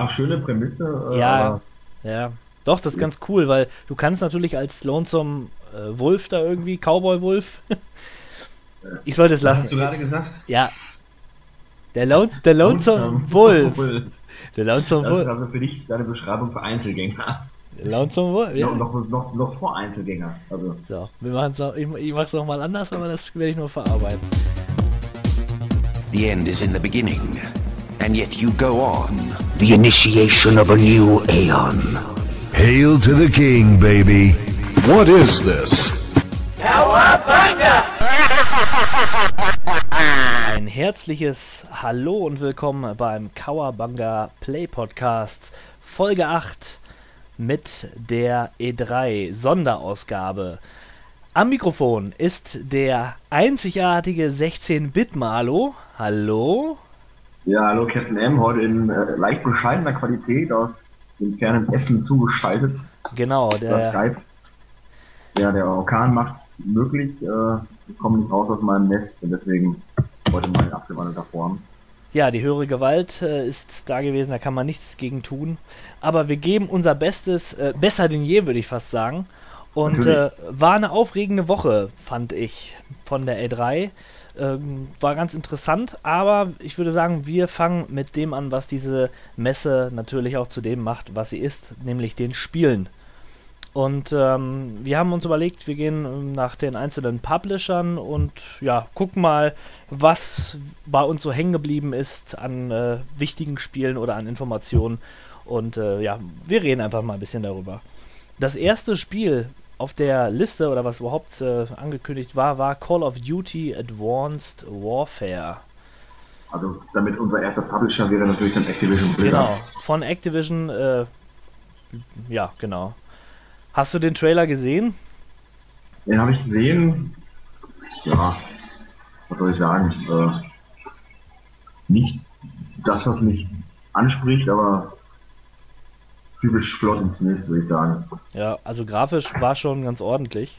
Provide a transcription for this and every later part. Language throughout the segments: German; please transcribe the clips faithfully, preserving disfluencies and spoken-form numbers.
Ach, schöne Prämisse. Äh, ja, ja. Doch, das ist ganz cool, weil du kannst natürlich als Lonesome äh, Wolf da irgendwie, Cowboy Wolf. Ich sollte es lassen. Hast du gerade gesagt? Ja. Der, Lones, der Lonesome Wolf. Der Lonesome Wolf. Das ist also für dich deine Beschreibung für Einzelgänger. Lonesome Wolf? Ja. Noch, noch, noch, noch vor Einzelgänger. Also. So, wir machen's noch, ich, ich mach's nochmal anders, aber das werde ich nur verarbeiten. The end is in the beginning. And yet you go on. The initiation of a new aeon. Hail to the king, baby. What is this? Ein herzliches Hallo und willkommen beim Cowabunga Play Podcast Folge acht mit der E drei Sonderausgabe. Am Mikrofon ist der einzigartige sechzehn Bit Malo. Hallo. Ja, hallo Captain M, heute in äh, leicht bescheidener Qualität aus dem fernen Essen zugeschaltet. Genau, der Skype. Ja, der Orkan macht's möglich. Äh, ich komme nicht raus aus meinem Nest und deswegen heute mal in abgewandelter Form. Ja, die höhere Gewalt äh, ist da gewesen, da kann man nichts gegen tun. Aber wir geben unser Bestes, äh, besser denn je, würde ich fast sagen. Und äh, war eine aufregende Woche, fand ich, von der E drei. Ähm, war ganz interessant, aber ich würde sagen, wir fangen mit dem an, was diese Messe natürlich auch zu dem macht, was sie ist, nämlich den Spielen. Und ähm, wir haben uns überlegt, wir gehen nach den einzelnen Publishern und ja, gucken mal, was bei uns so hängen geblieben ist an äh, wichtigen Spielen oder an Informationen. Und äh, ja, wir reden einfach mal ein bisschen darüber. Das erste Spiel auf der Liste, oder was überhaupt äh, angekündigt war, war Call of Duty Advanced Warfare. Also damit unser erster Publisher wäre natürlich dann Activision Blizzard. Genau, von Activision, äh, ja genau. Hast du den Trailer gesehen? Den habe ich gesehen, ja, was soll ich sagen, äh, nicht das, was mich anspricht, aber typisch flott inszeniert, würde ich sagen. Ja, also grafisch war schon ganz ordentlich.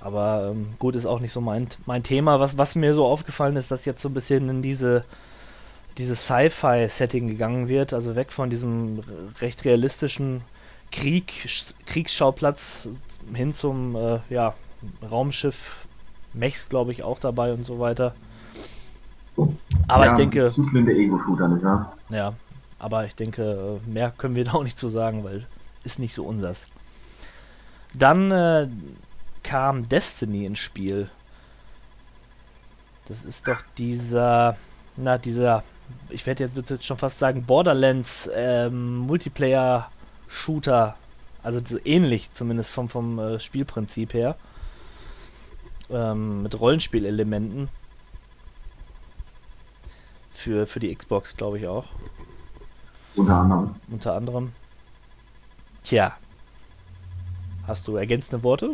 Aber ähm, gut, ist auch nicht so mein, mein Thema. Was, was mir so aufgefallen ist, dass jetzt so ein bisschen in diese, dieses Sci-Fi-Setting gegangen wird. Also weg von diesem recht realistischen Krieg, Kriegsschauplatz hin zum äh, ja, Raumschiff. Mechs, glaube ich, auch dabei und so weiter. Aber ja, ich denke... zügelnde Ego-Shooter, nicht wahr? Ja. Aber ich denke, mehr können wir da auch nicht zu sagen, weil ist nicht so unsers. Dann äh, kam Destiny ins Spiel. Das ist doch dieser, na dieser, ich werde jetzt, jetzt schon fast sagen, Borderlands ähm, Multiplayer-Shooter. Also so ähnlich zumindest vom, vom äh, Spielprinzip her. Ähm, mit Rollenspielelementen. Für, für die Xbox, glaube ich auch. Unter anderem. Unter anderem. Tja. Hast du ergänzende Worte?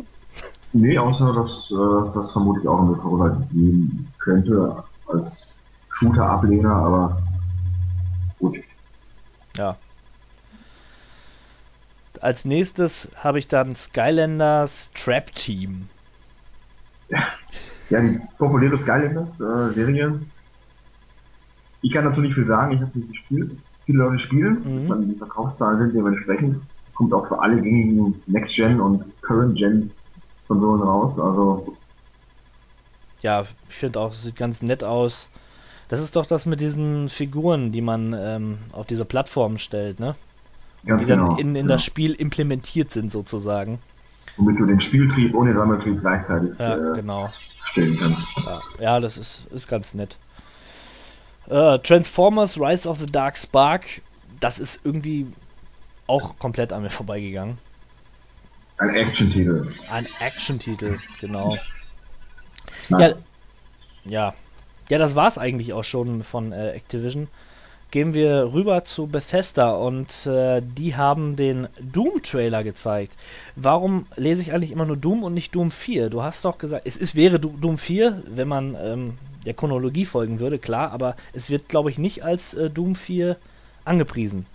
Nee, außer dass äh, das vermutlich auch eine Möglichkeit geben könnte als Shooter-Ablehner, aber gut. Ja. Als nächstes habe ich dann Skylanders Trap Team. Ja, ja, die populäre Skylanders-Serie. Äh, Ich kann dazu nicht viel sagen, ich habe nicht gespielt, viele Leute spielen es, mhm. Dann die Verkaufszahlen sind dementsprechend, kommt auch für alle gängigen Next-Gen- und Current-Gen-Konsolen raus, also... Ja, ich finde auch, es sieht ganz nett aus. Das ist doch das mit diesen Figuren, die man ähm, auf diese Plattformen stellt, ne? Ganz die genau, dann in, in ja. das Spiel implementiert sind, sozusagen. Womit du den Spieltrieb ohne Sammeltrieb gleichzeitig ja, äh, genau. stellen kannst. Ja, ja, das ist, ist ganz nett. Uh, Transformers Rise of the Dark Spark, das ist irgendwie auch komplett an mir vorbeigegangen. Ein Action-Titel. Ein Action-Titel, genau. Ja, ja, ja, das war's eigentlich auch schon von äh, Activision. Gehen wir rüber zu Bethesda und äh, die haben den Doom-Trailer gezeigt. Warum lese ich eigentlich immer nur Doom und nicht Doom vier? Du hast doch gesagt, es ist, wäre Doom vier, wenn man... Ähm, der Chronologie folgen würde, klar, aber es wird, glaube ich, nicht als äh, Doom vier angepriesen.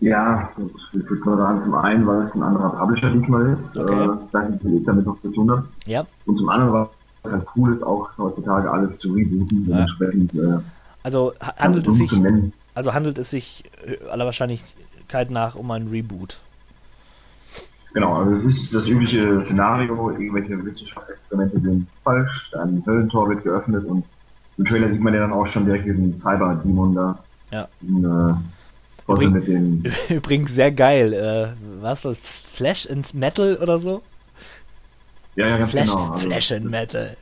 Ja, ich würde sagen, zum einen, weil es ein anderer Publisher diesmal ist, okay. äh, dass ich damit noch zu tun habe. Ja. Und zum anderen, weil es halt cool ist, auch heutzutage alles zu rebooten, ja. Dementsprechend. Äh, also handelt es sich, Also handelt es sich aller Wahrscheinlichkeit nach um ein Reboot. Genau, also es ist das übliche Szenario, irgendwelche Wissenschaftsexperimente sind falsch, ein Höllentor wird geöffnet und im Trailer sieht man ja dann auch schon direkt diesen Cyber-Demon da. Ja. Und, äh, Übrig, mit den übrigens sehr geil. Äh, was war das? Flash and Metal oder so? Ja, ja, ganz Flash, genau. Also, Flash and Metal.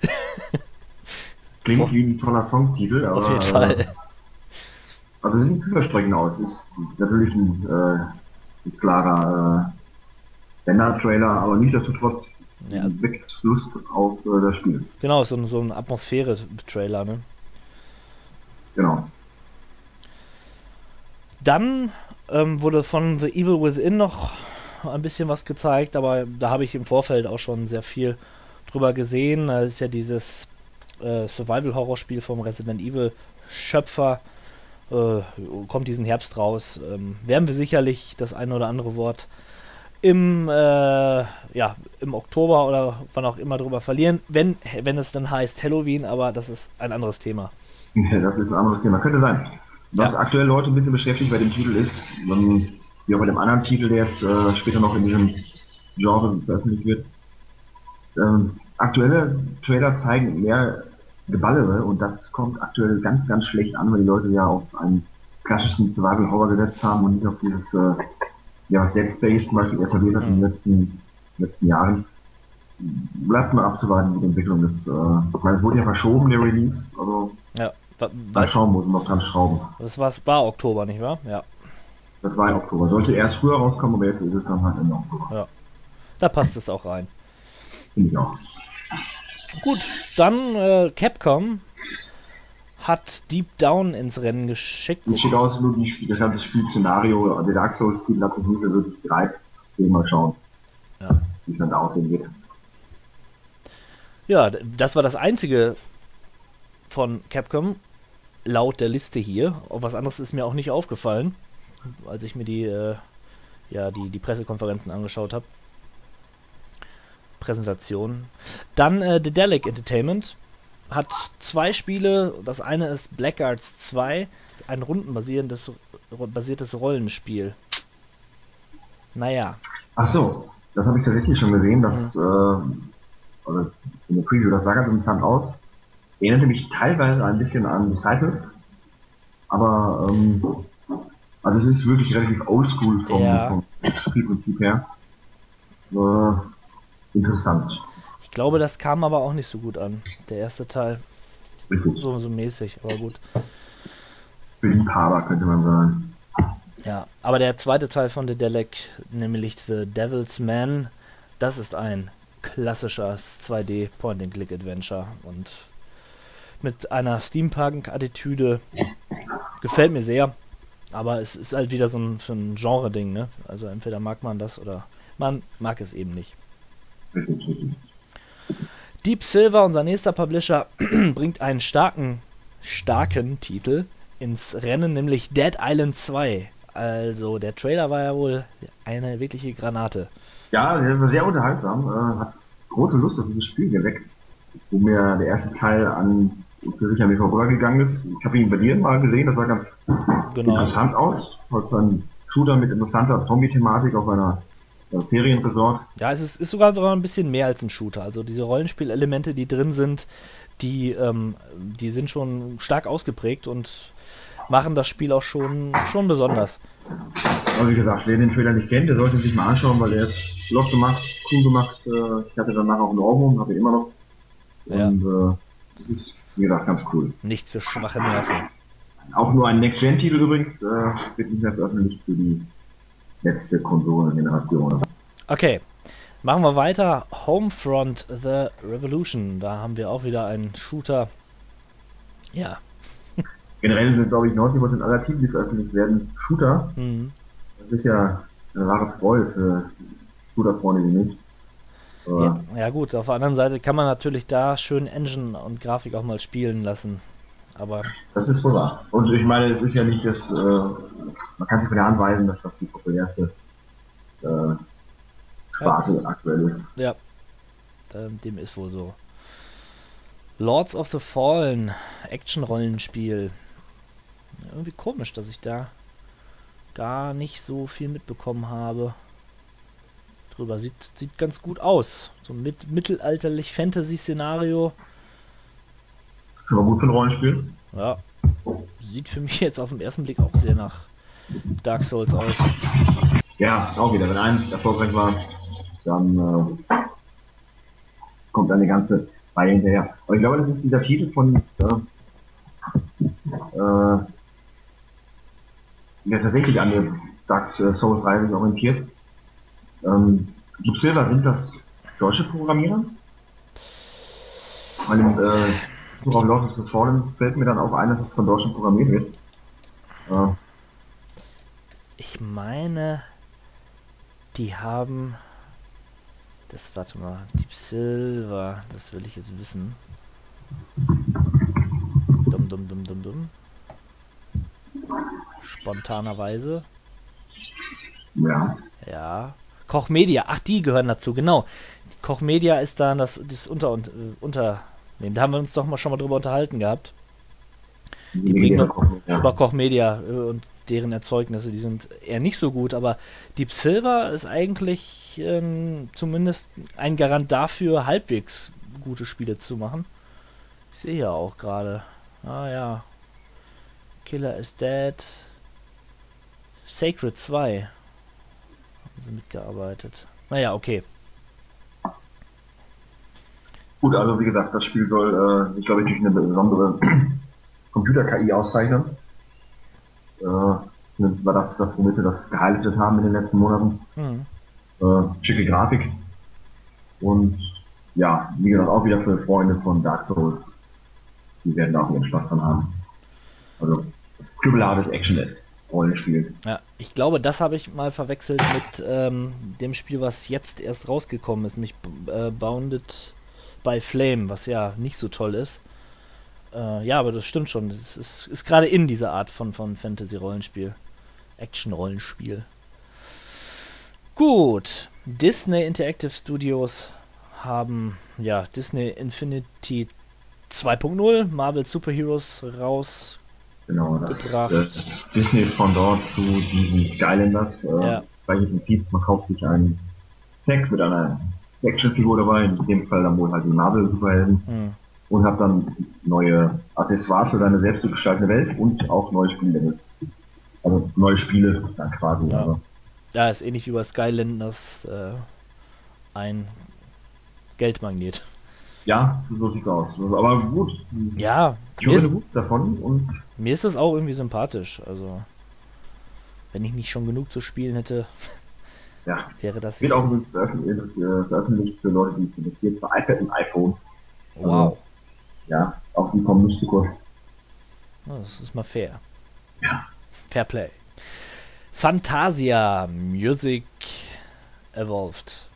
Klingt wie ein toller Songtitel, aber... Auf jeden Fall. Äh, also es sieht vielversprechend aus. Es ist natürlich ein äh, klarer Render-Trailer, äh, aber nichtsdestotrotz ja, also weckt Lust auf äh, das Spiel. Genau, so, so ein Atmosphäre-Trailer, ne? Genau. Dann ähm, wurde von The Evil Within noch ein bisschen was gezeigt, aber da habe ich im Vorfeld auch schon sehr viel drüber gesehen. Das ist ja dieses äh, Survival-Horror-Spiel vom Resident Evil-Schöpfer. Äh, kommt diesen Herbst raus. Ähm, werden wir sicherlich das eine oder andere Wort im, äh, ja, im Oktober oder wann auch immer drüber verlieren, wenn, wenn es dann heißt Halloween, aber das ist ein anderes Thema. Das ist ein anderes Thema, könnte sein. Was ja aktuell Leute ein bisschen beschäftigt bei dem Titel ist, um, wie auch bei dem anderen Titel, der jetzt äh, später noch in diesem Genre veröffentlicht wird, ähm, aktuelle Trailer zeigen mehr Geballere und das kommt aktuell ganz, ganz schlecht an, weil die Leute ja auf einen klassischen Survival-Horror gesetzt haben und nicht auf dieses äh, ja, was Dead Space zum Beispiel etabliert hat in den letzten, letzten Jahren. Bleibt mal abzuwarten mit der Entwicklung. Das, äh, weil es wurde ja verschoben, der Release, also... Ja. Mal schauen, muss man noch dran schrauben. Das war war Oktober, nicht wahr? Ja. Das war im Oktober. Sollte erst früher rauskommen, aber jetzt ist es dann halt im Oktober. Ja. Da passt es auch rein. Finde ich auch. Gut, dann äh, Capcom hat Deep Down ins Rennen geschickt. Das steht aus, das ganze Spielszenario, der Dark Souls Titel hat mich wirklich gereizt. Mal schauen, ja, wie es dann da aussehen wird. Ja, das war das einzige von Capcom laut der Liste hier. Was anderes ist mir auch nicht aufgefallen, als ich mir die, äh, ja, die, die Pressekonferenzen angeschaut habe. Präsentationen. Dann äh, Daedalic Entertainment hat zwei Spiele. Das eine ist Blackguards zwei, ein rundenbasierendes basiertes Rollenspiel. Naja. Ach so, das habe ich tatsächlich schon gesehen. Das, mhm. äh, also in der Preview, das sah ganz interessant aus. Erinnerte mich teilweise ein bisschen an Disciples, aber ähm, also es ist wirklich relativ oldschool vom, ja. vom Spielprinzip her. Äh, interessant. Ich glaube, das kam aber auch nicht so gut an, der erste Teil. Richtig. So, so mäßig, aber gut. Für Liebhaber könnte man sagen. Ja, aber der zweite Teil von Daedalic, nämlich The Devil's Man, das ist ein klassisches zwei D Point-and-Click-Adventure und mit einer Steampunk-Attitüde. Gefällt mir sehr. Aber es ist halt wieder so ein, so ein Genre-Ding, ne? Also entweder mag man das oder man mag es eben nicht. Deep Silver, unser nächster Publisher, bringt einen starken, starken Titel ins Rennen, nämlich Dead Island zwei. Also der Trailer war ja wohl eine wirkliche Granate. Ja, der war sehr unterhaltsam. Hat große Lust auf dieses Spiel geweckt, wo mir der erste Teil an für sich an mir vorübergegangen ist. Ich habe ihn bei dir mal gesehen, das sah ganz genau. interessant aus. Das war ein Shooter mit interessanter Zombie-Thematik auf einer äh, Ferienresort. Ja, es ist, ist sogar sogar ein bisschen mehr als ein Shooter. Also diese Rollenspielelemente, die drin sind, die, ähm, die sind schon stark ausgeprägt und machen das Spiel auch schon, schon besonders. Also wie gesagt, wer den Trailer nicht kennt, der sollte sich mal anschauen, weil der ist flott gemacht, cool gemacht. Ich hatte danach auch einen Ohrwurm, habe ich immer noch. Ja. Und äh, ist wie gesagt ganz cool. Nichts für schwache Nerven. Auch nur ein Next-Gen-Titel übrigens, äh, wird nicht mehr veröffentlicht für die letzte Konsolengeneration. Okay, machen wir weiter. Homefront: The Revolution. Da haben wir auch wieder einen Shooter. Ja. Generell sind, glaube ich, neunzig Prozent aller Titel, die veröffentlicht werden, Shooter. Mhm. Das ist ja eine wahre Freude für Shooter-Freunde wie mich. Ja, ja gut, auf der anderen Seite kann man natürlich da schön Engine und Grafik auch mal spielen lassen, aber... Das ist wohl wahr. Und ich meine, es ist ja nicht das, äh, man kann sich von der Hand weisen, dass das die populärste äh, Sparte ja. aktuell ist. Ja, dem ist wohl so. Lords of the Fallen, Action-Rollenspiel. Ja, irgendwie komisch, dass ich da gar nicht so viel mitbekommen habe. Drüber sieht, sieht ganz gut aus. So mit mittelalterlich Fantasy-Szenario. Aber gut für ein Rollenspiel. Ja. Sieht für mich jetzt auf den ersten Blick auch sehr nach Dark Souls aus. Ja, auch wieder. Wenn eins erfolgreich war, dann äh, kommt eine ganze Reihe hinterher. Aber ich glaube, das ist dieser Titel von äh, äh, der tatsächlich an der Dark Souls Reihe sich orientiert. Ähm, Deep Silver, sind das deutsche Programmierer? Weil im äh, Buch auf Lords of the Fallen fällt mir dann auch ein, dass es von Deutschen programmiert wird. Äh. Ich meine, die haben das, warte mal, Deep Silver, das will ich jetzt wissen. Dumm, dumm, dumm, dumm, dumm. Spontanerweise. Ja. Ja. Koch Media, ach, die gehören dazu, genau. Koch Media ist dann das, das Unter- und, äh, Unternehmen. Da haben wir uns doch mal schon mal drüber unterhalten gehabt. Die Media, bringen Koch, ja. über Koch Media äh, und deren Erzeugnisse, die sind eher nicht so gut, aber Deep Silver ist eigentlich ähm, zumindest ein Garant dafür, halbwegs gute Spiele zu machen. Ich sehe ja auch gerade. Ah ja. Killer is Dead. Sacred zwei. Sie mitgearbeitet. Naja, okay. Gut, also wie gesagt, das Spiel soll äh, ich glaube ich durch eine besondere Computer-K I auszeichnen. Äh, das war das, das womit sie das gehighlightet haben in den letzten Monaten. Mhm. Äh, schicke Grafik. Und ja, wie gesagt, auch wieder für Freunde von Dark Souls. Die werden da auch ihren Spaß dran haben. Also, knüppelhartes Action-Net. Rollenspiel. Ja, ich glaube, das habe ich mal verwechselt mit ähm, dem Spiel, was jetzt erst rausgekommen ist, nämlich äh, Bounded by Flame, was ja nicht so toll ist. Äh, ja, aber das stimmt schon. Das ist, ist gerade in dieser Art von, von Fantasy-Rollenspiel. Action-Rollenspiel. Gut. Disney Interactive Studios haben, ja, Disney Infinity zwei Punkt null, Marvel Superheroes raus. Genau, das äh, Disney von dort zu diesen Skylanders. Äh, ja. Weil im Prinzip, man kauft sich einen Pack mit einer Actionfigur dabei, in dem Fall dann wohl halt die Marvel-Superhelden, mhm. und hat dann neue Accessoires für deine selbst zu gestaltende Welt und auch neue Spiele. Also neue Spiele dann quasi. Ja, also. Ja, ist ähnlich wie bei Skylanders äh, ein Geldmagnet. Ja, so sieht's aus. Aber gut. Ja, ich höre gut davon und. Mir ist das auch irgendwie sympathisch. Also, wenn ich nicht schon genug zu spielen hätte, ja. wäre das. Wird auch übrigens veröffentlicht, veröffentlicht für Leute, die interessiert, für iPad und iPhone. Wow. Also, ja, auch die kommen nicht zu kurz. Das ist mal fair. Ja. Fair Play. Fantasia Music Evolved.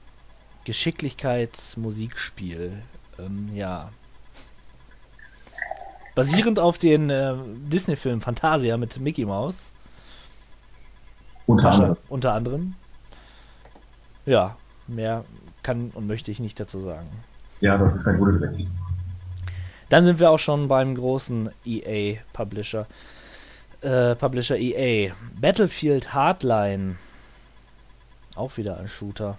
Geschicklichkeits-Musikspiel. Ja. Basierend auf den äh, Disney-Film Fantasia mit Mickey Mouse. Unter anderem. Unter anderem. Ja, mehr kann und möchte ich nicht dazu sagen. Ja, das ist ein gutes Recht. Dann sind wir auch schon beim großen E A-Publisher. Äh, Publisher E A. Battlefield Hardline. Auch wieder ein Shooter.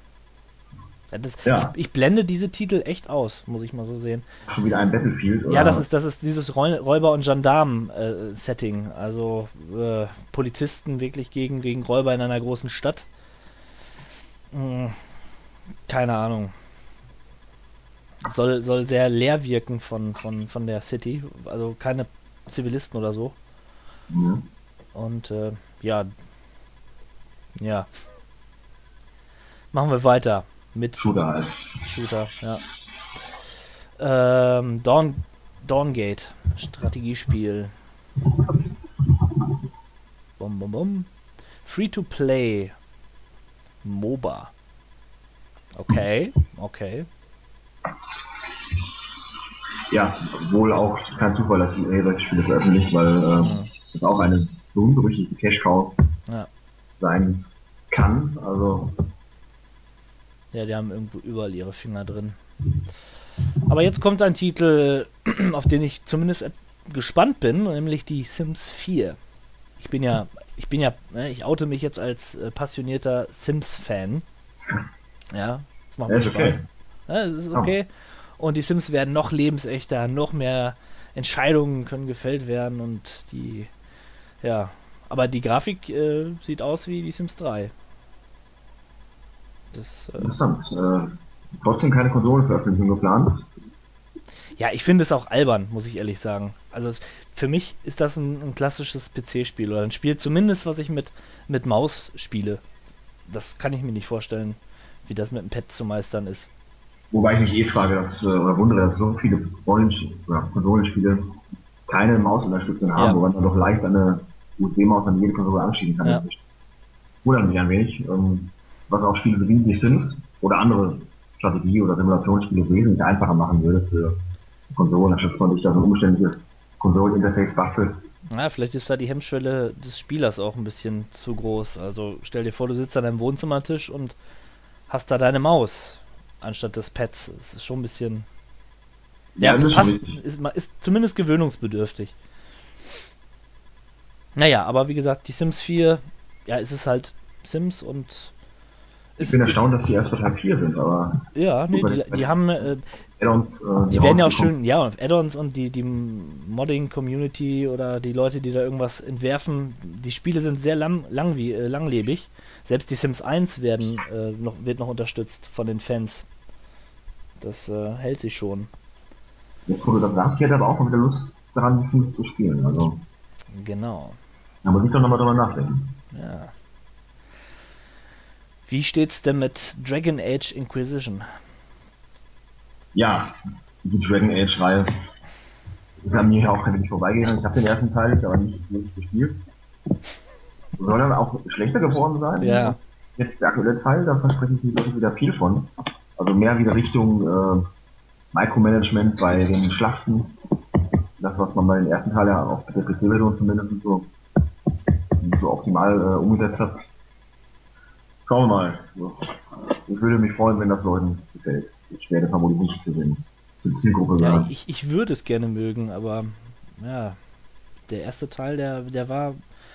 Das, ja. ich, ich blende diese Titel echt aus, muss ich mal so sehen. Schon wieder ein Battlefield, oder? Ja, das ist, das ist dieses Räuber- und Gendarmen-Setting. Äh, also äh, Polizisten wirklich gegen, gegen Räuber in einer großen Stadt. Hm, keine Ahnung. Soll, soll sehr leer wirken von, von, von der City. Also keine Zivilisten oder so. Mhm. Und äh, ja. Ja. Machen wir weiter. Mit Shooter halt. Shooter, ja. Ähm, Dawn, Dawngate. Strategiespiel. Bum, bum, bum. Free-to-Play. MOBA. Okay, okay. Ja, wohl auch kein Zufall, dass die solche Spiele veröffentlicht, weil äh, das auch eine so unberüchtigte Cash-Cow ja. sein kann. Also. Ja, die haben irgendwo überall ihre Finger drin. Aber jetzt kommt ein Titel, auf den ich zumindest gespannt bin, nämlich die Sims vier. ich bin ja, ich bin ja, ich oute mich jetzt als äh, passionierter Sims-Fan. Ja, das macht ja, mir Spaß. Okay. Ja, das ist okay. Oh. Und die Sims werden noch lebensechter, noch mehr Entscheidungen können gefällt werden und die, ja, aber die Grafik äh, sieht aus wie die Sims drei. Das, äh, Interessant. Äh, trotzdem keine Konsolenveröffentlichung geplant. Ja, ich finde es auch albern, muss ich ehrlich sagen. Also für mich ist das ein, ein klassisches P C-Spiel oder ein Spiel, zumindest was ich mit, mit Maus spiele. Das kann ich mir nicht vorstellen, wie das mit dem Pad zu meistern ist. Wobei ich mich eh frage, dass, oder wundere, dass so viele Konsolenspiele keine Mausunterstützung haben, ja, wobei man doch leicht eine U S B-Maus an jede Konsole anschieben kann. Ja. Wundert mich ein wenig. Was auch Spiele wie Sims oder andere Strategie- oder Simulationsspiele wesentlich einfacher machen würde für Konsolen, anstatt man sich da so ein umständliches Konsoleninterface bastelt. Na, vielleicht ist da die Hemmschwelle des Spielers auch ein bisschen zu groß. Also stell dir vor, du sitzt an deinem Wohnzimmertisch und hast da deine Maus anstatt des Pads. Es ist schon ein bisschen... Ja, ja passt, ist, ist zumindest gewöhnungsbedürftig. Naja, aber wie gesagt, die Sims vier, ja, es ist halt Sims und... Ich bin erstaunt, dass die erst total vier sind, aber... Ja, nee, die, die haben... Äh, Add-ons, äh, die werden ja auch schön, ja, Add-ons und die, die Modding-Community oder die Leute, die da irgendwas entwerfen, die Spiele sind sehr lang, lang, wie, äh, langlebig. Selbst die Sims eins werden, äh, noch, wird noch unterstützt von den Fans. Das äh, hält sich schon. Jetzt, wo du das sagst, ich hätte aber auch mal wieder Lust daran, ein bisschen zu spielen, also... Genau. Aber man muss doch nochmal drüber nachdenken. Ja. Wie steht's denn mit Dragon Age Inquisition? Ja, die Dragon Age-Reihe ist an mir auch nicht vorbeigegangen. Ich habe den ersten Teil aber nicht, nicht gespielt. Soll dann auch schlechter geworden sein? Ja. Jetzt der aktuelle Teil, da verspreche ich mir wirklich wieder viel von. Also mehr wieder Richtung äh, Micromanagement bei den Schlachten. Das, was man bei den ersten Teilen auf der P C-Version zumindest so, so optimal äh, umgesetzt hat. Schauen wir mal. Ich würde mich freuen, wenn das Leuten gefällt. Ich werde vermutlich nicht zu den zur Zielgruppe sein. Ja, ich, ich würde es gerne mögen, aber ja, der erste Teil, der, der war,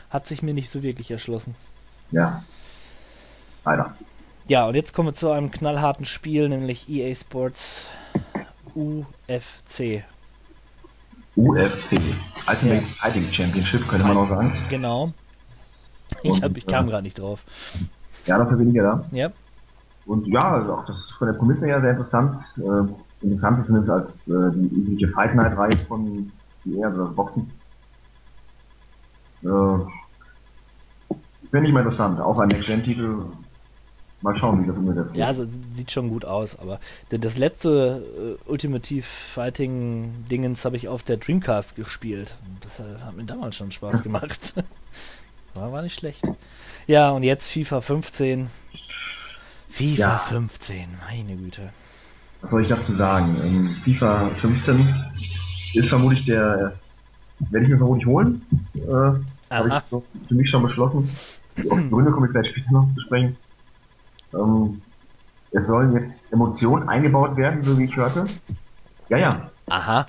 hat sich mir nicht so wirklich erschlossen. Ja. Leider. Ja, und jetzt kommen wir zu einem knallharten Spiel, nämlich E A Sports U F C. U F C. Ultimate ja. Fighting Championship, könnte man auch sagen. Genau. Ich, hab, ich kam äh, gerade nicht drauf. Ja, dafür weniger da. Ja. Und ja, also auch das ist von der Prämisse her sehr interessant. Äh, interessanter zumindest als äh, die übliche Fight Night-Reihe von E A, also das Boxen. Äh, Finde ich mal interessant. Auch ein Next-Gen-Titel. Mal schauen, wie das umgesetzt wird. Ja, also, sieht schon gut aus, aber das letzte äh, Ultimate Fighting-Dingens habe ich auf der Dreamcast gespielt. Das hat mir damals schon Spaß gemacht. War, war nicht schlecht. Ja, und jetzt FIFA fünfzehn. FIFA ja. fünfzehn, meine Güte. Was soll ich dazu sagen? Ähm, FIFA fünfzehn ist vermutlich der... Werde ich mir vermutlich holen. Äh, Habe ich für mich schon beschlossen. Auf die Gründe komme ich gleich später noch zu sprechen. Ähm, es sollen jetzt Emotionen eingebaut werden, so wie ich hörte. Ja, ja. Aha.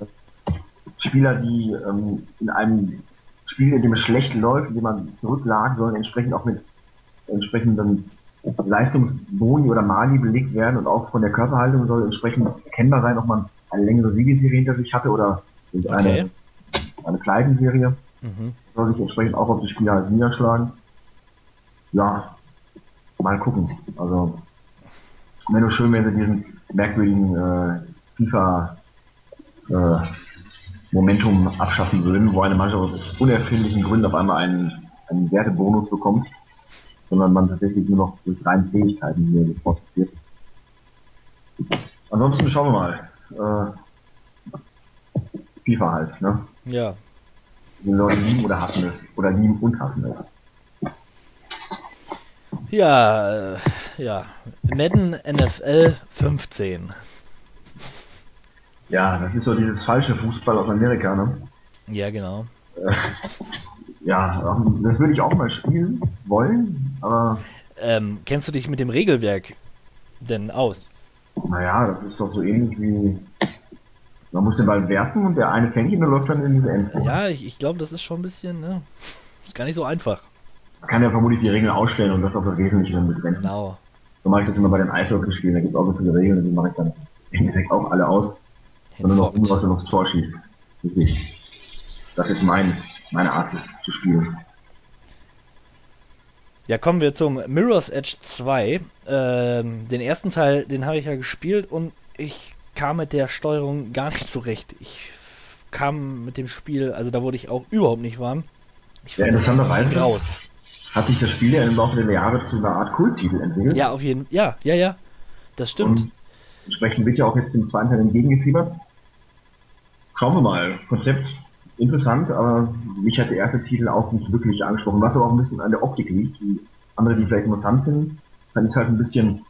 Spieler, die ähm, in einem... Spiel, in dem es schlecht läuft, in dem man zurücklag, sollen entsprechend auch mit entsprechenden Leistungsboni oder Mali belegt werden und auch von der Körperhaltung soll entsprechend erkennbar sein, ob man eine längere Siegesserie hinter sich hatte oder eine, okay. eine Kleidenserie. Mhm. Soll sich entsprechend auch auf die Spieler halt niederschlagen. Ja, mal gucken. Also, wäre nur schön, wenn sie diesen merkwürdigen äh, FIFA äh, Momentum abschaffen würden, wo eine Mannschaft aus unerfindlichen Gründen auf einmal einen, einen Wertebonus bekommt, sondern man tatsächlich nur noch durch reine Fähigkeiten hier gefordert wird. Ansonsten schauen wir mal. Äh, FIFA halt, ne? Ja. Die Leute lieben oder hassen es. Oder lieben und hassen es. Ja, äh, ja. Madden N F L fünfzehn. Ja, das ist so dieses falsche Fußball aus Amerika, ne? Ja, genau. Äh, ja, das würde ich auch mal spielen wollen, aber... Ähm, kennst du dich mit dem Regelwerk denn aus? Naja, das ist doch so ähnlich wie... Man muss den Ball werfen und der eine fängt ihn und läuft dann in diese Endzone. Ja, ich, ich glaube, das ist schon ein bisschen, ne? Ist gar nicht so einfach. Man kann ja vermutlich die Regeln ausstellen und das auf das Wesentliche dann begrenzen. Genau. So mache ich das immer bei den Eishockey-Spielen, da gibt es auch so viele Regeln, die mache ich dann im Endeffekt auch alle aus. Sondern noch irgendwas, du noch das Tor schießt. Wirklich. Das ist mein, meine Art zu spielen. Ja, kommen wir zum Mirror's Edge zwei. Ähm, den ersten Teil, den habe ich ja gespielt und ich kam mit der Steuerung gar nicht zurecht. Ich kam mit dem Spiel, also da wurde ich auch überhaupt nicht warm. Ich fand ja, interessanterweise raus. Hat sich das Spiel ja im Laufe der Jahre zu einer Art Kulttitel entwickelt. Ja, auf jeden Fall. Ja, ja, ja. Das stimmt. Und entsprechend wird ja auch jetzt dem zweiten Teil entgegengefiebert. Schauen wir mal. Konzept interessant, aber mich hat der erste Titel auch nicht wirklich angesprochen. Was aber auch ein bisschen an der Optik liegt, die andere, die vielleicht interessant finden, dann ist halt ein bisschen,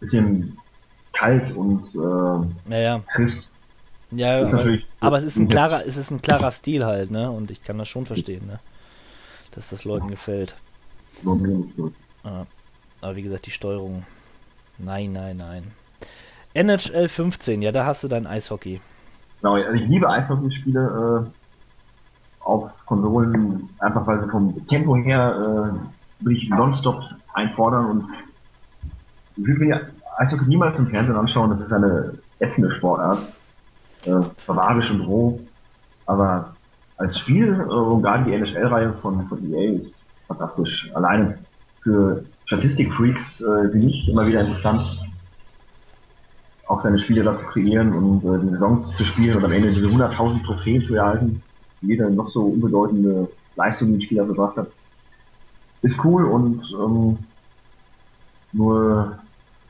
bisschen kalt und äh, ja, ja. trist. Ja, aber, aber es ist ein klarer, es ist ein klarer Stil halt, ne? Und ich kann das schon verstehen, ne? Dass das Leuten gefällt. Ah, aber wie gesagt, die Steuerung. Nein, nein, nein. N H L fünfzehn, ja, da hast du dann Eishockey. Genau, also ich liebe Eishockey-Spiele äh, auf Konsolen, einfach weil sie vom Tempo her äh, will ich nonstop einfordern und ich will mir Eishockey niemals im Fernsehen anschauen, das ist eine ätzende Sportart. Äh, barbarisch und roh, aber als Spiel äh, und gerade die N H L-Reihe von, von E A ist fantastisch. Alleine für Statistik-Freaks äh, bin ich immer wieder interessant, auch seine Spiele da zu kreieren und äh, die Saisons zu spielen und am Ende diese hunderttausend Trophäen zu erhalten, die jeder noch so unbedeutende Leistung, die ein Spieler gebracht hat. Ist cool und ähm, nur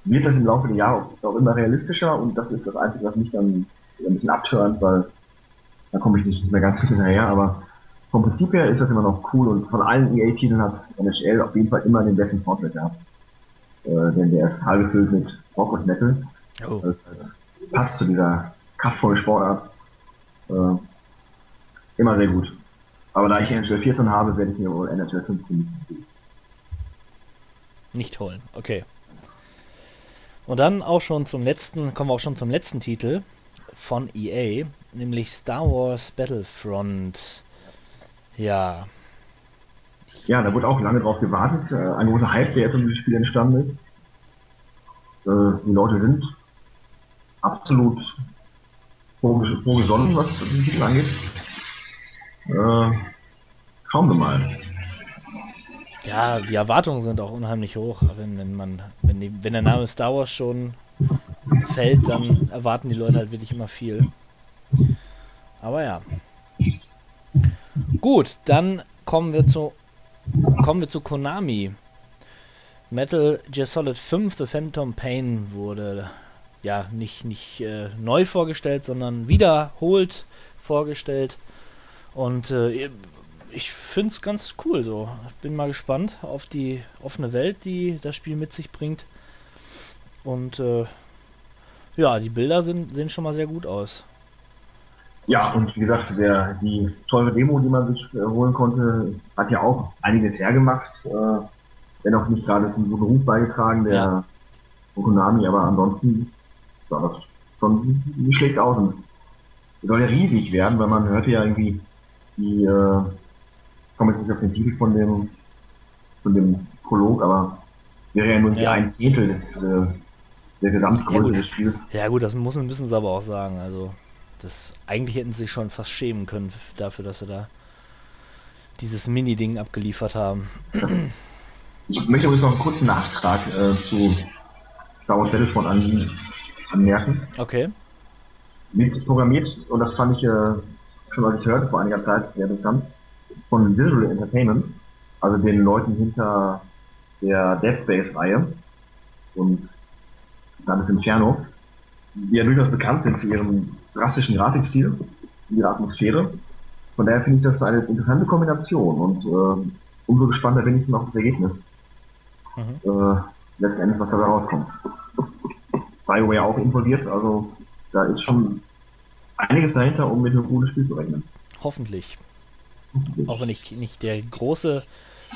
wird das im Laufe der Jahre auch immer realistischer und das ist das Einzige, was mich dann ein bisschen abtörend, weil da komme ich nicht mehr ganz hinterher, aber vom Prinzip her ist das immer noch cool und von allen E A-Titeln hat N H L auf jeden Fall immer den besten Fortschritt gehabt. Äh, denn der ist halb gefüllt mit Rock und Metal. Oh. Also, passt zu dieser kraftvollen Sportart. Äh, immer sehr gut. Aber da ich N H L vierzehn habe, werde ich mir wohl N H L fünfzehn nicht holen. Okay. Und dann auch schon zum letzten, kommen wir auch schon zum letzten Titel von E A, nämlich Star Wars Battlefront. Ja. Ja, da wurde auch lange drauf gewartet. Ein großer Hype, der jetzt um dieses Spiel entstanden ist. Die Leute sind absolut vorgesonnen, was diesen Titel angeht. Schauen wir mal. Ja, die Erwartungen sind auch unheimlich hoch. Wenn, wenn, man, wenn, die, wenn der Name Star Wars schon fällt, dann erwarten die Leute halt wirklich immer viel. Aber ja. Gut, dann kommen wir zu kommen wir zu Konami. Metal Gear Solid fünf The Phantom Pain wurde ja nicht, nicht äh, neu vorgestellt, sondern wiederholt vorgestellt. Und äh, ich finde es ganz cool so. Bin mal gespannt auf die offene Welt, die das Spiel mit sich bringt. Und äh, ja, die Bilder sind, sehen schon mal sehr gut aus. Ja, und wie gesagt, der, die teure Demo, die man sich äh, holen konnte, hat ja auch einiges hergemacht. Äh, dennoch nicht gerade zum Beruf beigetragen, der ja. Konami, aber ansonsten sah das schon nicht schlecht aus. Und soll ja riesig werden, weil man hörte ja irgendwie die, äh, ich komme jetzt nicht auf den Titel von dem, von dem Prolog, aber wäre ja nur ja. die ein Zehntel des, äh, der Gesamtgröße ja, des Spiels. Ja gut, das muss, müssen sie aber auch sagen. Also das eigentlich hätten sie sich schon fast schämen können dafür, dass sie da dieses Mini-Ding abgeliefert haben. Ich möchte übrigens noch einen kurzen Nachtrag äh, zu Star Wars Battlefront an, anmerken. Okay. Mit programmiert, und das fand ich äh, schon als ich hörte vor einiger Zeit sehr interessant, von Visual Entertainment, also den Leuten hinter der Dead Space Reihe und dann ist Inferno, die ja durchaus bekannt sind für ihren drastischen Grafikstil, ihre Atmosphäre. Von daher finde ich das eine interessante Kombination und äh, umso gespannter bin ich noch auf das Ergebnis. Mhm. Äh, letzten Endes, was da rauskommt. BioWare auch involviert, also da ist schon einiges dahinter, um mit einem guten Spiel zu rechnen. Hoffentlich. Hoffentlich. Auch wenn ich nicht der große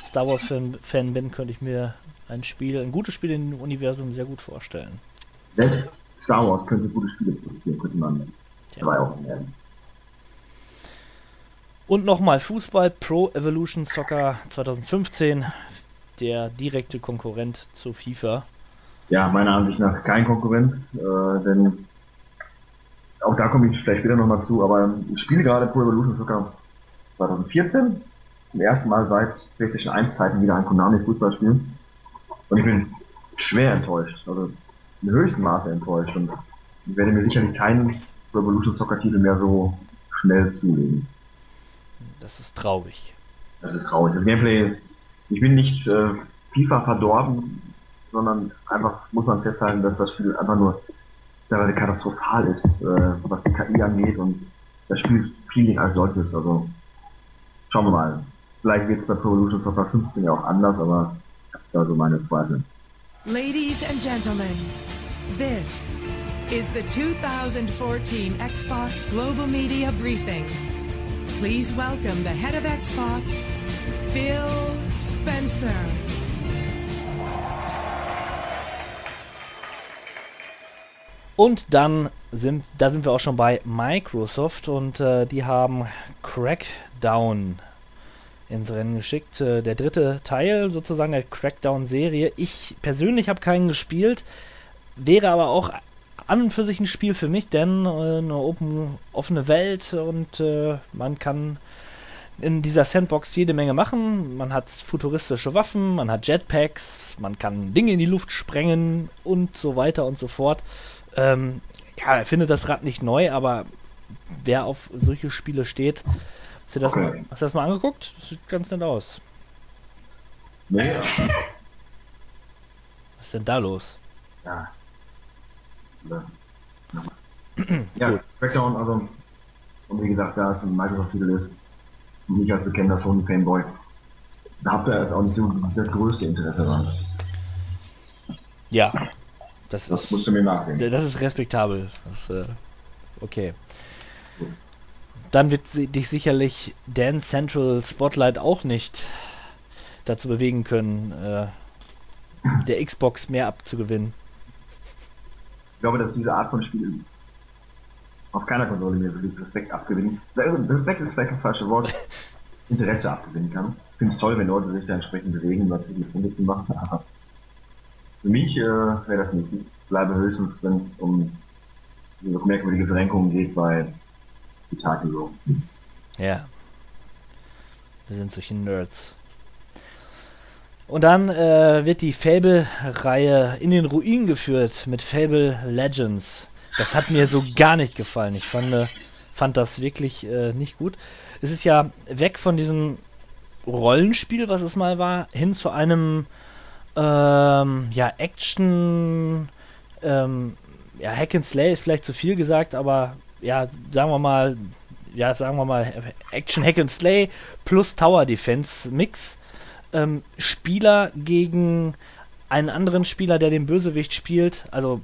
Star Wars Fan bin, könnte ich mir ein Spiel, ein gutes Spiel im Universum sehr gut vorstellen. Selbst Star Wars könnte gute Spiele produzieren, könnte man dabei auch lernen. Und nochmal Fußball, Pro Evolution Soccer zwanzig fünfzehn, der direkte Konkurrent zu FIFA. Ja, meiner Ansicht nach kein Konkurrent, äh, denn auch da komme ich vielleicht später nochmal zu, aber ich spiele gerade Pro Evolution Soccer zwanzig vierzehn, zum ersten Mal seit PlayStation eins Zeiten wieder ein Konami Fußball spielen und ich bin schwer enttäuscht, also im höchsten Maße enttäuscht und ich werde mir sicherlich keinen Pro Evolution Soccer Titel mehr so schnell zulegen. Das ist traurig. Das ist traurig. Das Gameplay, ich bin nicht äh, FIFA verdorben, sondern einfach muss man festhalten, dass das Spiel einfach nur teilweise katastrophal ist, äh, was die K I angeht und das Spiel Feeling als solches. Also schauen wir mal. Vielleicht wird es bei Pro Evolution Soccer fünfzehn ja auch anders, aber ich habe da so meine Zweifel. Ladies and Gentlemen, this is the zwanzig vierzehn Xbox Global Media Briefing. Please welcome the head of Xbox, Phil Spencer. Und dann sind, da sind wir auch schon bei Microsoft und äh, die haben Crackdown ins Rennen geschickt. Äh, der dritte Teil sozusagen der Crackdown-Serie. Ich persönlich habe keinen gespielt, wäre aber auch an und für sich ein Spiel für mich, denn äh, eine open, offene Welt und äh, man kann in dieser Sandbox jede Menge machen. Man hat futuristische Waffen, man hat Jetpacks, man kann Dinge in die Luft sprengen und so weiter und so fort. Ähm, ja, ich finde das Rad nicht neu, aber wer auf solche Spiele steht, hast du das, okay. mal, hast du das mal angeguckt? Das sieht ganz nett aus. Naja. Was ist denn da los? Ja. Ja, Crackdown, also, und wie gesagt, da ist ein Microsoft-Titel ist, und ich als bekennender Sony-Fanboy, da habt ihr jetzt auch nicht so das größte Interesse dran. Ja, das, das ist, musst du mir nachsehen. Das ist respektabel. Das, äh, okay. Gut. Dann wird dich sicherlich Dance Central Spotlight auch nicht dazu bewegen können, äh, der Xbox mehr abzugewinnen. Ich glaube, dass diese Art von Spielen auf keiner Konsole mehr wirklich Respekt abgewinnen. Respekt ist vielleicht das falsche Wort. Interesse abgewinnen kann. Ich finde es toll, wenn Leute sich da entsprechend bewegen, was sie gefunden machen. Aber für mich äh, wäre das nicht. Ich bleibe höchstens, wenn es um so merkwürdige Verrenkungen geht bei Guitar Hero. Ja. Wir sind solche Nerds. Und dann äh, wird die Fable-Reihe in den Ruin geführt mit Fable Legends. Das hat mir so gar nicht gefallen. Ich fand, äh, fand das wirklich äh, nicht gut. Es ist ja weg von diesem Rollenspiel, was es mal war, hin zu einem ähm, ja, Action, ähm, ja, Hack and Slay ist vielleicht zu viel gesagt, aber ja, sagen wir mal, ja, sagen wir mal Action Hack and Slay plus Tower Defense Mix. Spieler gegen einen anderen Spieler, der den Bösewicht spielt, also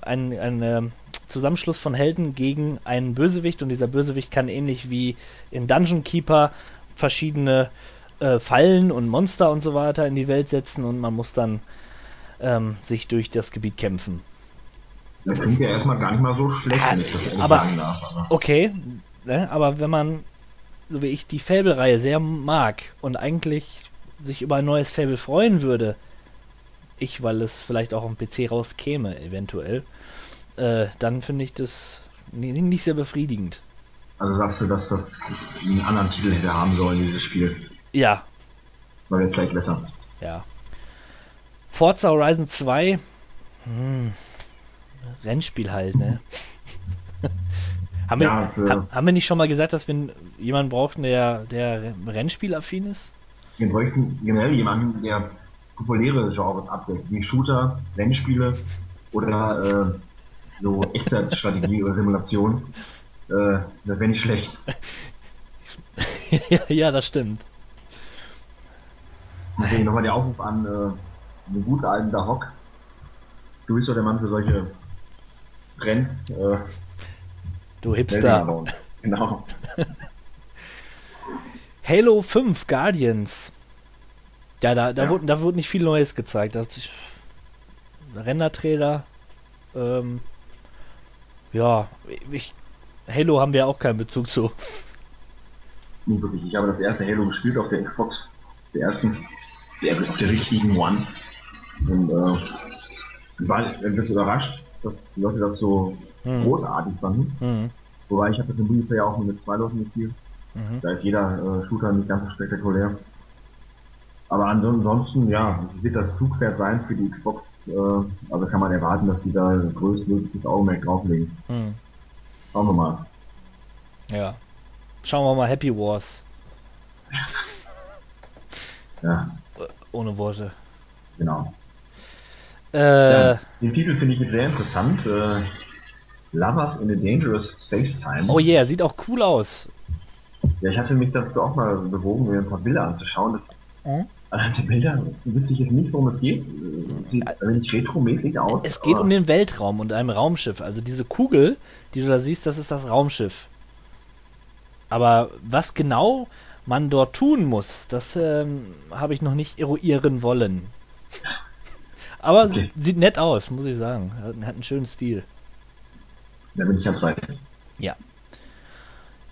ein, ein äh, Zusammenschluss von Helden gegen einen Bösewicht und dieser Bösewicht kann ähnlich wie in Dungeon Keeper verschiedene äh, Fallen und Monster und so weiter in die Welt setzen und man muss dann ähm, sich durch das Gebiet kämpfen. Das klingt ja erstmal gar nicht mal so schlecht, wenn ich das aber sagen darf. Aber. Okay, ne, aber wenn man, so wie ich, die Fable-Reihe sehr mag und eigentlich sich über ein neues Fable freuen würde, ich, weil es vielleicht auch am P C rauskäme, eventuell, äh, dann finde ich das nicht sehr befriedigend. Also sagst du, dass das einen anderen Titel hätte haben sollen, dieses Spiel? Ja. War jetzt vielleicht besser. Ja. Forza Horizon zwei, hm, Rennspiel halt, ne? haben, ja, wir, ha, haben wir nicht schon mal gesagt, dass wir jemanden brauchten, der, der Rennspielaffin ist? Wir bräuchten generell jemanden, der populäre Genres abdeckt, wie Shooter, Rennspiele oder äh, so Echtzeitstrategie oder Simulation. Äh, das wäre nicht schlecht. ja, ja, das stimmt. Deswegen nochmal der Aufruf an äh, den guten alten Dahok. Du bist doch der Mann für solche Trends. Äh, du Hipster. Genau. Halo fünf Guardians. Ja, da, da, ja. Wurde, da wurde nicht viel Neues gezeigt. Das ist Render-Trailer. Ähm, ja, ich, Halo haben wir auch keinen Bezug zu. nie wirklich. Ich habe das erste Halo gespielt auf der Xbox, der ersten, der, auf der richtigen One. Und äh, war etwas überrascht, dass die Leute das so mhm. großartig fanden. Mhm. Wobei ich habe das im Multiplayer auch nur mit zwei Leuten gespielt. Mhm. Da ist jeder äh, Shooter nicht ganz so spektakulär. Aber ansonsten, ja, wird das Zugpferd sein für die Xbox. Äh, also kann man erwarten, dass die da größtmögliches Augenmerk drauflegen. Mhm. Schauen wir mal. Ja. Schauen wir mal Happy Wars. Ja. Ohne Worte. Genau. Äh, ja, den Titel finde ich jetzt sehr interessant. Äh, Lovers in a Dangerous Space Time. Oh yeah, sieht auch cool aus. Ja, ich hatte mich dazu auch mal bewogen, mir ein paar Bilder anzuschauen. Das, hm? Anhand der Bilder wüsste ich jetzt nicht, worum es geht. Sieht nicht retromäßig aus. Es geht um den Weltraum und einem Raumschiff. Also diese Kugel, die du da siehst, das ist das Raumschiff. Aber was genau man dort tun muss, das ähm, habe ich noch nicht eruieren wollen. Aber okay. Sieht nett aus, muss ich sagen. Hat einen schönen Stil. Da bin ich ganz weit. Ja.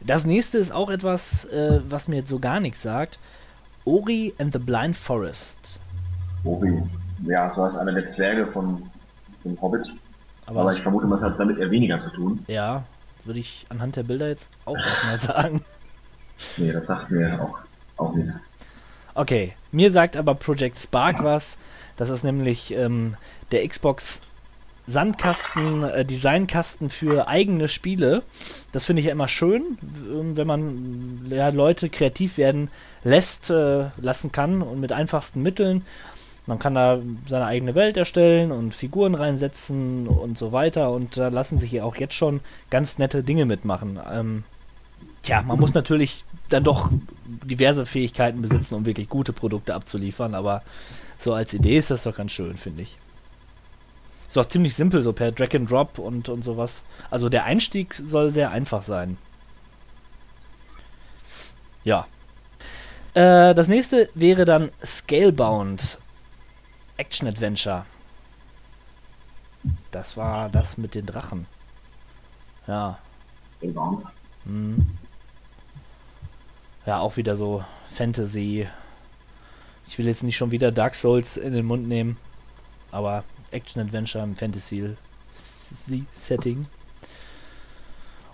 Das nächste ist auch etwas, äh, was mir jetzt so gar nichts sagt. Ori and the Blind Forest. Ori, ja, so heißt einer der Zwerge von, von Hobbit. Aber, Aber ich vermute, man hat damit eher weniger zu tun. Ja, würde ich anhand der Bilder jetzt auch erstmal sagen. Nee, das sagt mir auch, auch nichts. Okay, mir sagt aber Project Spark was. Das ist nämlich ähm, der Xbox Sandkasten, äh, Designkasten für eigene Spiele. Das finde ich ja immer schön, wenn man ja, Leute kreativ werden lässt, äh, lassen kann und mit einfachsten Mitteln. Man kann da seine eigene Welt erstellen und Figuren reinsetzen und so weiter. Und da lassen sich ja auch jetzt schon ganz nette Dinge mitmachen. Ähm, tja, man muss natürlich dann doch diverse Fähigkeiten besitzen, um wirklich gute Produkte abzuliefern. Aber so als Idee ist das doch ganz schön, finde ich. Ist doch ziemlich simpel, so per Drag and Drop und, und sowas. Also der Einstieg soll sehr einfach sein. Ja. Äh, das nächste wäre dann Scalebound. Action Adventure. Das war das mit den Drachen. Ja. Scalebound. Hm. Ja, auch wieder so Fantasy. Ich will jetzt nicht schon wieder Dark Souls in den Mund nehmen. Aber Action-Adventure im Fantasy-Setting.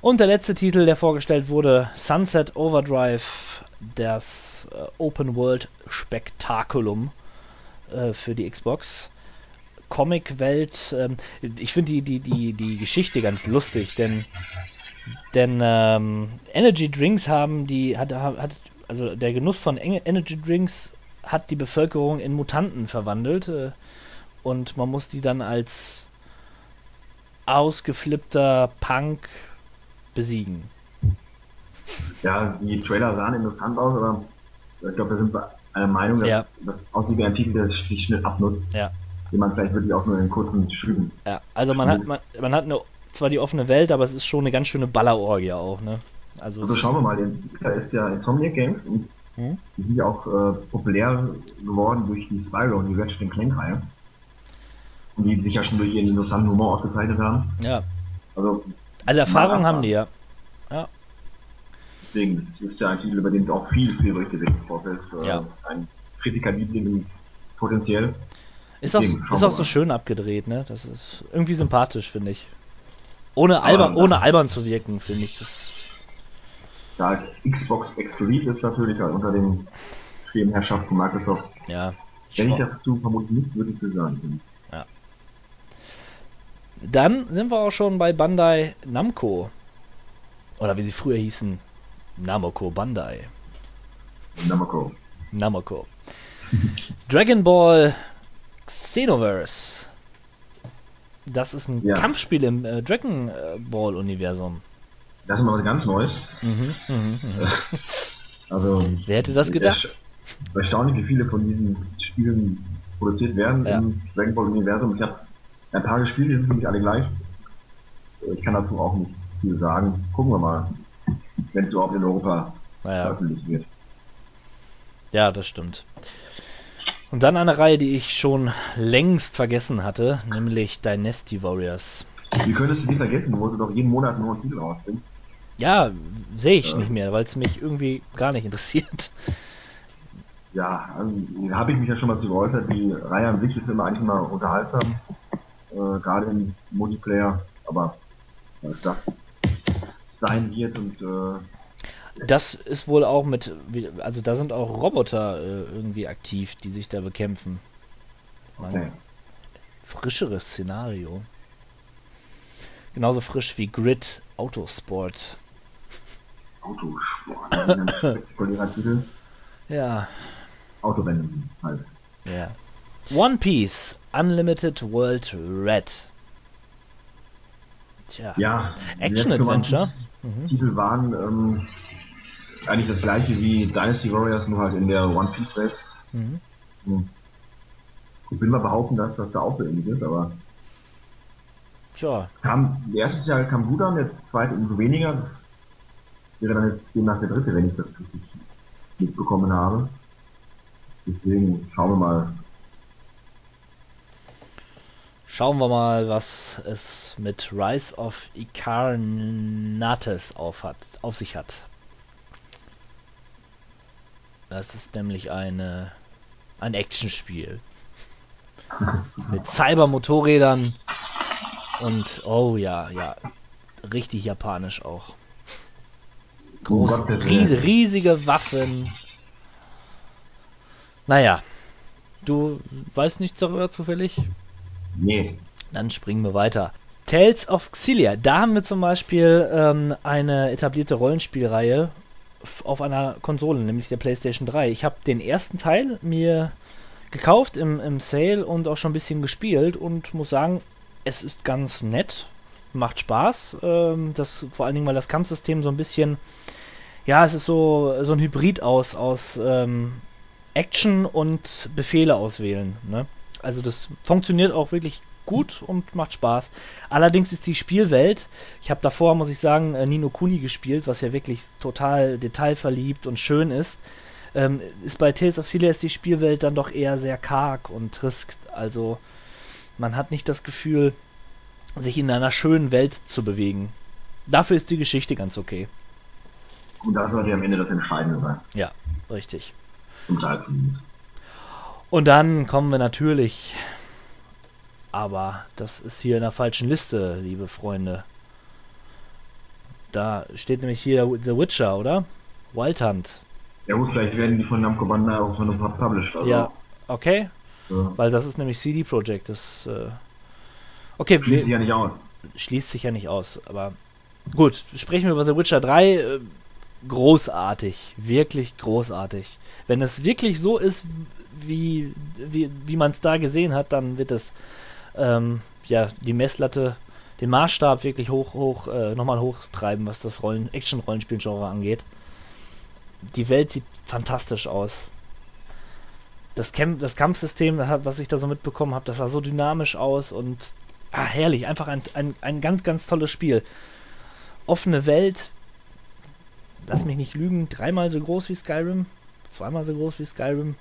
Und der letzte Titel, der vorgestellt wurde, Sunset Overdrive, das äh, Open-World-Spektakulum äh, für die Xbox. Comic-Welt, ähm, ich finde die, die, die, die Geschichte ganz lustig, denn, denn ähm, Energy-Drinks haben die, hat, hat, also der Genuss von Energy-Drinks hat die Bevölkerung in Mutanten verwandelt, äh, und man muss die dann als ausgeflippter Punk besiegen. Ja, die Trailer sahen interessant aus, aber ich glaube, da sind wir einer Meinung, dass ja. das aussieht wie ein Titel, der sich schnell abnutzt. Ja. Den man vielleicht wirklich auch nur in kurzen Schritten. Ja, also man hat, man, man hat eine, zwar die offene Welt, aber es ist schon eine ganz schöne Ballerorgie auch, ne? Also, also schauen wir mal, der ist ja Insomniac Games und hm? die sind ja auch äh, populär geworden durch die Spyro und die Ratchet and Clank-Reihe. Die sich ja schon durch ihren interessanten Humor ausgezeichnet haben. Ja. Also, also Erfahrung haben die, ja. ja. Deswegen, das ist ja ein Titel, über den es auch viel, viel richtig im Vorfeld. Ja. Ein Kritikerliebling potenziell. Ist Deswegen, auch, ist auch so schön abgedreht, ne? Das ist irgendwie sympathisch, finde ich. Ohne albern, ja, ohne albern zu wirken, finde ich. Das da ist Xbox exklusiv ist natürlich halt unter den schweren Herrschaften von Microsoft. Ja. Wenn ich dazu vermutlich nicht wirklich gesagt bin. Dann sind wir auch schon bei Bandai Namco. Oder wie sie früher hießen, Namco Bandai. Namco. Namco. Dragon Ball Xenoverse. Das ist ein ja. Kampfspiel im äh, Dragon Ball Universum. Das ist mal was ganz Neues. Mhm, mhm, mhm. Also, wer hätte das gedacht? Erstaunlich, wie viele von diesen Spielen produziert werden ja. im Dragon Ball Universum. Ich habe ein paar Spiele sind für mich alle gleich. Ich kann dazu auch nicht viel sagen. Gucken wir mal, wenn es überhaupt in Europa naja. veröffentlicht wird. Ja, das stimmt. Und dann eine Reihe, die ich schon längst vergessen hatte, nämlich Dynasty Warriors. Wie könntest du die vergessen? Du wolltest doch jeden Monat einen neuen Titel rausbringen. Ja, sehe ich äh, nicht mehr, weil es mich irgendwie gar nicht interessiert. Ja, also habe ich mich ja schon mal zu geäußert, die Reihe an sich ist immer eigentlich mal unterhaltsam, äh, gerade im Multiplayer, aber was das sein wird und äh, das ist wohl auch mit, also da sind auch Roboter äh, irgendwie aktiv, die sich da bekämpfen. Okay. Ein frischeres Szenario. Genauso frisch wie Grid Autosport. Autosport, ein spektakulärer Titel. Ja. Autorennen halt. Ja. One Piece Unlimited World Red. Tja. Ja. Action Adventure. Mhm. Titel waren ähm, eigentlich das gleiche wie Dynasty Warriors, nur halt in der One Piece Welt. Mhm. Mhm. Ich will mal behaupten, dass das da auch so ähnlich ist, aber. Tja. Kam, der erste Teil kam gut an, der zweite umso weniger. Das wäre dann jetzt demnach der dritte, wenn ich das richtig mitbekommen habe. Deswegen schauen wir mal. Schauen wir mal, was es mit Rise of Icarnates auf, hat, auf sich hat. Das ist nämlich eine, ein Actionspiel. Mit Cybermotorrädern und, oh ja, ja, richtig japanisch auch. Große, ries, riesige Waffen. Naja, du weißt nichts darüber zufällig? Nee. Dann springen wir weiter. Tales of Xillia. Da haben wir zum Beispiel ähm, eine etablierte Rollenspielreihe auf einer Konsole, nämlich der PlayStation drei. Ich habe den ersten Teil mir gekauft im, im Sale und auch schon ein bisschen gespielt und muss sagen, es ist ganz nett. Macht Spaß, ähm, das, vor allen Dingen, weil das Kampfsystem so ein bisschen, ja, es ist so, so ein Hybrid aus, aus ähm, Action und Befehle auswählen, ne? Also das funktioniert auch wirklich gut und macht Spaß. Allerdings ist die Spielwelt, ich habe davor, muss ich sagen, Ni no Kuni gespielt, was ja wirklich total detailverliebt und schön ist, ähm, ist bei Tales of Xillia ist die Spielwelt dann doch eher sehr karg und trist, also man hat nicht das Gefühl, sich in einer schönen Welt zu bewegen. Dafür ist die Geschichte ganz okay. Und das sollte am Ende das Entscheidende sein. Ja, richtig. Und dann kommen wir natürlich, aber das ist hier in der falschen Liste, liebe Freunde. Da steht nämlich hier The Witcher, oder? Wild Hunt. Ja gut, vielleicht werden die von Namco Bandai auch von uns published. Also. Ja, okay. Ja. Weil das ist nämlich C D Projekt, das... Äh, Okay, schließt sich ja nicht aus. Schließt sich ja nicht aus, aber gut, sprechen wir über The Witcher drei. Großartig, wirklich großartig. Wenn es wirklich so ist, wie, wie, wie man es da gesehen hat, dann wird es ähm, ja, die Messlatte, den Maßstab wirklich hoch, hoch, äh, nochmal hochtreiben, was das Rollen, Action-Rollenspiel-Genre angeht. Die Welt sieht fantastisch aus. Das, Camp- das Kampfsystem, was ich da so mitbekommen habe, das sah so dynamisch aus und ah, herrlich, einfach ein, ein, ein ganz, ganz tolles Spiel. Offene Welt, lass mich nicht lügen, dreimal so groß wie Skyrim, zweimal so groß wie Skyrim.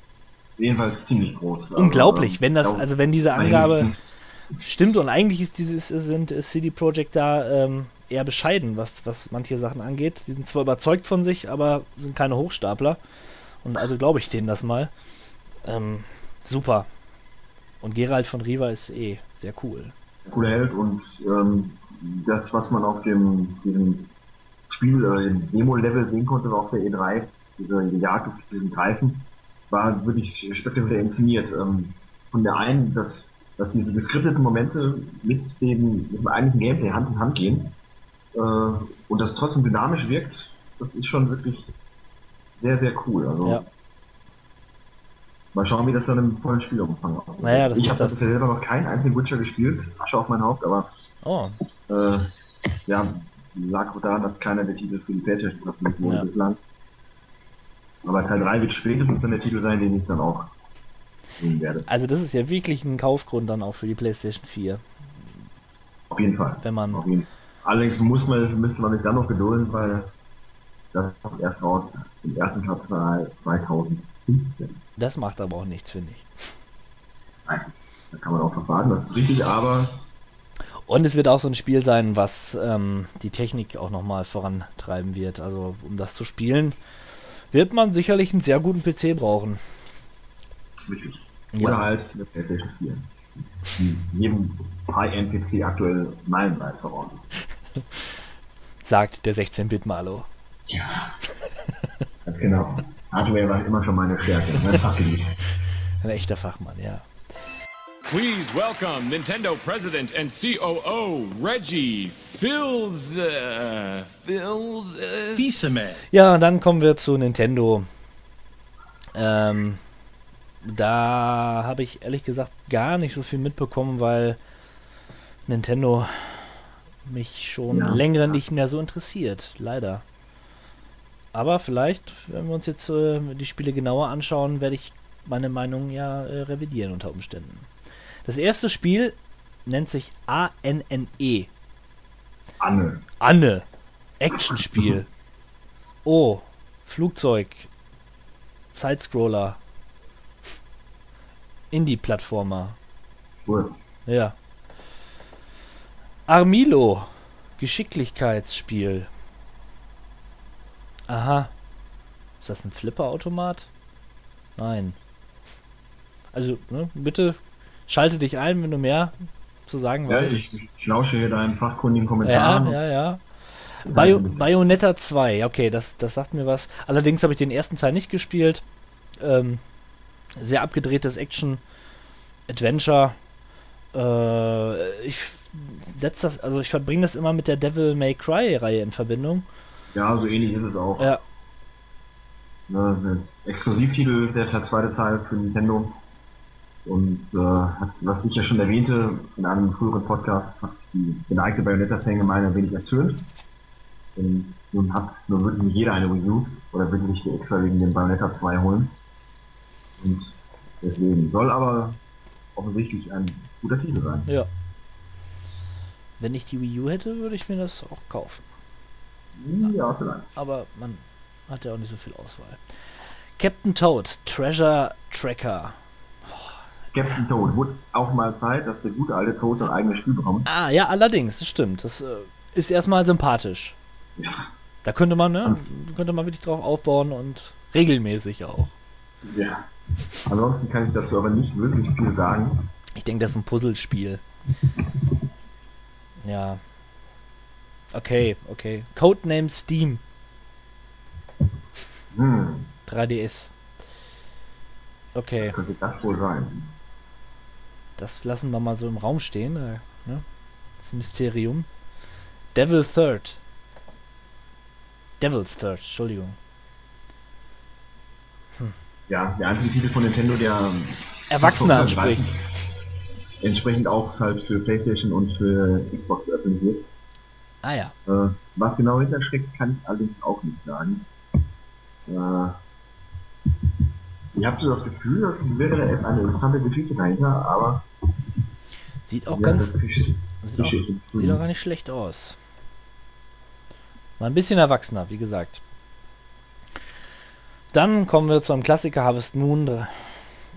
Jedenfalls ziemlich groß. Unglaublich, also, wenn das, also wenn diese Angabe stimmt und eigentlich ist dieses, sind C D Projekt da ähm, eher bescheiden, was, was manche Sachen angeht. Die sind zwar überzeugt von sich, aber sind keine Hochstapler und also glaube ich denen das mal. Ähm, super. Und Geralt von Riva ist eh sehr cool. Cooler Held und ähm, das, was man auf dem diesem Spiel, äh, Demo-Level sehen konnte, auf der E drei, diese Jagd auf diesen Greifen, war wirklich spektakulär inszeniert. Ähm, von der einen, dass, dass diese geskripteten Momente mit dem, mit dem eigentlichen Gameplay Hand in Hand gehen äh, und das trotzdem dynamisch wirkt, das ist schon wirklich sehr, sehr cool. Also, ja. Mal schauen, wie das dann im vollen Spielumfang aussieht. Naja, ich habe bisher selber noch keinen einzigen Witcher gespielt, Asche auf mein Haupt, aber oh. äh, ja, lag auch daran, dass keiner der Titel für die Playstation veröffentlicht wurde bislang. Aber Teil drei wird spätestens dann der Titel sein, den ich dann auch sehen werde. Also das ist ja wirklich ein Kaufgrund dann auch für die Playstation vier. Auf jeden Fall. Wenn man auf jeden. Allerdings muss man, müsste man sich dann noch gedulden, weil das kommt erst raus im ersten Quartal zweitausendfünfzehn. Das macht aber auch nichts, finde ich. Nein, da kann man auch noch warten, das ist richtig, aber... Und es wird auch so ein Spiel sein, was ähm, die Technik auch nochmal vorantreiben wird. Also um das zu spielen, wird man sicherlich einen sehr guten P C brauchen. Richtig. Oder ja. halt eine PlayStation vier. Die jedem High-End-P C aktuell meilenweit voran. Sagt der sechzehn Bit Malo. Ja, genau. Hardware war immer schon meine Stärke. Mein Fachgebiet. Ein echter Fachmann, ja. Please welcome Nintendo President and C O O Reggie Fils, äh, Fils, äh. Fils-Man. Ja, und dann kommen wir zu Nintendo. Ähm, da habe ich ehrlich gesagt gar nicht so viel mitbekommen, weil Nintendo mich schon ja, länger ja. nicht mehr so interessiert, leider. Aber vielleicht, wenn wir uns jetzt äh, die Spiele genauer anschauen, werde ich meine Meinung ja äh, revidieren unter Umständen. Das erste Spiel nennt sich A N N E. Anne. Anne. Actionspiel. Oh. Flugzeug. Sidescroller. Indie-Plattformer. Cool. Ja. Armilo. Geschicklichkeitsspiel. Aha. Ist das ein Flipper-Automat? Nein. Also, ne, bitte... Schalte dich ein, wenn du mehr zu sagen ja, weißt. Ich, ich lausche hier deinen fachkundigen Kommentaren. Ja, ja, ja. Bio, Bayonetta zwei, okay, das, das sagt mir was. Allerdings habe ich den ersten Teil nicht gespielt. Ähm, sehr abgedrehtes Action-Adventure. Äh, ich setze das, also ich verbringe das immer mit der Devil May Cry-Reihe in Verbindung. Ja, so ähnlich ist es auch. Ja. Exklusivtitel, der zweite Teil für Nintendo. Und äh, was ich ja schon erwähnte, in einem früheren Podcast hat die geneigte Bayonetta-Fangemeinde ein wenig erzürnt. Und nun hat, nur würde nicht jeder eine Wii U oder würde nicht die extra wegen dem Bayonetta zwei holen. Und deswegen soll aber offensichtlich ein guter Titel sein. Ja. Wenn ich die Wii U hätte, würde ich mir das auch kaufen. Ja, vielleicht. Aber man hat ja auch nicht so viel Auswahl. Captain Toad, Treasure Tracker. Captain Toad, wurde auch mal Zeit, dass der gute alte Toad sein eigenes Spiel bekommt. Ah, ja, allerdings, das stimmt. Das äh, ist erstmal sympathisch. Ja. Da könnte man, ne, könnte man wirklich drauf aufbauen und regelmäßig auch. Ja. Ansonsten kann ich dazu aber nicht wirklich viel sagen. Ich denke, das ist ein Puzzlespiel. Ja. Okay, okay. Codename Steam. Hm. drei D S. Okay. Das könnte das wohl sein. Das lassen wir mal so im Raum stehen. Ne? Das Mysterium. Devil Third. Devil's Third, Entschuldigung. Hm. Ja, der einzige Titel von Nintendo, der Erwachsene anspricht. Entsprechend auch halt für PlayStation und für Xbox veröffentlicht wird. Ah ja. Äh, was genau hintersteckt, kann ich allerdings auch nicht sagen. Äh, Ich habe so das Gefühl, das wäre eine interessante Geschichte dahinter, aber... Sieht auch ja, ganz... Geschichte, sieht, auch, Geschichte. sieht auch gar nicht schlecht aus. Mal ein bisschen erwachsener, wie gesagt. Dann kommen wir zu einem Klassiker, Harvest Moon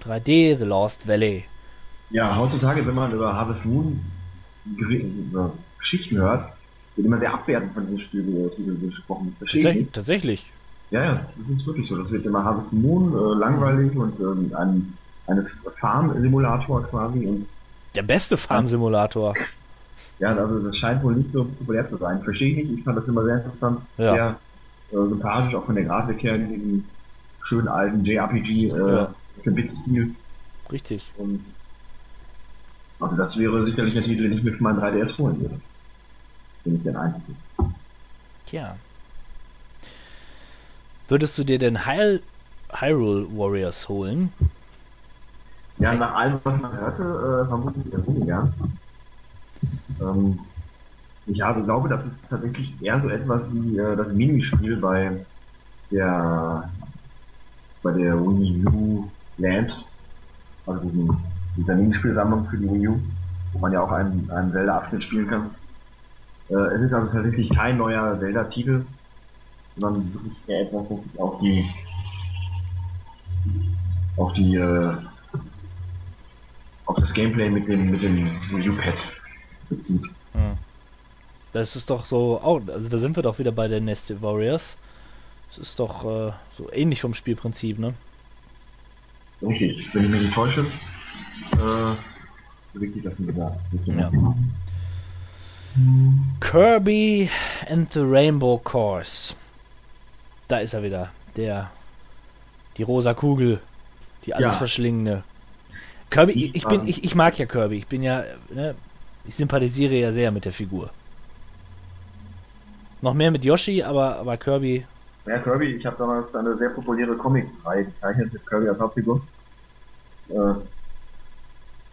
drei D, The Lost Valley. Ja, heutzutage, wenn man über Harvest Moon über Geschichten hört, wird immer sehr abwertend von diesem Spiel gesprochen. Tatsächlich? Tatsächlich. Ja, ja, das ist wirklich so. Das wird immer Harvest Moon, äh, langweilig und ähm, ein, ein Farm-Simulator quasi. Und der beste Farm-Simulator. Ja, also das scheint wohl nicht so populär zu sein. Verstehe ich nicht. Ich fand das immer sehr interessant. Ja. Sehr äh, sympathisch, auch von der Grafik her, in diesem schönen alten J R P G-Bit-Stil. Äh, ja. Richtig. Und also das wäre sicherlich ein Titel, den ich mir für meinen drei D S holen würde. Bin ich denn ein. Tja. Würdest du dir denn Hy Hyrule Warriors holen? Ja, nach allem, was man hörte, äh, vermutlich eher weniger. Ähm, ich habe, glaube, das ist tatsächlich eher so etwas wie äh, das Minispiel bei der bei der Wii U Land, also diesen, dieser Minispielsammlung für die Wii U, wo man ja auch einen, einen Zelda-Abschnitt spielen kann. Äh, es ist also tatsächlich kein neuer Zelda-Titel, sondern wirklich eher etwas, was sich auf die auf die äh, auf das Gameplay mit dem mit dem Wii U Pad bezieht. Ja. Das ist doch so, auch, also da sind wir doch wieder bei den Nested Warriors. Das ist doch äh, so ähnlich vom Spielprinzip, ne? Richtig, wenn ich mich nicht täusche, äh, bewegt sich das wieder da. Ja. Kirby and the Rainbow Course. Da ist er wieder, der, die rosa Kugel, die alles ja. verschlingende. Kirby, ich, ich bin, ich, ich mag ja Kirby, ich bin ja, ne, ich sympathisiere ja sehr mit der Figur. Noch mehr mit Yoshi, aber, aber Kirby. Ja, Kirby, ich habe damals eine sehr populäre Comic-Reihe gezeichnet mit Kirby als Hauptfigur. Äh,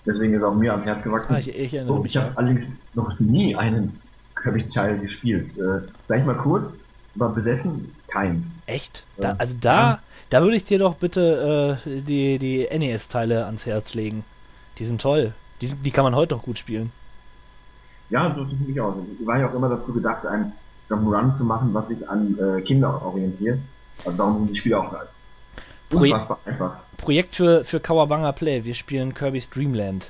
deswegen ist auch mir ans Herz gewachsen. Ah, ich ich erinnere so, mich. Ich habe allerdings noch nie einen Kirby-Teil gespielt. Äh, gleich mal kurz, aber besessen kein. Echt? Da, also da, ja. da würde ich dir doch bitte äh, die, die N E S-Teile ans Herz legen. Die sind toll. Die, sind, die kann man heute noch gut spielen. Ja, so sieht es mich aus. Ich war ja auch immer dazu gedacht, einen Run zu machen, was sich an äh, Kinder orientiert. Also darum sind die Spiele auch geil. Unfassbar Projek- einfach. Projekt für, für Cowabunga Play. Wir spielen Kirby's Dreamland.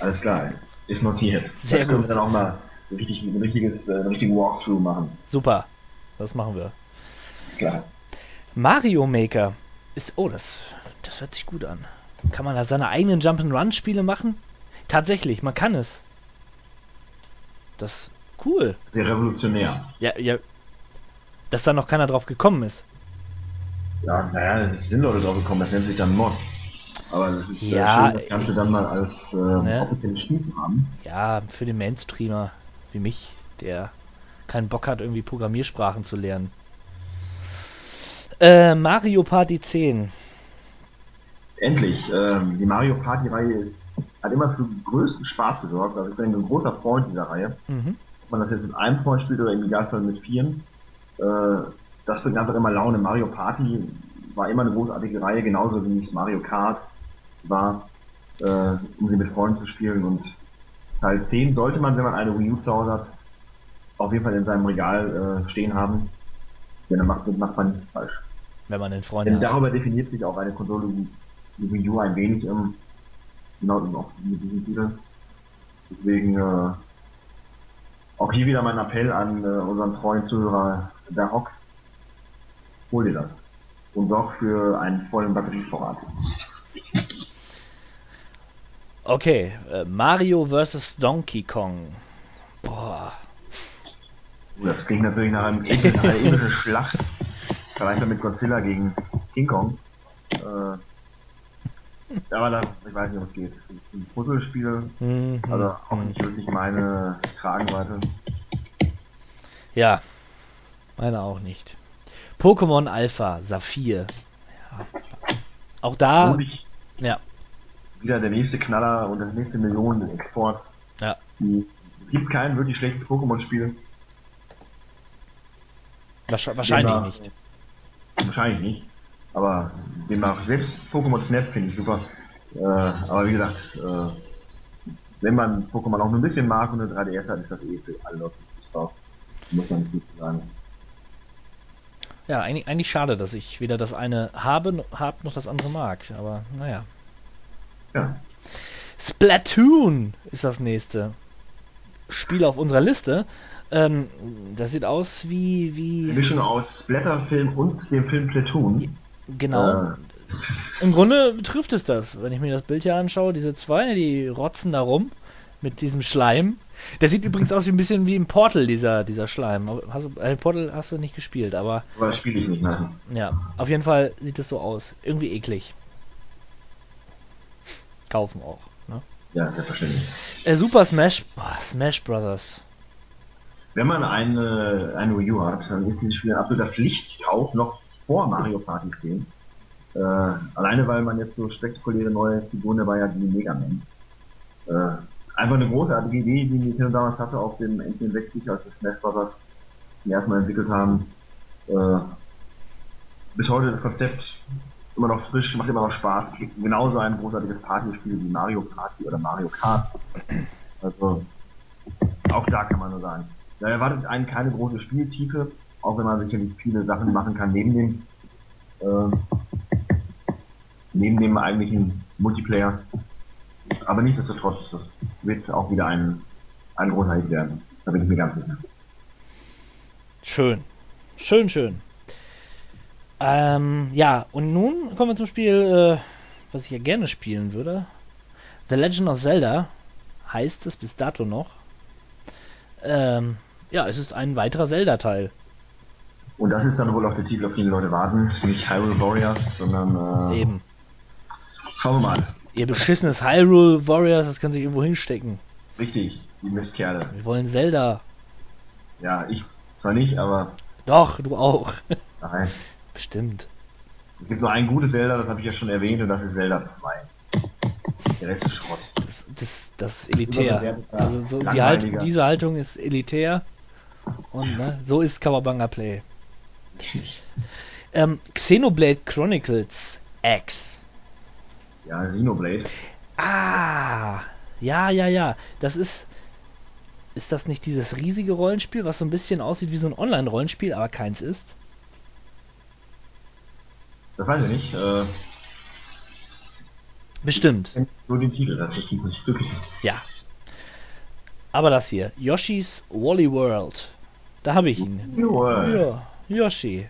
Alles klar. Ist notiert. Sehr das gut. Können wir dann auch mal richtig, ein richtiges, äh, richtigen Walkthrough machen. Super. Das machen wir. Alles klar. Mario Maker ist... Oh, das, das hört sich gut an. Kann man da seine eigenen Jump'n'Run-Spiele machen? Tatsächlich, man kann es. Das... Cool. Sehr revolutionär. Ja, ja. Dass da noch keiner drauf gekommen ist. Ja, naja, es sind Leute drauf gekommen, das nennt sich dann Mods. Aber das ist ja, äh, schön, das Ganze ich, dann mal als äh, ne? offizielles Spiel zu haben. Ja, für den Mainstreamer wie mich, der keinen Bock hat, irgendwie Programmiersprachen zu lernen. Äh, Mario Party zehn. Endlich. Äh, die Mario Party-Reihe ist, hat immer für den größten Spaß gesorgt. Also ich bin ein großer Freund dieser Reihe. Mhm. Ob man das jetzt mit einem Freund spielt oder im Idealfall mit vieren, äh, das bringt einfach immer Laune. Mario Party war immer eine großartige Reihe, genauso wie es Mario Kart war, äh, um sie mit Freunden zu spielen. Und Teil zehn sollte man, wenn man eine Wii U zu Hause hat, auf jeden Fall in seinem Regal äh, stehen haben, denn dann macht, macht man nichts falsch. Wenn man den Freunden denn darüber hat. Definiert sich auch eine Konsole wie Wii U ein wenig, ähm, genau auch mit diesen Titeln. Deswegen, äh, auch hier wieder mein Appell an äh, unseren treuen Zuhörer Darok. Hol dir das. Und sorg für einen vollen Batterievorrat. Okay, äh, Mario versus. Donkey Kong. Boah. Oh, das klingt natürlich nach einem, einer epischen Schlacht. Vielleicht mit Godzilla gegen King Kong. Äh, aber da, ich weiß nicht, was geht. Ein Puzzlespiel. Mhm. Also auch nicht wirklich meine Kragenweite. Ja, meine auch nicht. Pokémon Alpha, Saphir. Ja. Auch da. Ich, ja. Wieder der nächste Knaller und das nächste Millionen-Export. Ja. Es gibt kein wirklich schlechtes Pokémon-Spiel. Wahrscheinlich, wahrscheinlich nicht. Wahrscheinlich nicht. Aber demnach selbst Pokémon Snap finde ich super. Äh, aber wie gesagt, äh, wenn man Pokémon auch nur ein bisschen mag und eine drei D S hat, ist das eh für alle Leute drauf. Muss man nicht gut sagen. Ja, eigentlich, eigentlich schade, dass ich weder das eine habe, hab, noch das andere mag. Aber naja. Ja. Splatoon ist das nächste Spiel auf unserer Liste. Ähm, das sieht aus wie... wie... Mischung aus Splatterfilm und dem Film Platoon. Genau. Äh. Im Grunde betrifft es das. Wenn ich mir das Bild hier anschaue, diese zwei, die rotzen da rum mit diesem Schleim. Der sieht übrigens aus wie ein bisschen wie ein Portal, dieser, dieser Schleim. Hast du, äh, Portal hast du nicht gespielt, aber... Aber das spiele ich nicht, nein. Ja, auf jeden Fall sieht das so aus. Irgendwie eklig. Kaufen auch, ne? Ja, selbstverständlich. Äh, Super Smash... Oh, Smash Brothers. Wenn man eine, eine Wii U hat, dann ist dieses Spiel absoluter Pflicht, auch noch vor Mario Party stehen. Äh, alleine, weil man jetzt so spektakuläre neue Figuren dabei hat, wie Mega Man. Äh, einfach eine großartige Idee, die Nintendo damals hatte auf dem N sechzig, als wir Smash Brothers die erstmal entwickelt haben. Äh, bis heute das Konzept immer noch frisch, macht immer noch Spaß. Genauso ein großartiges Partyspiel wie Mario Party oder Mario Kart. Also, auch da kann man nur sagen. Da erwartet einen keine große Spieltiefe, auch wenn man sicherlich viele Sachen machen kann neben dem äh, neben dem eigentlichen Multiplayer. aber nichtsdestotrotz, das wird auch wieder ein, ein großer Hit werden. Da bin ich mir ganz sicher. Schön. Schön, schön. Ähm, ja, und nun kommen wir zum Spiel, äh, was ich ja gerne spielen würde. The Legend of Zelda heißt es bis dato noch. Ähm, ja, es ist ein weiterer Zelda-Teil. Und das ist dann wohl auch der Titel, auf den Leute warten. Nicht Hyrule Warriors, sondern... Äh, Eben. Schauen wir mal. Ihr beschissenes Hyrule Warriors, das kann sich irgendwo hinstecken. Richtig, die Mistkerle. Wir wollen Zelda. Ja, ich zwar nicht, aber... Doch, du auch. Nein. Bestimmt. Es gibt nur ein gutes Zelda, das habe ich ja schon erwähnt, und das ist Zelda zwei. Der Rest ist Schrott. Das, das, das ist elitär. Also so die Haltung, diese Haltung ist elitär. Und ne, so ist Cowabunga Play. ähm, Xenoblade Chronicles X. Ja, Xenoblade. Ah, ja, ja, ja. Das ist... Ist das nicht dieses riesige Rollenspiel, was so ein bisschen aussieht wie so ein Online-Rollenspiel, aber keins ist? Das weiß ich nicht. Äh... Bestimmt. Nur den Titel, das ist nicht zu kriegen. Ja. Aber das hier, Yoshi's Woolly World. Da habe ich ihn. Ja, Yoshi.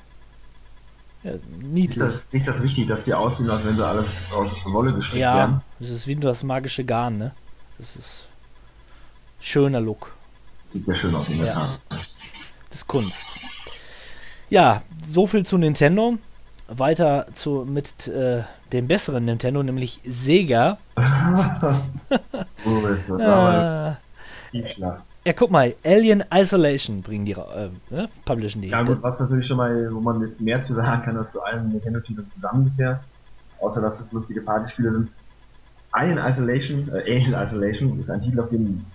Ja, niedlich. Ist das nicht das Wichtige, dass die aussehen, als wenn sie alles aus Wolle gestrickt ja, werden? Ja, das ist wie das magische Garn, ne? Das ist schöner Look. Sieht sehr schön aus in der ja. Tat. Das ist Kunst. Ja, so viel zu Nintendo. Weiter zu mit äh, dem besseren Nintendo, nämlich Sega. Wo ist das? Aber äh, ja, guck mal, Alien Isolation bringen die, äh, ne? Publishen die. Ja, gut, was natürlich schon mal, wo man jetzt mehr zu sagen kann, als zu allen Nintendo-Titeln zusammen bisher, außer dass es lustige Partyspiele sind. Alien Isolation, äh, Alien Isolation ist ein Titel, auf den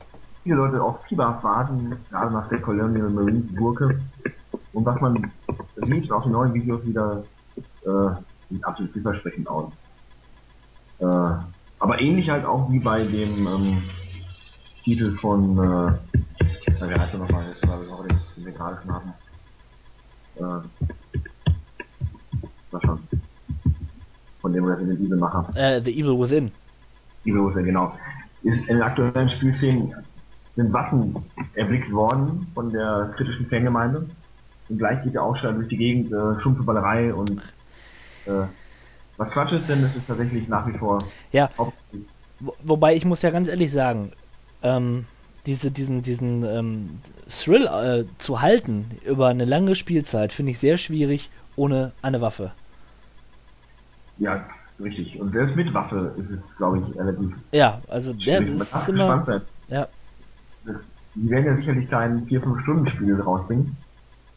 viele Leute auf fieberhaft warten, gerade nach der Colonial Marine Gurke. Und was man sieht, auch die neuen Videos wieder. Äh, sieht absolut vielversprechend aus. Äh, aber ähnlich halt auch wie bei dem ähm, Titel von, äh, wie heißt er nochmal, jetzt glaube ich auch den, den wir gerade schon hatten. Äh, was schon? Von dem Resident Evil Macher. Uh, The Evil Within. Evil Within, genau. Ist in den aktuellen Spielszenen sind Waffen erblickt worden von der kritischen Fangemeinde. Und gleich geht der Aufschrei durch die Gegend, äh, stumpfe Ballerei und äh, was Quatsch ist denn, das ist tatsächlich nach wie vor... Ja, wo, wobei ich muss ja ganz ehrlich sagen, ähm, diese, diesen, diesen ähm, Thrill äh, zu halten über eine lange Spielzeit finde ich sehr schwierig ohne eine Waffe. Ja, richtig. Und selbst mit Waffe ist es, glaube ich, relativ... Ja, also der ja, ist immer... Ja. Das, die werden ja sicherlich keinen vier bis fünf Stunden Spiel rausbringen.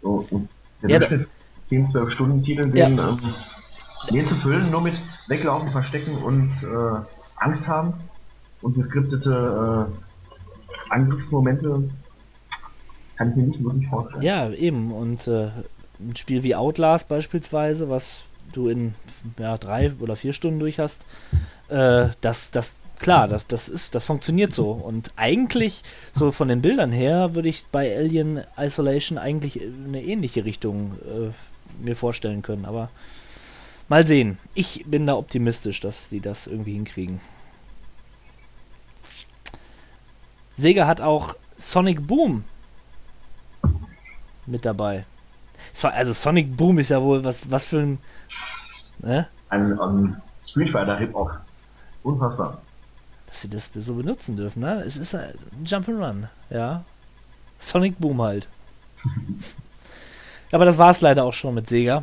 So, und der ja, Durchschnitt zehn bis zwölf Stunden Titel, den ja. ähm, den zu füllen, nur mit Weglaufen, Verstecken und äh, Angst haben und geskriptete äh, Angriffsmomente, kann ich mir nicht wirklich vorstellen. Ja, eben. Und äh, ein Spiel wie Outlast beispielsweise, was du in ja, drei oder vier Stunden durch hast, äh, das, das, klar, das, das ist, das funktioniert so. Und eigentlich, so von den Bildern her, würde ich bei Alien Isolation eigentlich eine ähnliche Richtung äh, mir vorstellen können. Aber mal sehen. Ich bin da optimistisch, dass die das irgendwie hinkriegen. Sega hat auch Sonic Boom mit dabei. So, also Sonic Boom ist ja wohl was, was für ein... Ne? Ein um, Street Fighter Hip-Hop. Unfassbar. Dass sie das so benutzen dürfen, ne? Es ist ein Jump'n'Run, ja. Sonic Boom halt. Aber das war es leider auch schon mit Sega.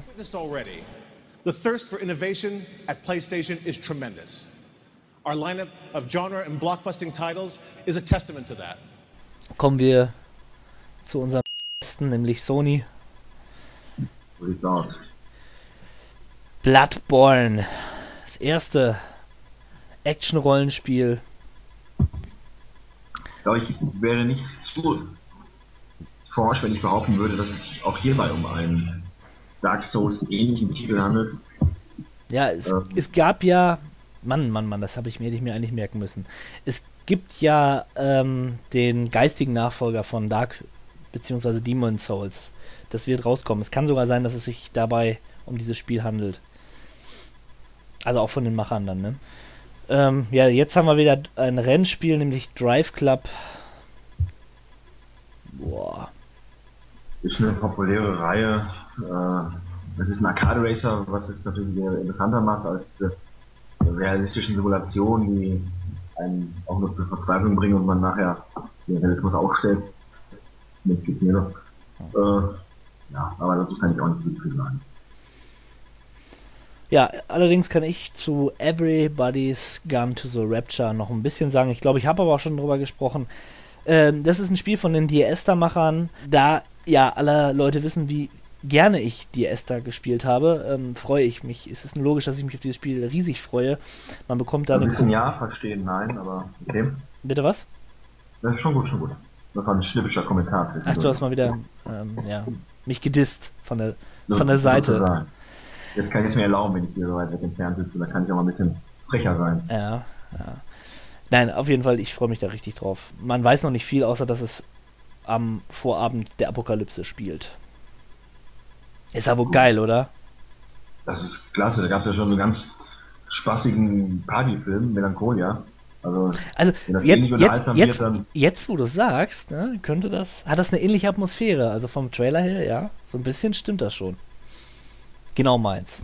The thirst for innovation at PlayStation is tremendous. Our lineup of genre and blockbusting titles is a testament to that. Kommen wir zu unserem besten, nämlich Sony. Bloodborne. Das erste Action-Rollenspiel. Ich glaube, ich wäre nicht so forsch, wenn ich behaupten würde, dass es sich auch hierbei um einen Dark Souls ähnlichen Titel handelt. Ja, es, ähm. es gab ja... Mann, Mann, Mann, das habe ich mir nicht mehr eigentlich merken müssen. Es gibt ja ähm, den geistigen Nachfolger von Dark bzw. Demon Souls. Das wird rauskommen. Es kann sogar sein, dass es sich dabei um dieses Spiel handelt. Also auch von den Machern dann, ne? Ähm, ja, jetzt haben wir wieder ein Rennspiel, nämlich Drive Club. Boah. Ist eine populäre Reihe. Es ist ein Arcade-Racer, was es natürlich interessanter macht als diese realistischen Simulationen, die einen auch nur zur Verzweiflung bringen und man nachher den Realismus aufstellt. Mit Gegner. Äh, ja, aber dazu kann ich auch nicht so viel sagen. Ja, allerdings kann ich zu Everybody's Gone to the Rapture noch ein bisschen sagen. Ich glaube, ich habe aber auch schon drüber gesprochen. Ähm, das ist ein Spiel von den Diesta-Machern. Da ja alle Leute wissen, wie gerne ich Diesta gespielt habe, ähm, freue ich mich. Es ist logisch, dass ich mich auf dieses Spiel riesig freue. Man bekommt da ein bisschen ja verstehen, nein, aber okay. Bitte was? Das ist schon gut, schon gut. Das war ein schnippischer Kommentar. Ach, du hast mal wieder ähm, ja, mich gedisst von der, so, von der Seite. Jetzt kann ich es mir erlauben, wenn ich hier so weit weg entfernt sitze. Da kann ich auch mal ein bisschen frecher sein. Ja, ja. Nein, auf jeden Fall, ich freue mich da richtig drauf. Man weiß noch nicht viel, außer dass es am Vorabend der Apokalypse spielt. Ist aber geil, oder? Das ist klasse. Da gab es ja schon so einen ganz spaßigen Partyfilm, Melancholia. Also, also jetzt, jetzt, jetzt, wird, jetzt, wo du sagst, ne, könnte das, hat das eine ähnliche Atmosphäre, also vom Trailer her, ja, so ein bisschen stimmt das schon. Genau meins.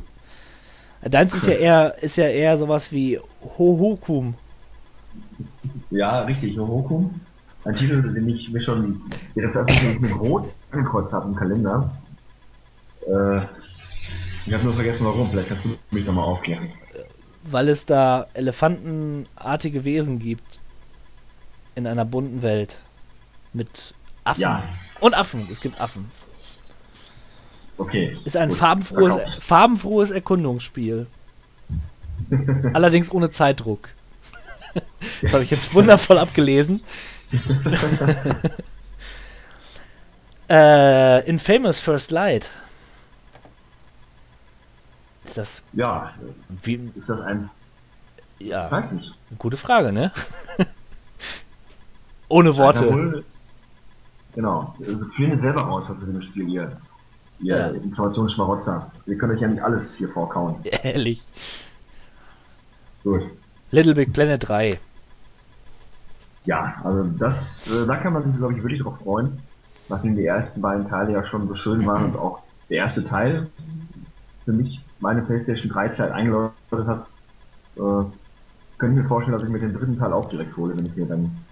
Deins ist ja eher, ist ja eher sowas wie Hohokum. Ja, richtig, Hohokum. Ein Titel, den ich mir schon direkt mit Rot angekreuzt habe im Kalender. Äh, ich habe nur vergessen, warum. Vielleicht kannst du mich nochmal aufklären. Weil es da elefantenartige Wesen gibt in einer bunten Welt mit Affen. Ja. Und Affen, es gibt Affen. Okay. Ist ein farbenfrohes, farbenfrohes Erkundungsspiel. Allerdings ohne Zeitdruck. Das habe ich jetzt wundervoll abgelesen. äh, Infamous First Light. Ist das... Ja, wie, ist das ein... Ja, ich weiß nicht. Gute Frage, ne? Ohne Worte. Wohl, genau. Findet selber raus, was in dem Spiel hier... Ihr ja. Informationsschmarotzer. Ihr könnt euch ja nicht alles hier vorkauen. Ehrlich. Gut. Little Big Planet drei. Ja, also das... Äh, da kann man sich, glaube ich, wirklich drauf freuen. Nachdem die ersten beiden Teile ja schon so schön waren und auch der erste Teil für mich... meine PlayStation drei Zeit eingeläutet hat, äh, könnte ich mir vorstellen, dass ich mir den dritten Teil auch direkt hole, wenn ich hier dann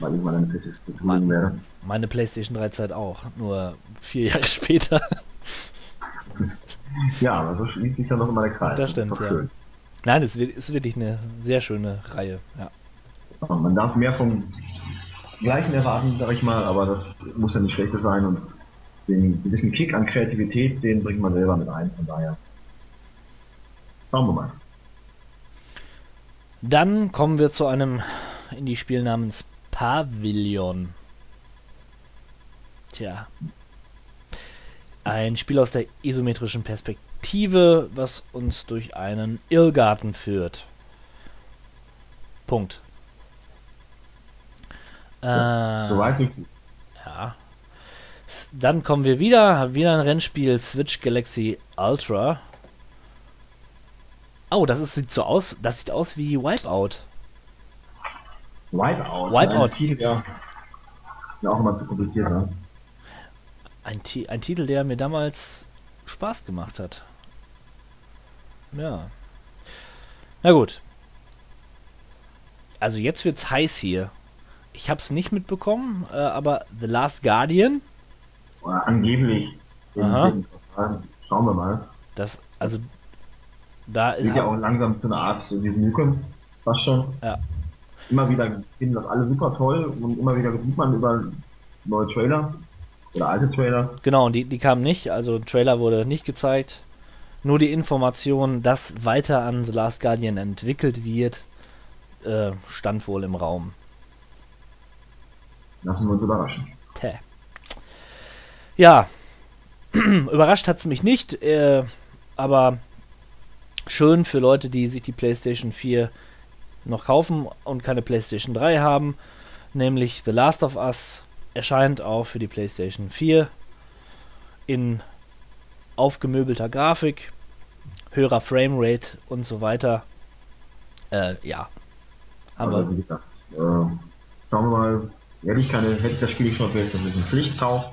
mal irgendwann eine PlayStation kriegen werde. Meine PlayStation drei Zeit auch, nur vier Jahre später. Ja, aber so schließt sich dann noch immer der Kreis. Das stimmt, das ist ja. Schön. Nein, es ist wirklich eine sehr schöne Reihe, ja. Ja, man darf mehr vom Gleichen erwarten, sag ich mal, aber das muss ja nicht schlechter sein und den gewissen Kick an Kreativität, den bringt man selber mit ein, von daher. Schauen wir mal. Dann kommen wir zu einem Indie-Spiel namens Pavilion. Tja. Ein Spiel aus der isometrischen Perspektive, was uns durch einen Irrgarten führt. Punkt. Äh, Soweit ich gut. Ja. Dann kommen wir wieder, wieder ein Rennspiel Switch Galaxy Ultra. Oh, das ist, sieht so aus, das sieht aus wie Wipeout. Wipeout? Wipeout. Ein Titel, der ja auch immer zu kompliziert war. Ein, ein Titel, der mir damals Spaß gemacht hat. Ja. Na gut. Also jetzt wird's heiß hier. Ich hab's nicht mitbekommen, äh, aber The Last Guardian? Oder angeblich. Aha. Schauen wir mal. Das, also... Da ist ja auch langsam zu einer Art so diesen Mucken, fast schon. Ja. Immer wieder finden das alle super toll und immer wieder sieht man über neue Trailer oder alte Trailer. Genau, und die, die kamen nicht, also Trailer wurde nicht gezeigt. Nur die Information, dass weiter an The Last Guardian entwickelt wird, äh, stand wohl im Raum. Lassen wir uns überraschen. Tja. Ja, überrascht hat es mich nicht, äh, aber... Schön für Leute, die sich die PlayStation vier noch kaufen und keine PlayStation drei haben, nämlich The Last of Us erscheint auch für die PlayStation vier in aufgemöbelter Grafik, höherer Framerate und so weiter. äh, ja. Haben also, wir. Wie gesagt, äh, sagen wir mal, ehrlich, keine, hätte ich das Spiel schon vielleicht so ein bisschen Pflicht drauf,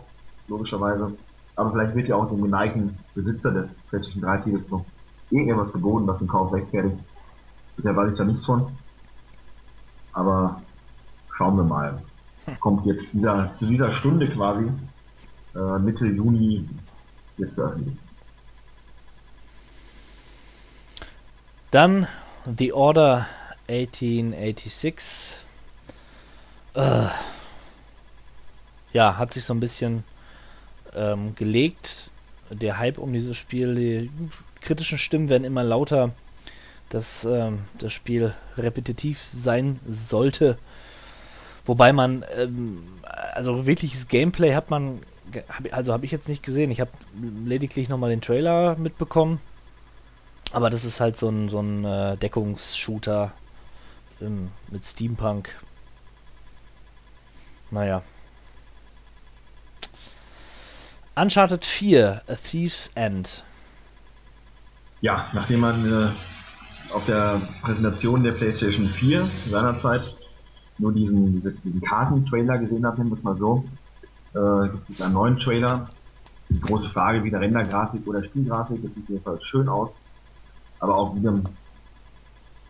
logischerweise. Aber vielleicht wird ja auch dem geneigten Besitzer des PlayStation drei Titels noch irgendwas geboten, was den Kauf rechtfertigt. Bisher weiß ich da nichts von. Aber schauen wir mal. Kommt jetzt dieser, zu dieser Stunde quasi, äh, Mitte Juni, jetzt veröffentlicht. Dann The Order achtzehnhundertsechsundachtzig. Uh, ja, hat sich so ein bisschen ähm, gelegt. Der Hype um dieses Spiel, die kritischen Stimmen werden immer lauter, dass ähm, das Spiel repetitiv sein sollte. Wobei man, ähm, also wirkliches Gameplay hat man, hab, also habe ich jetzt nicht gesehen. Ich habe lediglich nochmal den Trailer mitbekommen. Aber das ist halt so ein, so ein äh, Deckungsshooter ähm, mit Steampunk. Naja. Uncharted vier, A Thief's End. Ja, nachdem man äh, auf der Präsentation der PlayStation vier seinerzeit nur diesen, diesen Karten-Trailer gesehen hat, nehmen wir es mal so, äh, gibt es einen neuen Trailer. Die große Frage, wieder Rendergrafik oder Spielgrafik, das sieht jedenfalls schön aus, aber auch wieder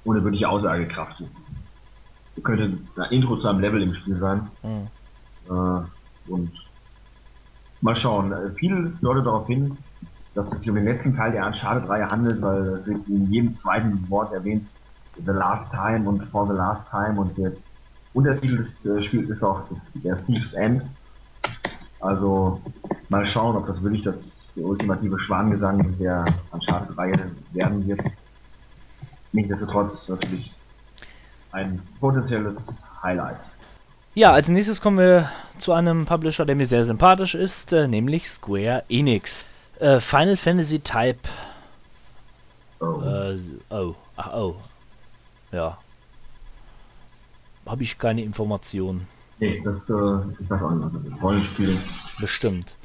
ohne wirkliche Aussagekraft. Das könnte ein Intro zu einem Level im Spiel sein. Mhm. Äh, und mal schauen. Vieles deutet darauf hin, dass es sich um den letzten Teil der Uncharted-Reihe handelt, weil es wird in jedem zweiten Wort erwähnt, The Last Time und For the Last Time, und der Untertitel des äh, Spiels ist auch der Thief's End. Also mal schauen, ob das wirklich das ultimative Schwanengesang der Uncharted-Reihe werden wird. Nichtsdestotrotz natürlich ein potenzielles Highlight. Ja, als nächstes kommen wir zu einem Publisher, der mir sehr sympathisch ist, äh, nämlich Square Enix. Äh, Final Fantasy Type... Oh. Äh, oh. Ach, oh. Ja. Habe ich keine Informationen. Nee, das äh, ist das andere. Das Rollenspiel. Bestimmt.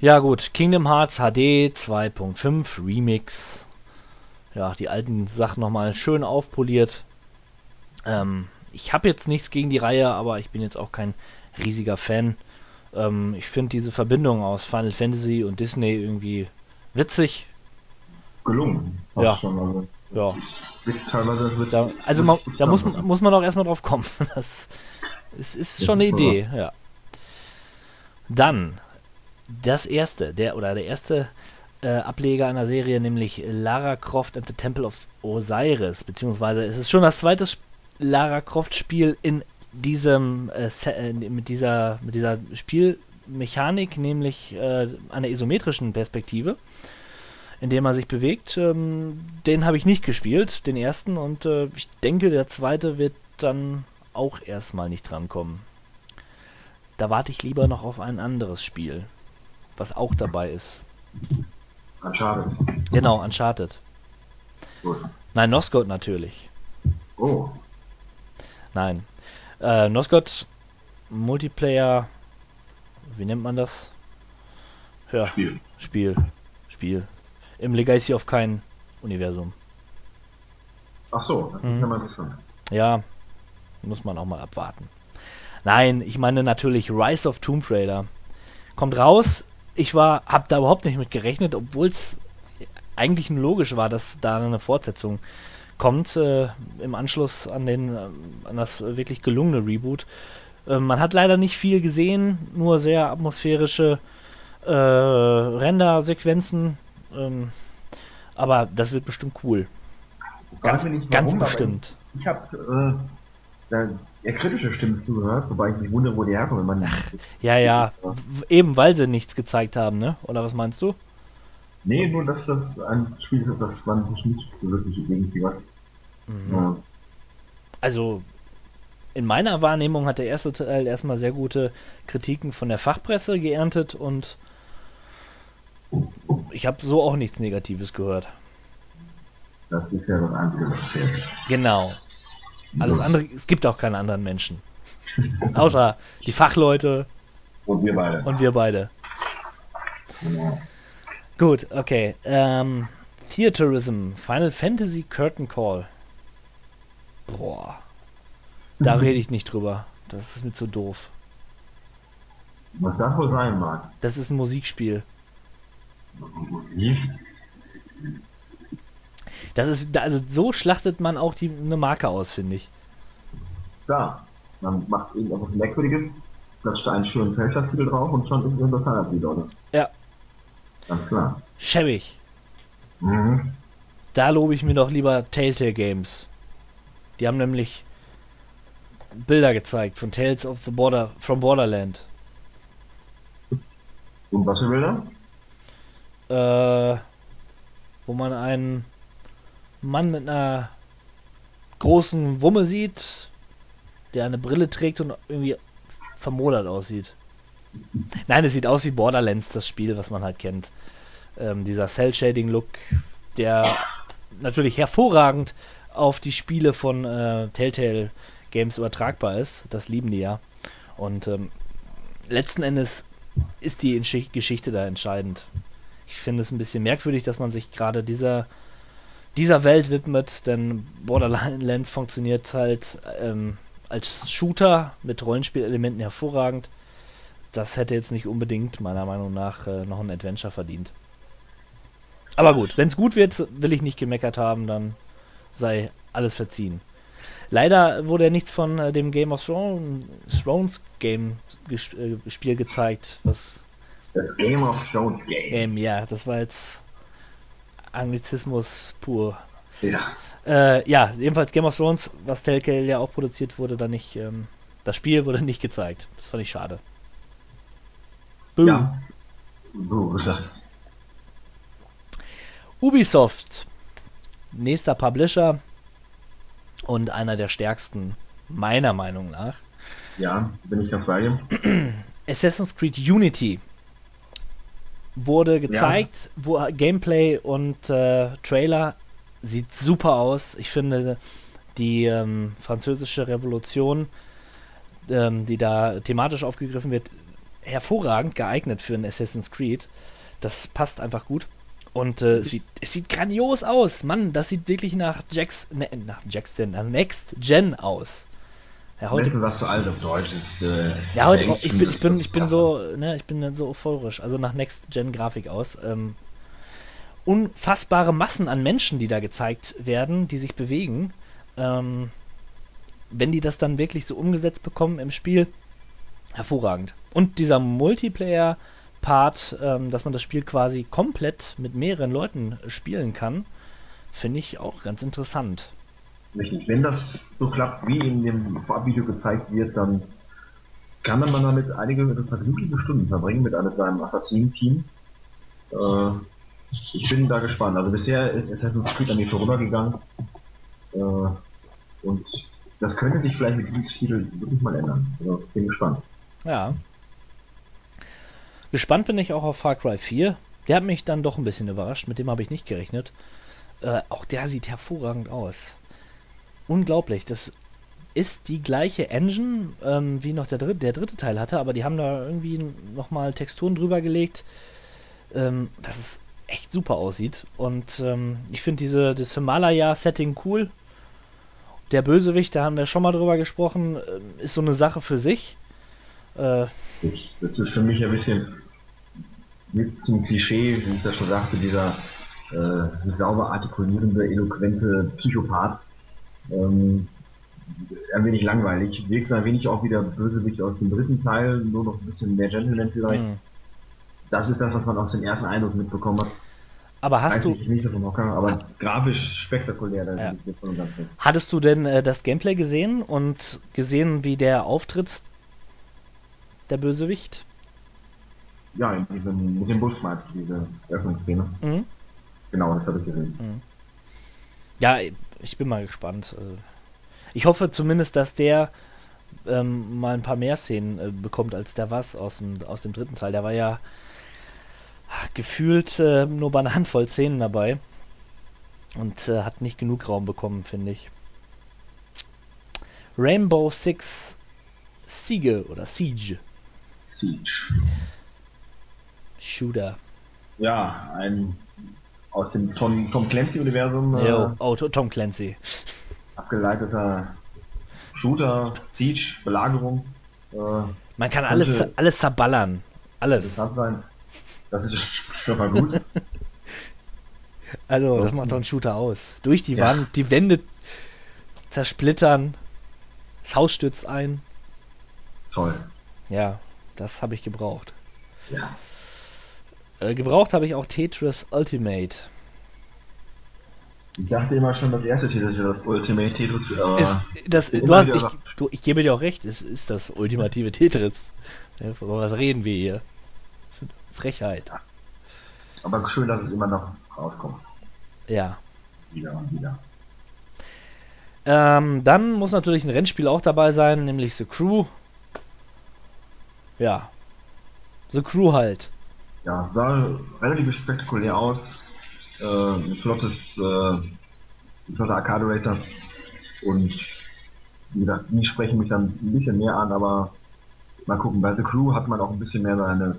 Ja gut, Kingdom Hearts H D zwei Punkt fünf Remix. Ja, die alten Sachen nochmal schön aufpoliert. Ähm, ich habe jetzt nichts gegen die Reihe, aber ich bin jetzt auch kein riesiger Fan. Ähm, ich finde diese Verbindung aus Final Fantasy und Disney irgendwie witzig. Gelungen. Ja. Schon, also. Ja. Da, also man, da muss, muss man doch erstmal drauf kommen. Das ist, ist schon eine Idee. Ja. Dann das erste, der oder der erste äh, Ableger einer Serie, nämlich Lara Croft and the Temple of Osiris, beziehungsweise es ist schon das zweite Lara Croft Spiel in diesem äh, mit dieser mit dieser Spielmechanik, nämlich äh, einer isometrischen Perspektive, in dem man sich bewegt. Ähm, den habe ich nicht gespielt, den ersten, und äh, ich denke, der zweite wird dann auch erstmal nicht drankommen. Da warte ich lieber noch auf ein anderes Spiel, was auch dabei ist. Uncharted. Genau, Uncharted. Gut. Nein, Nosgood natürlich. Oh. Nein. Äh, Nosgood Multiplayer, wie nennt man das? Ja, Spiel. Spiel. Spiel. Im Legacy of Kain Universum. Ach so, das mhm. kann man schon. Ja, muss man auch mal abwarten. Nein, ich meine natürlich Rise of Tomb Raider. Kommt raus, ich war, hab da überhaupt nicht mit gerechnet, obwohl es eigentlich nur logisch war, dass da eine Fortsetzung kommt, äh, im Anschluss an den, äh, an das wirklich gelungene Reboot. Äh, man hat leider nicht viel gesehen, nur sehr atmosphärische äh, Render-Sequenzen. Ähm, aber das wird bestimmt cool. Ganz, nicht, ganz warum, bestimmt. Ich, ich habe äh, eher kritische Stimmen zugehört, wobei ich mich wundere, wo die herkommen. Wenn man Ach, ja, ja, eben weil sie nichts gezeigt haben, ne? Oder was meinst du? Nee, nur dass das ein Spiel ist, das man sich nicht wirklich irgendwie hat. Mhm. Ja. Also, in meiner Wahrnehmung hat der erste Teil erstmal sehr gute Kritiken von der Fachpresse geerntet, und ich habe so auch nichts Negatives gehört. Das ist ja das Einzige, was fehlt. Genau. Alles andere, es gibt auch keine anderen Menschen. Außer die Fachleute. Und wir beide. Und wir beide. Ja. Gut, okay. Ähm, Theaterism, Final Fantasy Curtain Call. Boah. Da rede ich nicht drüber. Das ist mir zu doof. Was das wohl sein mag? Das ist ein Musikspiel. Musik? Das ist, also so schlachtet man auch die, eine Marke aus, finde ich. Klar. Man macht irgendwas Merkwürdiges, klatscht einen schönen Fälschertitel drauf und schon ist das Fahrradlied, oder? Ja. Ganz klar. Schäbig. Mhm. Da lobe ich mir doch lieber Telltale Games. Die haben nämlich Bilder gezeigt von Tales of the Border, from Borderland. Und was für Bilder? Äh, wo man einen Mann mit einer großen Wumme sieht, der eine Brille trägt und irgendwie vermodert aussieht. Nein, es sieht aus wie Borderlands, das Spiel, was man halt kennt. Ähm, dieser Cell-Shading-Look, der natürlich hervorragend auf die Spiele von äh, Telltale Games übertragbar ist. Das lieben die ja. Und ähm, letzten Endes ist die Geschichte da entscheidend. Ich finde es ein bisschen merkwürdig, dass man sich gerade dieser, dieser Welt widmet, denn Borderlands funktioniert halt ähm, als Shooter mit Rollenspielelementen hervorragend. Das hätte jetzt nicht unbedingt meiner Meinung nach äh, noch ein Adventure verdient. Aber gut, wenn es gut wird, will ich nicht gemeckert haben, dann sei alles verziehen. Leider wurde ja nichts von äh, dem Game of Thrones, Thrones Game ges äh, Spiel gezeigt, was das Game of Thrones Game. Game, ja, das war jetzt Anglizismus pur. Ja. Äh, ja, jedenfalls Game of Thrones, was Telltale ja auch produziert wurde, dann nicht. Ähm, das Spiel wurde nicht gezeigt. Das fand ich schade. Boom. Ja. Du sagst. Ubisoft, nächster Publisher und einer der stärksten, meiner Meinung nach. Ja, bin ich ganz bei dir. Assassin's Creed Unity wurde gezeigt, ja. Wo Gameplay und äh, Trailer sieht super aus. Ich finde, die ähm, französische Revolution, ähm, die da thematisch aufgegriffen wird, hervorragend geeignet für ein Assassin's Creed. Das passt einfach gut. Und äh, es, sieht, es sieht grandios aus. Mann, das sieht wirklich nach Jax, ne, nach Jackson, nach Next Gen aus. Ja, heute, wissen, was du alles auf Deutsch ist. Äh, ja, heute, Action, ich bin, ich bin, ich bin so, ne, ich bin dann so euphorisch. Also nach Next Gen Grafik aus. Ähm, unfassbare Massen an Menschen, die da gezeigt werden, die sich bewegen. Ähm, wenn die das dann wirklich so umgesetzt bekommen im Spiel, hervorragend. Und dieser Multiplayer Part, ähm, dass man das Spiel quasi komplett mit mehreren Leuten spielen kann, finde ich auch ganz interessant. Wenn das so klappt, wie in dem Vorabvideo gezeigt wird, dann kann man damit einige vergnügliche Stunden verbringen mit einem seinem Assassinen-Team. Äh, ich bin da gespannt. Also bisher ist Assassin's Creed an mir vorübergegangen. Äh, und das könnte sich vielleicht mit diesem Titel wirklich mal ändern. Also bin gespannt. Ja. Gespannt bin ich auch auf Far Cry vier. Der hat mich dann doch ein bisschen überrascht. Mit dem habe ich nicht gerechnet. Äh, auch der sieht hervorragend aus. Unglaublich. Das ist die gleiche Engine, ähm, wie noch der dritte, der dritte Teil hatte, aber die haben da irgendwie nochmal Texturen drüber gelegt, ähm, dass es echt super aussieht. Und ähm, ich finde diese das Himalaya-Setting cool. Der Bösewicht, da haben wir schon mal drüber gesprochen, äh, ist so eine Sache für sich. Äh, das ist für mich ein bisschen mit zum Klischee, wie ich das schon sagte, dieser äh, sauber artikulierende, eloquente Psychopath. Ähm, ein wenig langweilig. Wirkt ein wenig auch wieder Bösewicht aus dem dritten Teil, nur noch ein bisschen mehr Gentleman vielleicht. Mhm. Das ist das, was man aus dem ersten Eindruck mitbekommen hat. Aber hast Weiß du... Ich nicht so vom Hocker, aber ah. grafisch spektakulär. Das ja. ist von ganz Hattest du denn äh, das Gameplay gesehen und gesehen, wie der auftritt, der Bösewicht? Ja, in diesem, mit dem Bus meinst du, diese Öffnungsszene. Mhm. Genau, das habe ich gesehen. Mhm. Ja, ich bin mal gespannt. Ich hoffe zumindest, dass der ähm, mal ein paar mehr Szenen äh, bekommt, als der was aus dem, aus dem dritten Teil. Der war ja ach, gefühlt äh, nur bei einer Handvoll Szenen dabei und äh, hat nicht genug Raum bekommen, finde ich. Rainbow Six Siege oder Siege. Siege. Shooter. Ja, ein aus dem Tom, Tom Clancy-Universum. Äh, oh, Tom Clancy. abgeleiteter Shooter, Siege, Belagerung. Äh, Man kann alles, alles zerballern. Alles. Interessant sein. Das ist schon mal gut. Also, so. Das macht doch einen Shooter aus. Durch die ja. Wand, die Wände zersplittern, das Haus stürzt ein. Toll. Ja, das habe ich gebraucht. Ja. Äh, gebraucht habe ich auch Tetris Ultimate. Ich dachte immer schon, das erste Tetris wäre das Ultimate Tetris. Äh, ist, das, du hast, ich, du, ich gebe dir auch recht, es ist das ultimative Tetris. Über was reden wir hier? Das ist Frechheit. Aber schön, dass es immer noch rauskommt. Ja. Wieder und wieder. Ähm, dann muss natürlich ein Rennspiel auch dabei sein, nämlich The Crew. Ja. The Crew halt. Ja, sah relativ spektakulär aus. Äh, ein flottes, äh, ein flotter Arcade Racer. Und wie gesagt, die sprechen mich dann ein bisschen mehr an, aber mal gucken. Bei The Crew hat man auch ein bisschen mehr seine,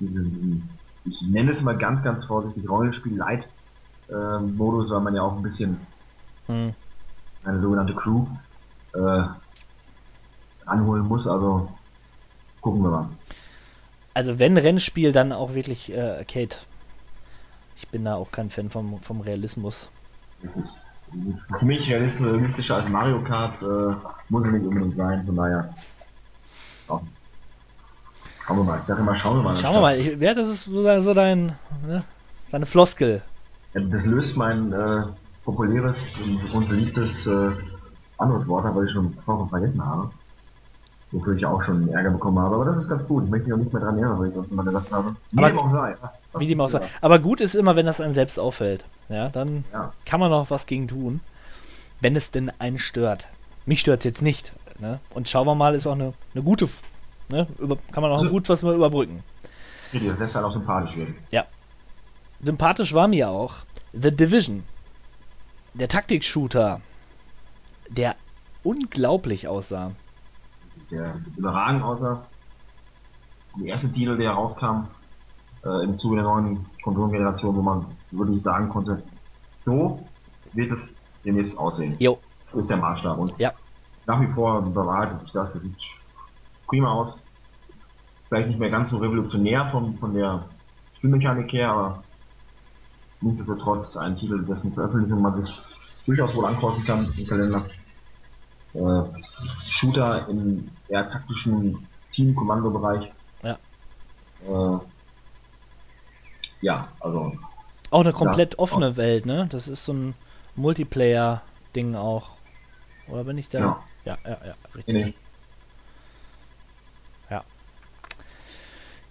diese, diesen, ich nenne es mal ganz, ganz vorsichtig, Rollenspiel-Light-Modus, weil man ja auch ein bisschen hm. eine sogenannte Crew äh, anholen muss. Also gucken wir mal. Also wenn Rennspiel, dann auch wirklich äh, Arcade. Ich bin da auch kein Fan vom, vom Realismus. Für mich realistischer als Mario Kart äh, muss es nicht unbedingt sein, von daher. Oh. Schauen wir mal, ich sag immer, schauen wir mal. Schauen wir mal, ich, ja, das ist so, so dein, ne? Seine Floskel. Ja, das löst mein äh, populäres und beliebtes äh, anderes Wort, weil ich schon vorher vergessen habe. Wofür ich auch schon Ärger bekommen habe, aber das ist ganz gut. Ich möchte mich auch nicht mehr dran erinnern, weil ich das immer gesagt habe. Wie aber, dem auch sei. Das wie dem auch sei. Aber gut ist immer, wenn das einem selbst auffällt. Ja, dann ja. kann man noch was gegen tun, wenn es denn einen stört. Mich stört es jetzt nicht. Ne? Und schauen wir mal, ist auch eine, eine gute, ne? Über, kann man auch also, gut was mal überbrücken. Das lässt halt auch sympathisch werden. Ja. Sympathisch war mir auch The Division. Der Taktik-Shooter, der unglaublich aussah. Der überragend aussah. Der erste Titel, der rauskam, äh, im Zuge der neuen Konsolengeneration, wo man wirklich sagen konnte, so wird es demnächst aussehen. Jo. Das ist der Maßstab. Und ja. nach wie vor bewahrt sich das. Das sieht prima aus. Vielleicht nicht mehr ganz so revolutionär von, von der Spielmechanik her, aber nichtsdestotrotz ein Titel, dessen Veröffentlichung man sich durchaus wohl ankreuzen kann im Kalender. Äh, Shooter im eher taktischen Teamkommandobereich. Ja. Äh, ja, also. Auch eine komplett ja, offene auch. Welt, ne? Das ist so ein Multiplayer-Ding auch. Oder bin ich da? Ja, ja, ja, ja richtig. Nee. Ja.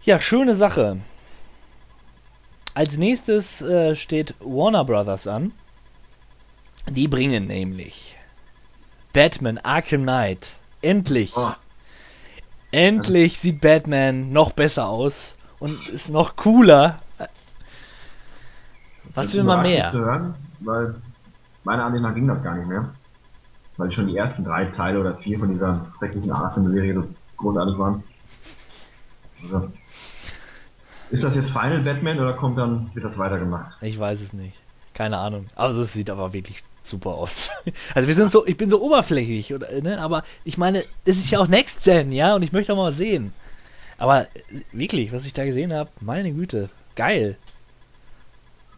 Ja, schöne Sache. Als nächstes äh, steht Warner Brothers an. Die bringen nämlich Batman Arkham Knight. Endlich. Oh. Endlich sieht Batman noch besser aus und ist noch cooler. Was das will man mehr? Zu hören, weil meiner Ansicht nach ging das gar nicht mehr. Weil schon die ersten drei Teile oder vier von dieser schrecklichen Arkham-Serie so großartig waren. Also, ist das jetzt Final Batman oder kommt dann, wird das weitergemacht? Ich weiß es nicht. Keine Ahnung. Also es sieht aber wirklich super aus. Also wir sind so, ich bin so oberflächlich, oder, ne? Aber ich meine, es ist ja auch Next Gen, ja? Und ich möchte auch mal was sehen. Aber wirklich, was ich da gesehen habe, meine Güte, geil.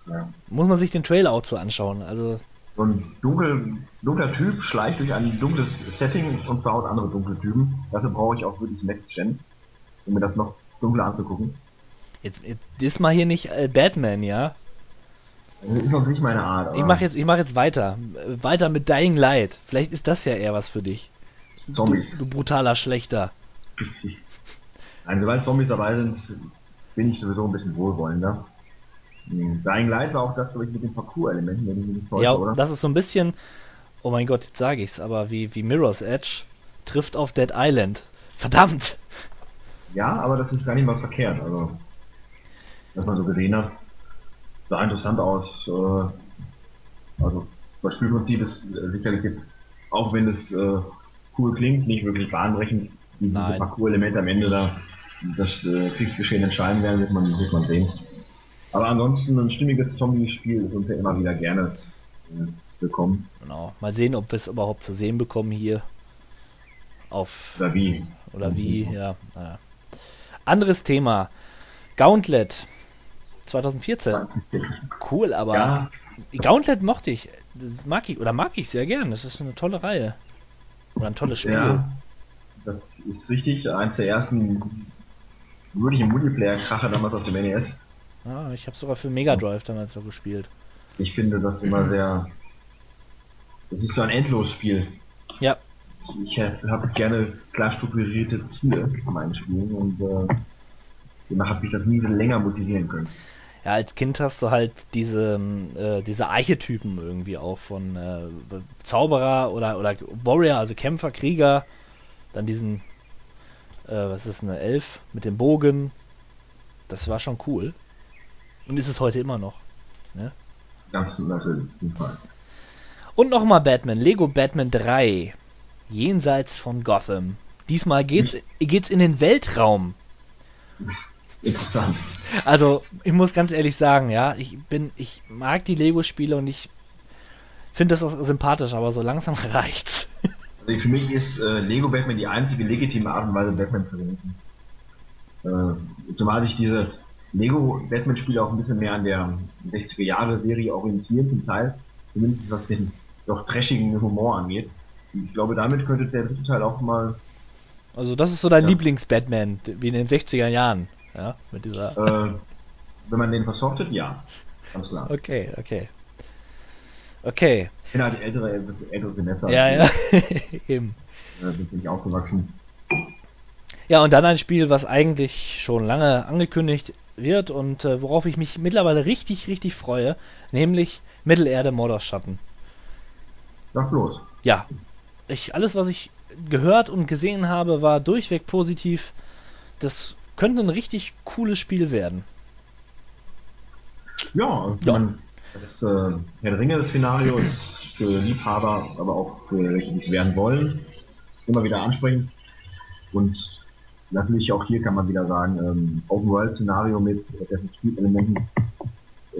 Ja. Muss man sich den Trailer auch zu anschauen. Also so ein dunkel, dunkler Typ schleicht durch ein dunkles Setting und verhaut andere dunkle Typen. Dafür brauche ich auch wirklich Next Gen, um mir das noch dunkler anzugucken. Jetzt, jetzt ist mal hier nicht äh, Batman, ja? Das ist noch nicht meine Art. Aber ich mache jetzt, ich mach jetzt weiter. Weiter mit Dying Light. Vielleicht ist das ja eher was für dich. Zombies. Du, du brutaler Schlechter. Nein, sobald Zombies dabei sind, bin ich sowieso ein bisschen wohlwollender. Dying Light war auch das, glaube ich, mit den Parkour-Elementen, wenn ich mich nicht täusche, ja, oder? Das ist so ein bisschen, oh mein Gott, jetzt sage ich's, aber wie, wie Mirror's Edge trifft auf Dead Island. Verdammt! Ja, aber das ist gar nicht mal verkehrt, also, was man so gesehen hat, sah interessant aus, äh, also, das Spielprinzip ist äh, sicherlich jetzt, auch wenn es äh, cool klingt, nicht wirklich bahnbrechend, wie diese Parkour-Elemente am Ende da, das äh, Kriegsgeschehen entscheiden werden, wird man, wird man sehen. Aber ansonsten ein stimmiges Zombie-Spiel ist uns ja immer wieder gerne äh, bekommen. Genau. Mal sehen, ob wir es überhaupt zu sehen bekommen hier. Auf oder wie. Oder wie, ja. Naja. Anderes Thema. Gauntlet zwanzig vierzehn. Cool, aber ja. Gauntlet mochte ich. Das mag ich oder mag ich sehr gern. Das ist eine tolle Reihe. Oder ein tolles Spiel. Ja, das ist richtig. Eins der ersten wirklichen Multiplayer-Kracher damals auf dem N E S. Ah, ich habe sogar für Mega Drive damals noch gespielt. Ich finde das immer sehr. Das ist so ein Endlosspiel. Ja. Ich habe gerne klar strukturierte Ziele in meinen Spielen und äh, immer hat mich das nie so länger motivieren können. Ja, als Kind hast du halt diese äh, diese Archetypen irgendwie auch von äh, Zauberer oder oder Warrior, also Kämpfer, Krieger, dann diesen äh, was ist eine Elf mit dem Bogen. Das war schon cool und ist es heute immer noch. Ne? Ganz natürlich. Und nochmal Batman, Lego Batman drei. Jenseits von Gotham. Diesmal geht's, geht's in den Weltraum. Interessant. Also, ich muss ganz ehrlich sagen, ja, ich bin, ich mag die Lego-Spiele und ich finde das auch sympathisch, aber so langsam reicht's. Also für mich ist äh, Lego Batman die einzige legitime Art und Weise, Batman zu verwenden. Äh, zumal sich diese Lego Batman-Spiele auch ein bisschen mehr an der sechziger Jahre Serie orientieren, zum Teil, zumindest was den doch trashigen Humor angeht. Ich glaube, damit könnte der dritte Teil auch mal... Also das ist so dein ja. Lieblings-Batman, wie in den sechziger Jahren, ja, mit dieser... Äh, wenn man den versoftet, ja, ganz klar. Okay, okay. Okay. Ich bin halt ältere, ältere Semester. Ja, ja, eben. Da bin ich aufgewachsen. Ja, und dann ein Spiel, was eigentlich schon lange angekündigt wird und äh, worauf ich mich mittlerweile richtig, richtig freue, nämlich Mittelerde Mordorschatten. Sag bloß. Ja. Ich, alles, was ich gehört und gesehen habe, war durchweg positiv. Das könnte ein richtig cooles Spiel werden. Ja, ja. Man, das äh, Herr Ringe-Szenario ist für Liebhaber, aber auch für welche, die es werden wollen, immer wieder ansprechend. Und natürlich auch hier kann man wieder sagen, ähm, Open-World-Szenario mit Assassin's Creed-Elementen äh,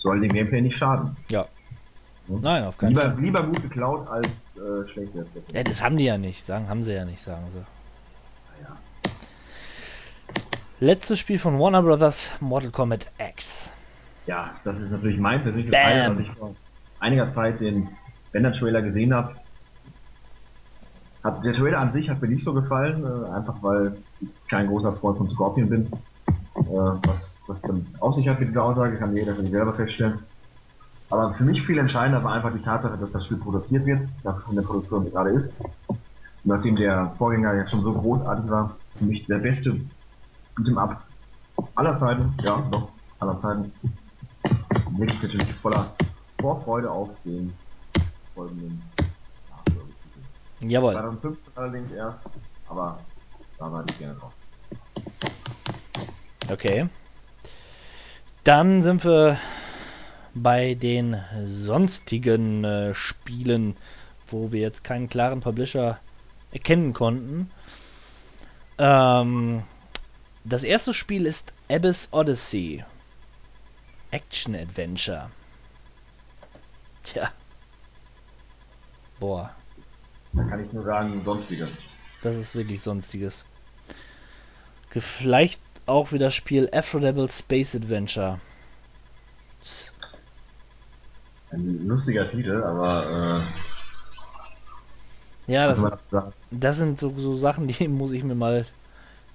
soll dem Gameplay nicht schaden. Ja. Nein, auf keinen Fall. Lieber gut geklaut als äh, schlecht. Ja, das haben die ja nicht, sagen, haben sie ja nicht, sagen sie. Naja. Letztes Spiel von Warner Brothers, Mortal Kombat X. Ja, das ist natürlich mein persönliches Teil, als ich vor einiger Zeit den Bender-Trailer gesehen habe. Hat, der Trailer an sich hat mir nicht so gefallen, äh, einfach weil ich kein großer Freund von Scorpion bin. Äh, was das dann auf sich hat mit dieser Aussage, kann jeder für sich selber feststellen. Aber für mich viel entscheidender war einfach die Tatsache, dass das Spiel produziert wird, dass es in der Produktion gerade ist. Und nachdem der Vorgänger ja schon so großartig war, für mich der beste Beat'em-up aller Zeiten, ja doch, aller Zeiten, wirklich natürlich voller Vorfreude auf den folgenden Nachfolgetitel. Jawohl. zwanzig fünfzehn allerdings erst, aber da war ich gerne drauf. Okay. Dann sind wir bei den sonstigen äh, Spielen, wo wir jetzt keinen klaren Publisher erkennen konnten. Ähm, das erste Spiel ist Abyss Odyssey. Action Adventure. Tja. Boah. Da kann ich nur sagen, sonstiges. Das ist wirklich sonstiges. Vielleicht auch wieder das Spiel Aphrodable Space Adventure. Ein lustiger Titel, aber äh, ja, das, das sind so, so Sachen, die muss ich mir mal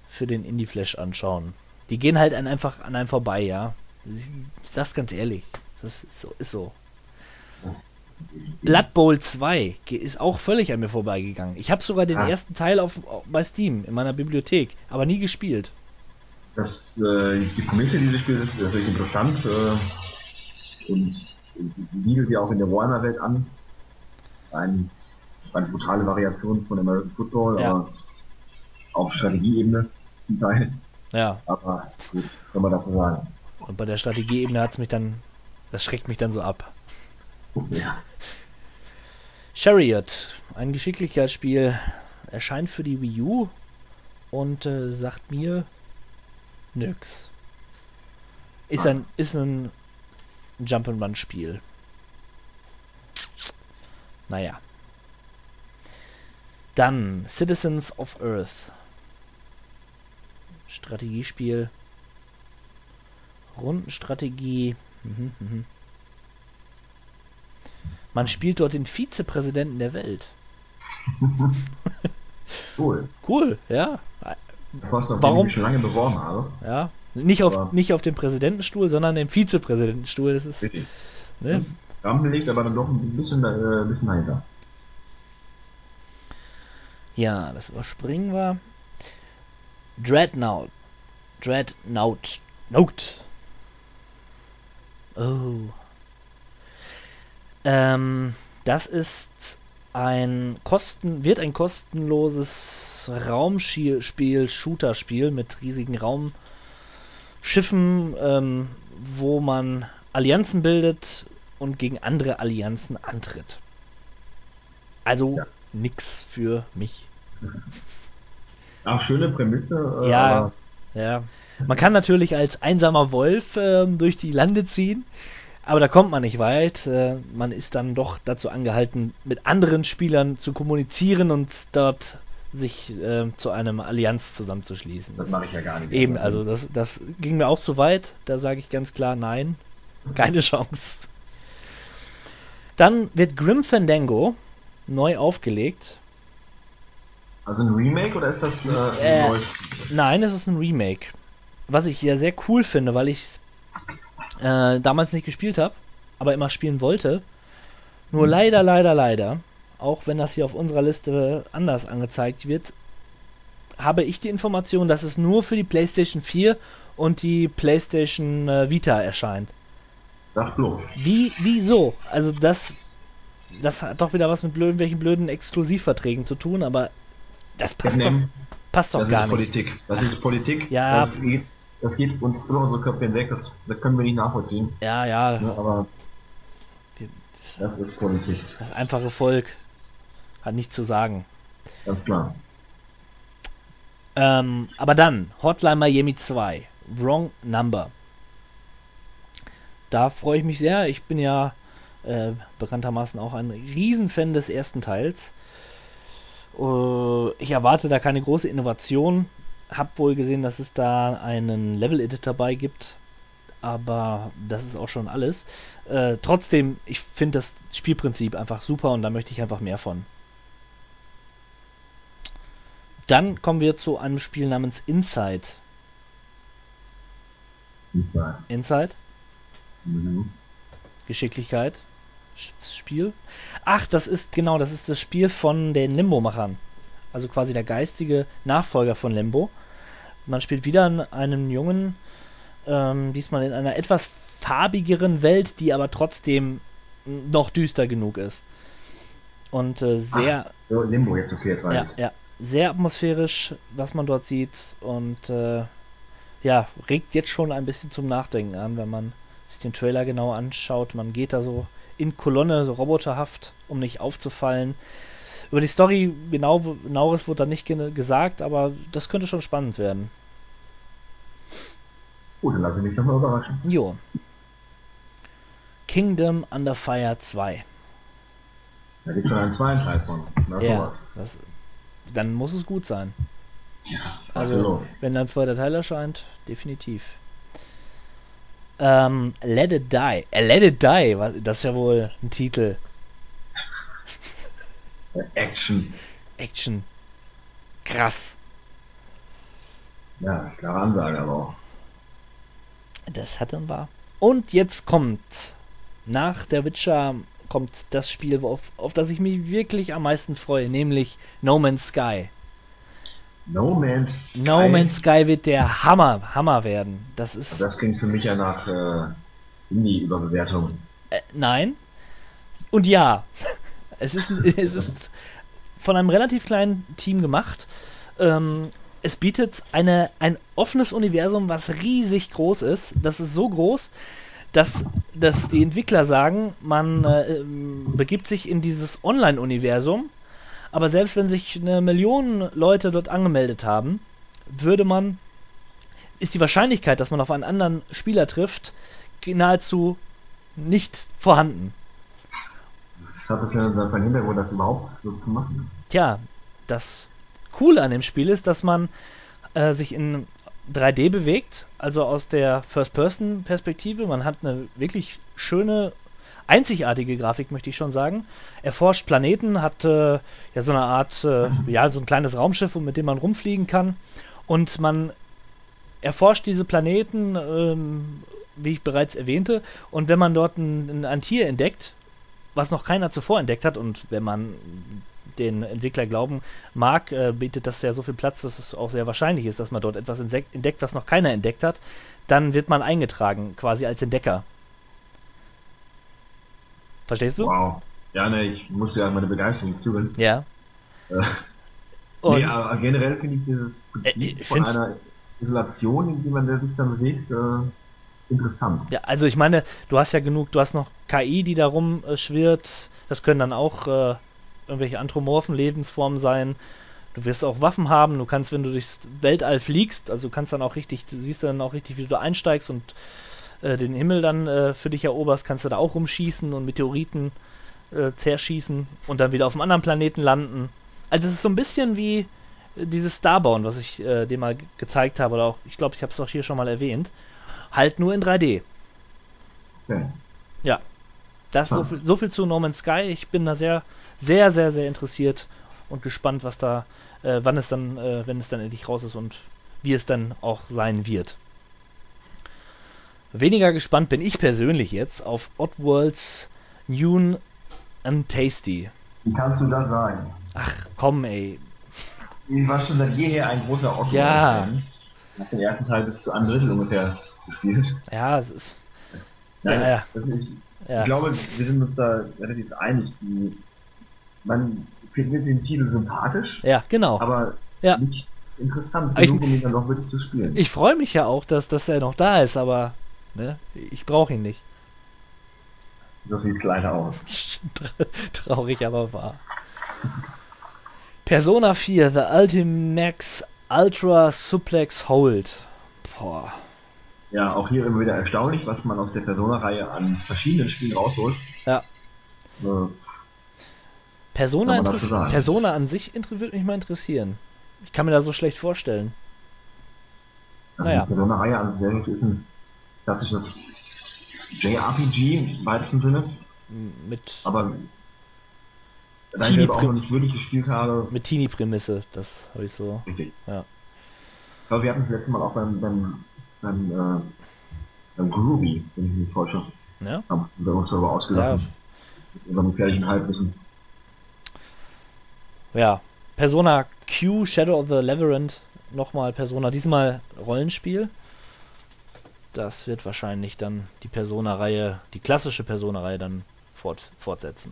für den Indie-Flash anschauen. Die gehen halt an, einfach an einem vorbei, ja. Ich sag's ganz ehrlich, das ist so. Ist so. Blood Bowl zwei ist auch völlig an mir vorbeigegangen. Ich habe sogar den ah. ersten Teil auf, auf, bei Steam in meiner Bibliothek, aber nie gespielt. Das, äh, die Prämisse dieses Spiels ist natürlich interessant äh, und siedelt ja auch in der Warhammer-Welt an. Ein, eine brutale Variation von American Football, ja. Aber auf Strategieebene zum Teil. Ja. Aber gut, kann man dazu sagen. Und bei der Strategieebene hat es mich dann, das schreckt mich dann so ab. Ja. Chariot, ein Geschicklichkeitsspiel, erscheint für die Wii U und äh, sagt mir nix. Ist ah. ein, ist ein Jump'n'Run-Spiel. Naja. Dann Citizens of Earth. Strategiespiel. Rundenstrategie. Mhm, mhm. Man spielt dort den Vizepräsidenten der Welt. Cool. Cool, ja. Post, warum ich schon lange beworben habe. Ja. Nicht auf, nicht auf dem Präsidentenstuhl, sondern dem Vizepräsidentenstuhl. Das ist. Richtig. Ne? Rahmen liegt aber dann doch ein bisschen, äh, bisschen dahinter. Ja, das überspringen wir. Dreadnought. Dreadnought. Note. Oh. Ähm, das ist ein Kosten, wird ein kostenloses Raumspiel-Shooter-Spiel mit riesigen Raumschiffen, ähm, wo man Allianzen bildet und gegen andere Allianzen antritt. Also ja. Nix für mich. Ach, schöne Prämisse. Äh, ja, ja. Man kann natürlich als einsamer Wolf äh, durch die Lande ziehen, aber da kommt man nicht weit. Äh, man ist dann doch dazu angehalten, mit anderen Spielern zu kommunizieren und dort sich äh, zu einem Allianz zusammenzuschließen. Das, das mache ich ja gar nicht. Eben, oder? Also das, das ging mir auch zu weit. Da sage ich ganz klar, nein, keine Chance. Dann wird Grim Fandango neu aufgelegt. Also ein Remake oder ist das äh, ein äh, neues Spiel? Nein, es ist ein Remake. Was ich ja sehr cool finde, weil ich es äh, damals nicht gespielt habe, aber immer spielen wollte. Nur mhm. leider, leider, leider, auch wenn das hier auf unserer Liste anders angezeigt wird, habe ich die Information, dass es nur für die PlayStation vier und die PlayStation äh, Vita erscheint. Sag bloß. Wie, wieso? Also das, das hat doch wieder was mit blöden, welchen blöden Exklusivverträgen zu tun, aber das passt doch, passt doch gar nicht. Das ist Politik. Ja. Das geht, das geht uns über unsere Köpfe hinweg. Das, das können wir nicht nachvollziehen. Ja, ja. ja aber wir, das ist Politik. Das einfache Volk hat nichts zu sagen. Ganz klar. Ähm, aber dann Hotline Miami zwei. Wrong Number. Da freue ich mich sehr. Ich bin ja äh, bekanntermaßen auch ein Riesenfan des ersten Teils. Ich erwarte da keine große Innovation. Hab wohl gesehen, dass es da einen Level-Editor bei gibt. Aber das ist auch schon alles. Äh, trotzdem, ich finde das Spielprinzip einfach super und da möchte ich einfach mehr von. Dann kommen wir zu einem Spiel namens Inside. Inside? Inside? Mhm. Geschicklichkeit. Spiel. Ach, das ist, genau, das ist das Spiel von den Limbo-Machern. Also quasi der geistige Nachfolger von Limbo. Man spielt wieder einen Jungen, ähm, diesmal in einer etwas farbigeren Welt, die aber trotzdem noch düster genug ist. Und äh, sehr... Ach, so Limbo jetzt, okay, jetzt weiß ja, ich. Ja, sehr atmosphärisch, was man dort sieht und äh, ja, regt jetzt schon ein bisschen zum Nachdenken an, wenn man sich den Trailer genau anschaut. Man geht da so in Kolonne, so roboterhaft, um nicht aufzufallen. Über die Story genau, genaueres wurde da nicht ge- gesagt, aber das könnte schon spannend werden. Gut, dann lass ich mich nochmal überraschen. Jo. Kingdom Under Fire zwei. Da gibt es schon einen zweiten Teil von. Na, ja, das, dann muss es gut sein. Ja, also, wenn dann ein zweiter Teil erscheint, definitiv. Ähm, Let It Die. Äh, Let It Die, was, das ist ja wohl ein Titel. Action. Action. Krass. Ja, klare Ansage aber auch. Das hat dann wahr. Und jetzt kommt, nach der Witcher, kommt das Spiel, auf, auf das ich mich wirklich am meisten freue, nämlich No Man's Sky. No Man's Sky. No Man's Sky wird der Hammer, Hammer werden. Das ist. Das klingt für mich ja nach äh, Indie-Überbewertung. Äh, nein. Und ja. Es ist, es ist von einem relativ kleinen Team gemacht. Ähm, es bietet eine, ein offenes Universum, was riesig groß ist. Das ist so groß, dass, dass die Entwickler sagen, man äh, begibt sich in dieses Online-Universum. Aber selbst wenn sich eine Million Leute dort angemeldet haben, würde man, ist die Wahrscheinlichkeit, dass man auf einen anderen Spieler trifft, nahezu nicht vorhanden. Das hat es ja seinen Hintergrund, das überhaupt so zu machen. Tja, das Coole an dem Spiel ist, dass man äh, sich in drei D bewegt, also aus der First-Person-Perspektive. Man hat eine wirklich schöne, einzigartige Grafik, möchte ich schon sagen. Erforscht Planeten, hat äh, ja so eine Art, äh, ja, so ein kleines Raumschiff, mit dem man rumfliegen kann. Und man erforscht diese Planeten, ähm, wie ich bereits erwähnte. Und wenn man dort ein, ein Tier entdeckt, was noch keiner zuvor entdeckt hat, und wenn man den Entwickler glauben mag, äh, bietet das ja so viel Platz, dass es auch sehr wahrscheinlich ist, dass man dort etwas entdeckt, was noch keiner entdeckt hat, dann wird man eingetragen, quasi als Entdecker. Verstehst du? Wow. Ja, ne, ich muss ja meine Begeisterung zügeln. Ja. Äh, und nee, aber generell finde ich dieses Prinzip äh, von einer Isolation, in die man sich dann bewegt, äh, interessant. Ja, also ich meine, du hast ja genug, du hast noch K I, die da rumschwirrt, das können dann auch äh, irgendwelche anthropomorphen Lebensformen sein, du wirst auch Waffen haben, du kannst, wenn du durchs Weltall fliegst, also du kannst dann auch richtig, du siehst dann auch richtig, wie du da einsteigst und äh, den Himmel dann äh, für dich eroberst, kannst du da auch rumschießen und Meteoriten äh, zerschießen und dann wieder auf einem anderen Planeten landen. Also es ist so ein bisschen wie dieses Starbound, was ich äh, dir mal gezeigt habe, oder auch, ich glaube, ich habe es auch hier schon mal erwähnt, halt nur in drei D. Okay. Ja. Das ist so viel, so viel zu No Man's Sky. Ich bin da sehr, sehr, sehr, sehr interessiert und gespannt, was da, äh, wann es dann, äh, wenn es dann endlich raus ist und wie es dann auch sein wird. Weniger gespannt bin ich persönlich jetzt auf Oddworld's New and Tasty. Wie kannst du das sagen? Ach komm, ey. Ich war schon seit jeher ein großer Oddworld. Ja. Nach dem ersten Teil bis zu einem Drittel ungefähr gespielt. Ja, es ist. Nein, ja, ja. Das ist ja. Ich glaube, wir sind uns da relativ einig. Man findet den Titel sympathisch. Ja, genau. Aber ja. Nicht interessant genug, um ihn dann noch wirklich zu spielen. Ich freue mich ja auch, dass, dass er noch da ist, aber ne, ich brauche ihn nicht. So sieht es leider aus. Traurig, aber wahr. Persona vier, The Ultimax Ultra Suplex Hold. Boah. Ja, auch hier immer wieder erstaunlich, was man aus der Persona-Reihe an verschiedenen Spielen rausholt. Ja. Äh, Persona, Persona an sich würde mich mal interessieren. Ich kann mir da so schlecht vorstellen. Also naja. Die Persona-Reihe an sich ist ein klassisches J R P G im weitesten Sinne. Mit. Aber. Da ich selber auch noch nicht wirklich gespielt habe. Mit Teenie-Prämisse, das habe ich so. Richtig. Ja. Ich glaube, wir hatten das letzte Mal auch beim. beim Dann, äh, dann Groovy, wenn ich mich täusche. Ja. Haben wir uns darüber ausgelassen. Ja. Oder mit gefährlichen Halbwissen. Ja. Persona Q, Shadow of the Labyrinth. Nochmal Persona, diesmal Rollenspiel. Das wird wahrscheinlich dann die Persona-Reihe, die klassische Persona-Reihe dann fort, fortsetzen.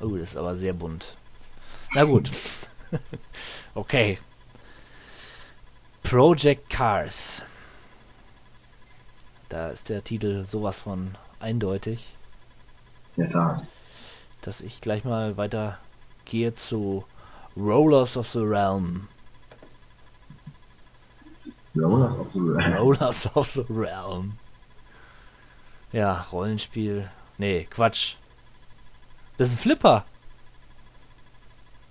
Oh, das ist aber sehr bunt. Na gut. Okay. Project Cars. Da ist der Titel sowas von eindeutig. Ja, klar. Dass ich gleich mal weiter gehe zu Rollers of the Realm. Rollers of the Realm. Rollers of the Realm. Ja, Rollenspiel. Nee, Quatsch. Das ist ein Flipper.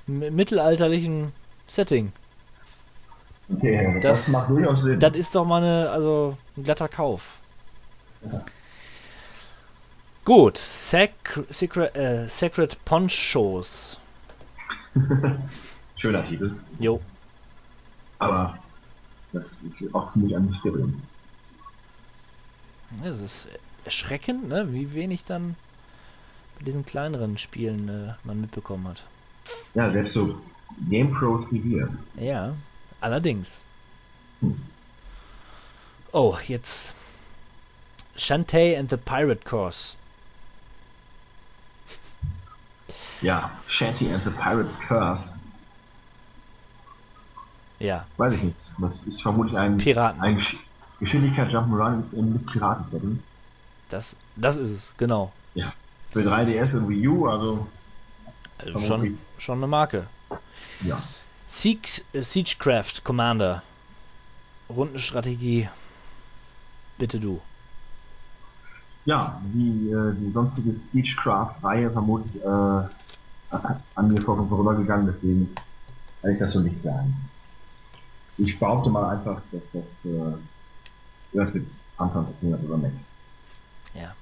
Im mittelalterlichen Setting. Okay, das, das macht durchaus Sinn. Das ist doch mal eine, also ein glatter Kauf. Ja. Gut, Sacred Sacred äh, Sacred Ponchos. Schöner Titel. Jo. Aber das ist auch nicht an Mysterium. Das ist erschreckend, ne? Wie wenig dann bei diesen kleineren Spielen äh, man mitbekommen hat. Ja, selbst so GamePros wie wir. Ja, allerdings. Hm. Oh, jetzt. Shantae and the Pirate Curse. Ja, Shantae and the Pirate's Curse. Ja. Weiß ich nicht. Das ist vermutlich ein Piraten. Ein Gesch Geschwindigkeit Jump'n'Run mit Piraten-Setting. Das, das ist es, genau. Ja. Für drei D S und Wii U, also. also schon, schon eine Marke. Ja. Siege, äh, Siegecraft Commander. Rundenstrategie. Bitte du. ja, wie äh, die sonstige Siegecraft-Reihe vermutlich äh, an mir vorübergegangen, deswegen kann ich das so nicht sagen. Ich behaupte mal einfach, dass das äh, irgendwas mit Anton zu tun hat oder nichts. Ja.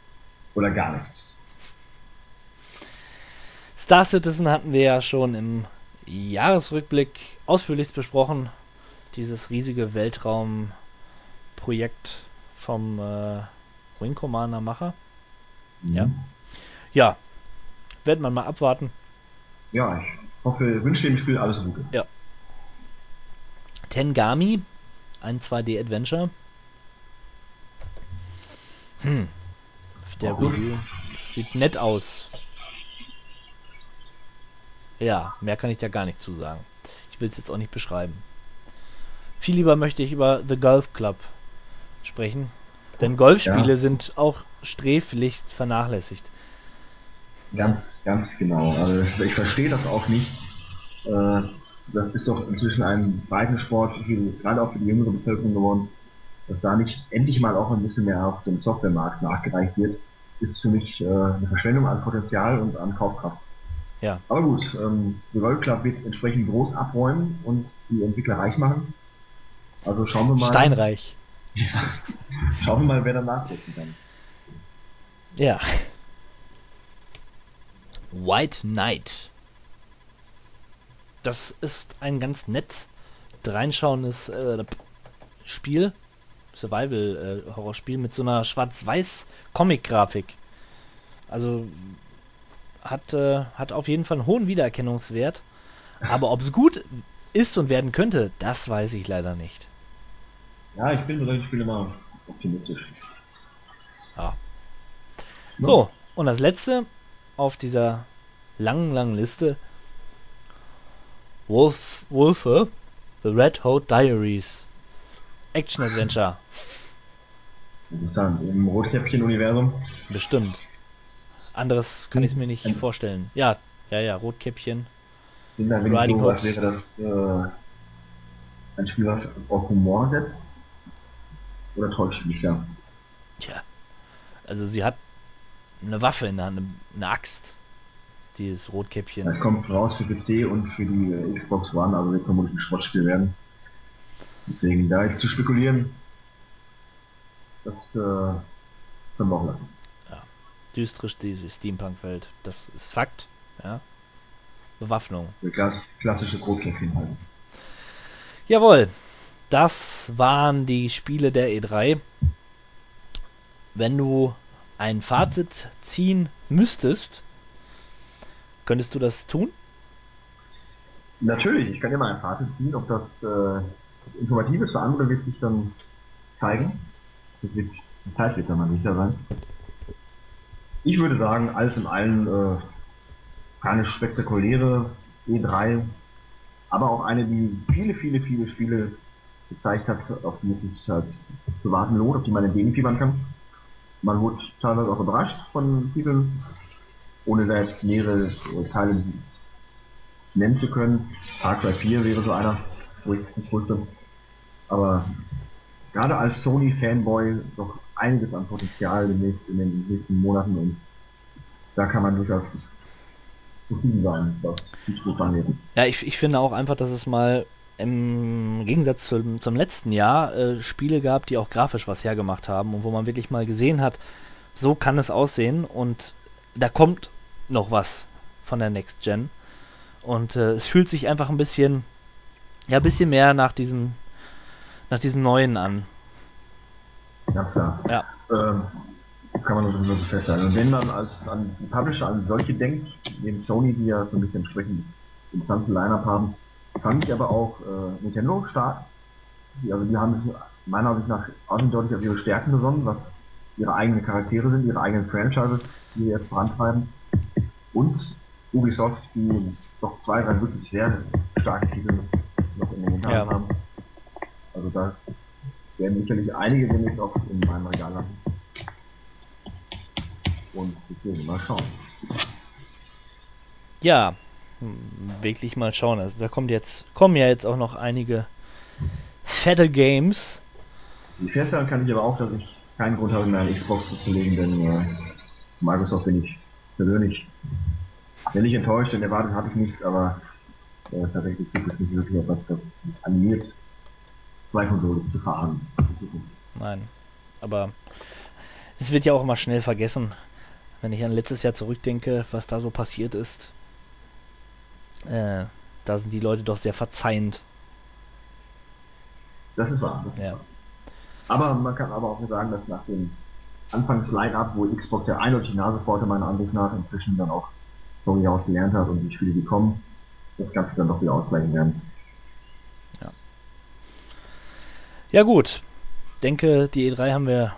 Oder gar nichts. Star Citizen hatten wir ja schon im Jahresrückblick ausführlich besprochen. Dieses riesige Weltraumprojekt vom äh, Wing Commander Macher. Mhm. Ja. Ja. Werden wir mal abwarten. Ja, ich hoffe, wünsche dem Spiel alles Gute. Ja. Tengami, ein zwei D Adventure. Hm. Auf der oh. Review sieht nett aus. Ja, mehr kann ich da gar nicht zu sagen. Ich will es jetzt auch nicht beschreiben. Viel lieber möchte ich über The Golf Club sprechen, denn Golfspiele ja. sind auch sträflichst vernachlässigt. Ganz, ganz genau. Also ich verstehe das auch nicht. Das ist doch inzwischen ein Breitensport, gerade auch für die jüngere Bevölkerung geworden, dass da nicht endlich mal auch ein bisschen mehr auf dem Softwaremarkt nachgereicht wird, ist für mich eine Verschwendung an Potenzial und an Kaufkraft. Ja. Aber gut, ähm, The World Club wird entsprechend groß abräumen und die Entwickler reich machen. Also schauen wir mal. Steinreich. Ja. Schauen wir mal, wer da nachdenken kann. Ja. White Knight. Das ist ein ganz nett dreinschauendes äh, Spiel. Survival-Horrorspiel äh, mit so einer Schwarz-Weiß-Comic-Grafik. Also. Hat, äh, hat auf jeden Fall einen hohen Wiedererkennungswert. Aber ob es gut ist und werden könnte, das weiß ich leider nicht. Ja, ich bin bei solchen Spielen immer optimistisch. Ja. So. so, und das letzte auf dieser langen, langen Liste. Wolf, Wolfe, The Red Hot Diaries. Action-Adventure. Interessant, im Rotkäppchen-Universum. Bestimmt. Anderes kann ich mir nicht ein, vorstellen. Ja, ja, ja, Rotkäppchen. Riding so, Hood. Wäre das äh, ein Spiel, was auf Humor setzt? Oder täuscht mich da? Tja, also sie hat eine Waffe in der Hand, eine, eine Axt. Dieses Rotkäppchen. Das kommt raus für P C und für die äh, Xbox One, also wird vermutlich ein Schrottspiel werden. Deswegen, da ist zu spekulieren, das äh, können wir auch lassen. Düsterisch diese Steampunk-Welt. Das ist Fakt. Ja. Bewaffnung. Klassische Rotkäppchen halten. Jawohl. Das waren die Spiele der E drei. Wenn du ein Fazit ziehen müsstest, könntest du das tun? Natürlich. Ich kann immer ein Fazit ziehen. Ob das äh, informativ ist für andere, wird sich dann zeigen. Das wird, die Zeit wird dann mal sicher sein. Ich würde sagen, alles in allem äh, keine spektakuläre E drei, aber auch eine, die viele, viele, viele Spiele gezeigt hat, auf die es sich halt zu warten lohnt, auf die man entgegenfiebern kann. Man wurde teilweise auch überrascht von Titeln, ohne da jetzt mehrere Teile nennen zu können. Far Cry vier wäre so einer, wo ich nicht wusste. Aber gerade als Sony-Fanboy doch einiges an Potenzial demnächst in den nächsten Monaten und da kann man durchaus zufrieden sein, was die Truppe angeht. Ja, ich, ich finde auch einfach, dass es mal im Gegensatz zum, zum letzten Jahr äh, Spiele gab, die auch grafisch was hergemacht haben und wo man wirklich mal gesehen hat, so kann es aussehen und da kommt noch was von der Next Gen und äh, es fühlt sich einfach ein bisschen, ja, ein bisschen mehr nach diesem, nach diesem Neuen an. Ganz klar. Ja. Ähm, kann man sowieso so festhalten. Und wenn man als an die Publisher an solche denkt, neben Sony, die ja so ein bisschen entsprechend im ganzen Line-Up haben, fand ich aber auch äh, Nintendo stark. Die, also die haben sich meiner Ansicht nach außerordentlich auf ihre Stärken besonnen, was ihre eigenen Charaktere sind, ihre eigenen Franchises, die jetzt vorantreiben. Und Ubisoft, die doch zwei, drei wirklich sehr starke Titel noch in den Händen ja. haben. Also da werden sicherlich einige demnächst auch in meinem Regal haben. Und deswegen mal schauen. Ja, wirklich mal schauen. Also da kommt jetzt, kommen ja jetzt auch noch einige fette Games. Die festhalten kann ich aber auch, dass ich keinen Grund habe, mir eine Xbox zu legen, denn äh, Microsoft bin ich persönlich bin ich enttäuscht, denn erwartet habe ich nichts, aber äh, tatsächlich gibt es nicht wirklich etwas, das animiert, zwei Konsolen zu fahren. Nein, aber es wird ja auch immer schnell vergessen, wenn ich an letztes Jahr zurückdenke, was da so passiert ist. Äh, da sind die Leute doch sehr verzeihend. Das ist wahr. Das ist ja wahr. Aber man kann aber auch sagen, dass nach dem Anfangs-Line-Up, wo Xbox ja eindeutig die Nase vorte, meiner Ansicht nach, inzwischen dann auch Sony daraus gelernt hat und die Spiele, die kommen, das Ganze dann doch wieder ausgleichen werden. Ja. Ja gut. Ich denke, die E drei haben wir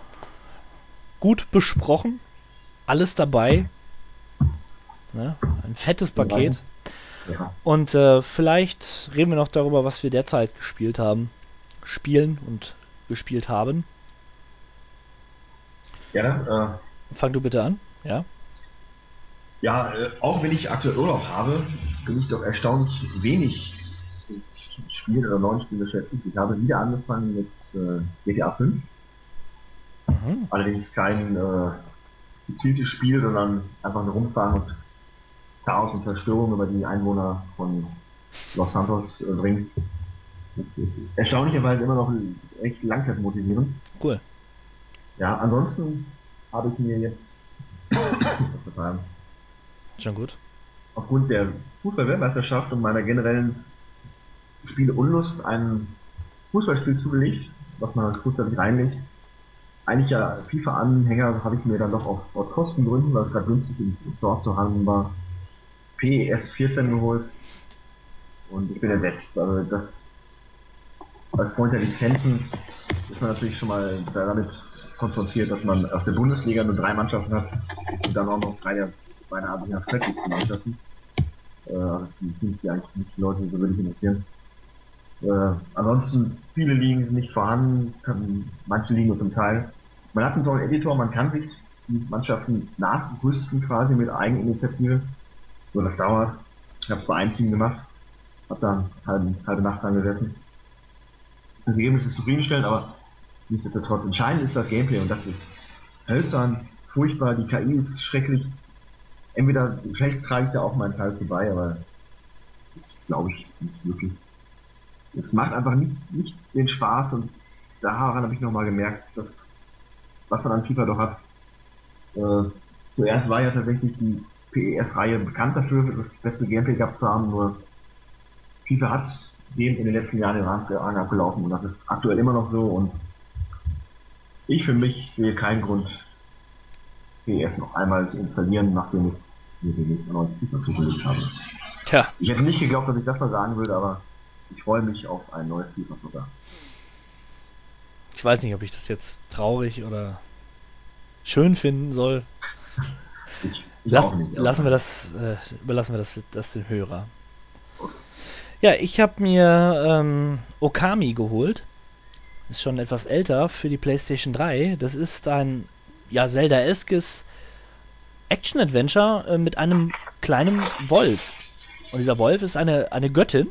gut besprochen. Alles dabei. Ne? Ein fettes Paket. Ja. Und äh, vielleicht reden wir noch darüber, was wir derzeit gespielt haben. Spielen und gespielt haben. Ja. Äh, Fang du bitte an. Ja, ja äh, auch wenn ich aktuell Urlaub habe, bin ich doch erstaunlich wenig mit Spielen oder neuen Spielen beschäftigt. Ich habe wieder angefangen mit äh, G T A fünf. Mhm. Allerdings kein äh, gezieltes Spiel, sondern einfach nur rumfahren und Chaos und Zerstörung über die Einwohner von Los Santos äh, bringen. Das ist erstaunlicherweise immer noch echt langsam motivierend. Cool. Ja, ansonsten habe ich mir jetzt schon gut. Aufgrund der Fußball-Weltmeisterschaft und meiner generellen Spiele-Unlust ein Fußballspiel zugelegt, was man als Fußball nicht reinlegt. Eigentlich ja FIFA-Anhänger habe ich mir dann doch auf, aus Kostengründen, weil es gerade günstig im Store zu handeln war, P S vierzehn geholt und ich bin entsetzt. Also das als Freund der Lizenzen ist man natürlich schon mal damit konfrontiert, dass man aus der Bundesliga nur drei Mannschaften hat und dann auch noch drei der meiner Ansicht nach schlechteste Mannschaften. Äh, die Teams, die eigentlich nicht die Leute so wirklich interessieren. Äh, ansonsten, viele Ligen sind nicht vorhanden, kann, manche Ligen nur zum Teil. Man hat einen tollen Editor, man kann sich die Mannschaften nachrüsten quasi mit Eigeninitiative. So, das dauert. Ich habe es bei einem Team gemacht, habe da halbe, halbe Nacht dran gesessen. Das Ergebnis ist zufriedenstellend, aber nichtsdestotrotz entscheidend ist das Gameplay und das ist hölzern, furchtbar, die K I ist schrecklich. Entweder, vielleicht trage ich da auch meinen Teil vorbei, aber das glaube ich nicht wirklich. Es macht einfach nicht, nicht den Spaß und daran habe ich nochmal gemerkt, dass was man an FIFA doch hat. Äh, zuerst war ja tatsächlich die P E S-Reihe bekannt dafür, dass das beste Gameplay gehabt zu haben, nur FIFA hat dem in den letzten Jahren den Rang abgelaufen und das ist aktuell immer noch so und ich für mich sehe keinen Grund, P S noch einmal zu installieren, nachdem ich mir den nächsten neuen FIFA zugelegt habe. Tja. Ich hätte nicht geglaubt, dass ich das mal sagen würde, aber ich freue mich auf ein neues FIFA sogar. Ich weiß nicht, ob ich das jetzt traurig oder schön finden soll. ich, ich Lass, auch nicht, lassen wir das, äh, überlassen wir das, das den Hörer. Ja, ich habe mir ähm, Okami geholt. Ist schon etwas älter für die PlayStation drei. Das ist ein ja Zelda-eskes Action-Adventure äh, mit einem kleinen Wolf. Und dieser Wolf ist eine, eine Göttin,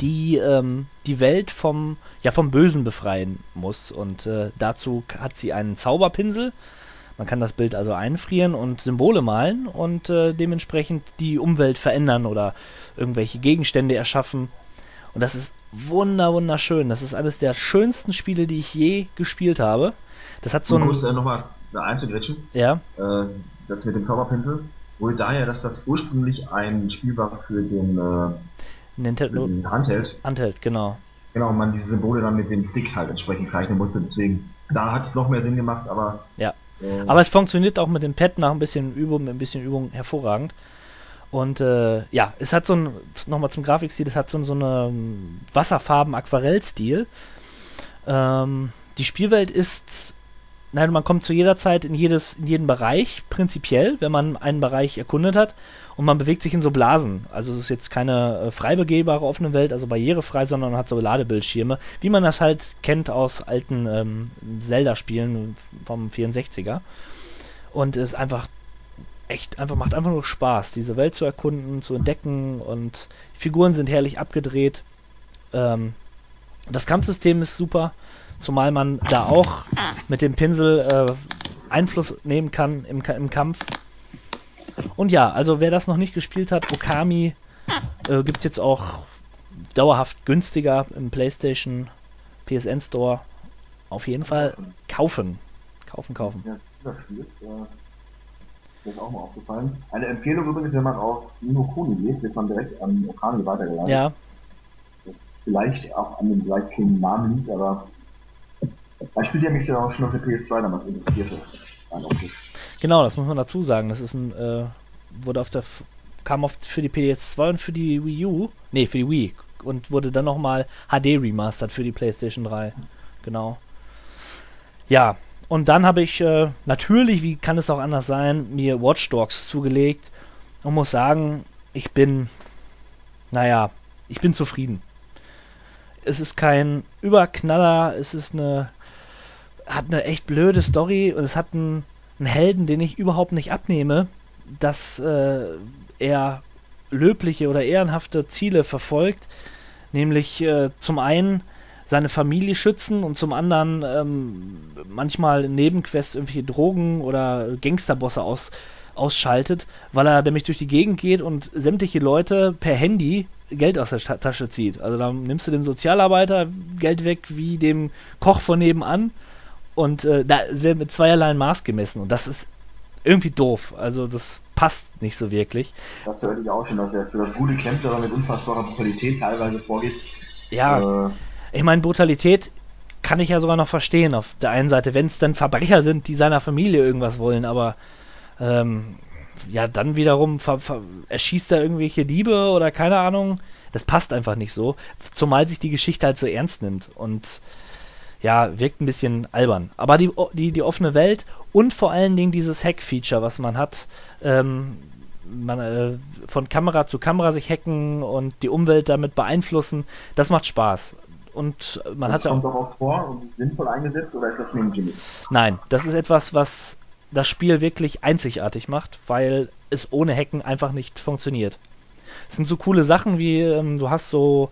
die ähm, die Welt vom, ja, vom Bösen befreien muss. Und äh, dazu hat sie einen Zauberpinsel. Man kann das Bild also einfrieren und Symbole malen und äh, dementsprechend die Umwelt verändern oder irgendwelche Gegenstände erschaffen. Und das ist wunder wunderschön. Das ist eines der schönsten Spiele, die ich je gespielt habe. Das hat so ein... Ich muss äh, nochmal einzugrätschen. Ja. Äh, das mit dem Zauberpinsel. Wohl daher, dass das ursprünglich ein Spiel war für den, äh, Nintendo für den Handheld. Handheld, genau. Genau, man diese Symbole dann mit dem Stick halt entsprechend zeichnen musste. Deswegen, da hat es noch mehr Sinn gemacht, aber... Ja. Aber es funktioniert auch mit dem Pad nach ein bisschen Übung, mit ein bisschen Übung hervorragend. Und äh, ja, es hat so ein, nochmal zum Grafikstil, es hat so, so einen Wasserfarben-Aquarellstil. Ähm, die Spielwelt ist, nein, man kommt zu jeder Zeit in, jedes, in jeden Bereich, prinzipiell, wenn man einen Bereich erkundet hat. Und man bewegt sich in so Blasen. Also es ist jetzt keine äh, frei begehbare offene Welt, also barrierefrei, sondern man hat so Ladebildschirme, wie man das halt kennt aus alten ähm, Zelda-Spielen vom vierundsechziger. Und es einfach echt, einfach macht einfach nur Spaß, diese Welt zu erkunden, zu entdecken und die Figuren sind herrlich abgedreht. Ähm, das Kampfsystem ist super. Zumal man da auch mit dem Pinsel äh, Einfluss nehmen kann im, im Kampf. Und ja, also wer das noch nicht gespielt hat, Okami äh, gibt es jetzt auch dauerhaft günstiger im PlayStation P S N Store. Auf jeden Fall kaufen. Kaufen, kaufen. Ja, das Spiel ist, äh, das ist auch mal aufgefallen. Eine Empfehlung übrigens, wenn man auf Ninokuni geht, wird man direkt an Okami weitergeleitet. Ja. Vielleicht auch an dem gleichen Namen liegt, aber das Spiel ja mich dann auch schon auf der P S zwei damals interessiert hat. Genau, das muss man dazu sagen. Das ist ein, äh, wurde auf der, kam oft für die P S zwei und für die Wii U, nee, für die Wii und wurde dann nochmal H D remastered für die PlayStation drei. Genau. Ja, und dann habe ich äh, natürlich, wie kann es auch anders sein, mir Watch Dogs zugelegt und muss sagen, ich bin, naja, ich bin zufrieden. Es ist kein Überknaller, es ist eine, hat eine echt blöde Story und es hat einen, einen Helden, den ich überhaupt nicht abnehme, dass äh, er löbliche oder ehrenhafte Ziele verfolgt, nämlich äh, zum einen seine Familie schützen und zum anderen ähm, manchmal in Nebenquests irgendwelche Drogen oder Gangsterbosse aus, ausschaltet, weil er nämlich durch die Gegend geht und sämtliche Leute per Handy Geld aus der Ta- Tasche zieht. Also da nimmst du dem Sozialarbeiter Geld weg wie dem Koch von nebenan und äh, da wird mit zweierlei Maß gemessen und das ist irgendwie doof. Also das passt nicht so wirklich. Das hört ich auch schon, dass er für das gute Klemperer mit unfassbarer Brutalität teilweise vorgeht. Ja. Äh, Ich meine, Brutalität kann ich ja sogar noch verstehen auf der einen Seite, wenn es dann Verbrecher sind, die seiner Familie irgendwas wollen, aber ähm, ja, dann wiederum ver- ver- erschießt er irgendwelche Diebe oder keine Ahnung, das passt einfach nicht so, zumal sich die Geschichte halt so ernst nimmt und ja, wirkt ein bisschen albern. Aber die, die, die offene Welt und vor allen Dingen dieses Hack-Feature, was man hat, ähm, Man, äh, von Kamera zu Kamera sich hacken und die Umwelt damit beeinflussen, das macht Spaß. Und man das hat kommt auch, doch auch vor und sinnvoll eingesetzt oder ist das nur ein Gimmick? Nein, das ist etwas, was das Spiel wirklich einzigartig macht, weil es ohne Hacken einfach nicht funktioniert. Es sind so coole Sachen wie ähm, du hast so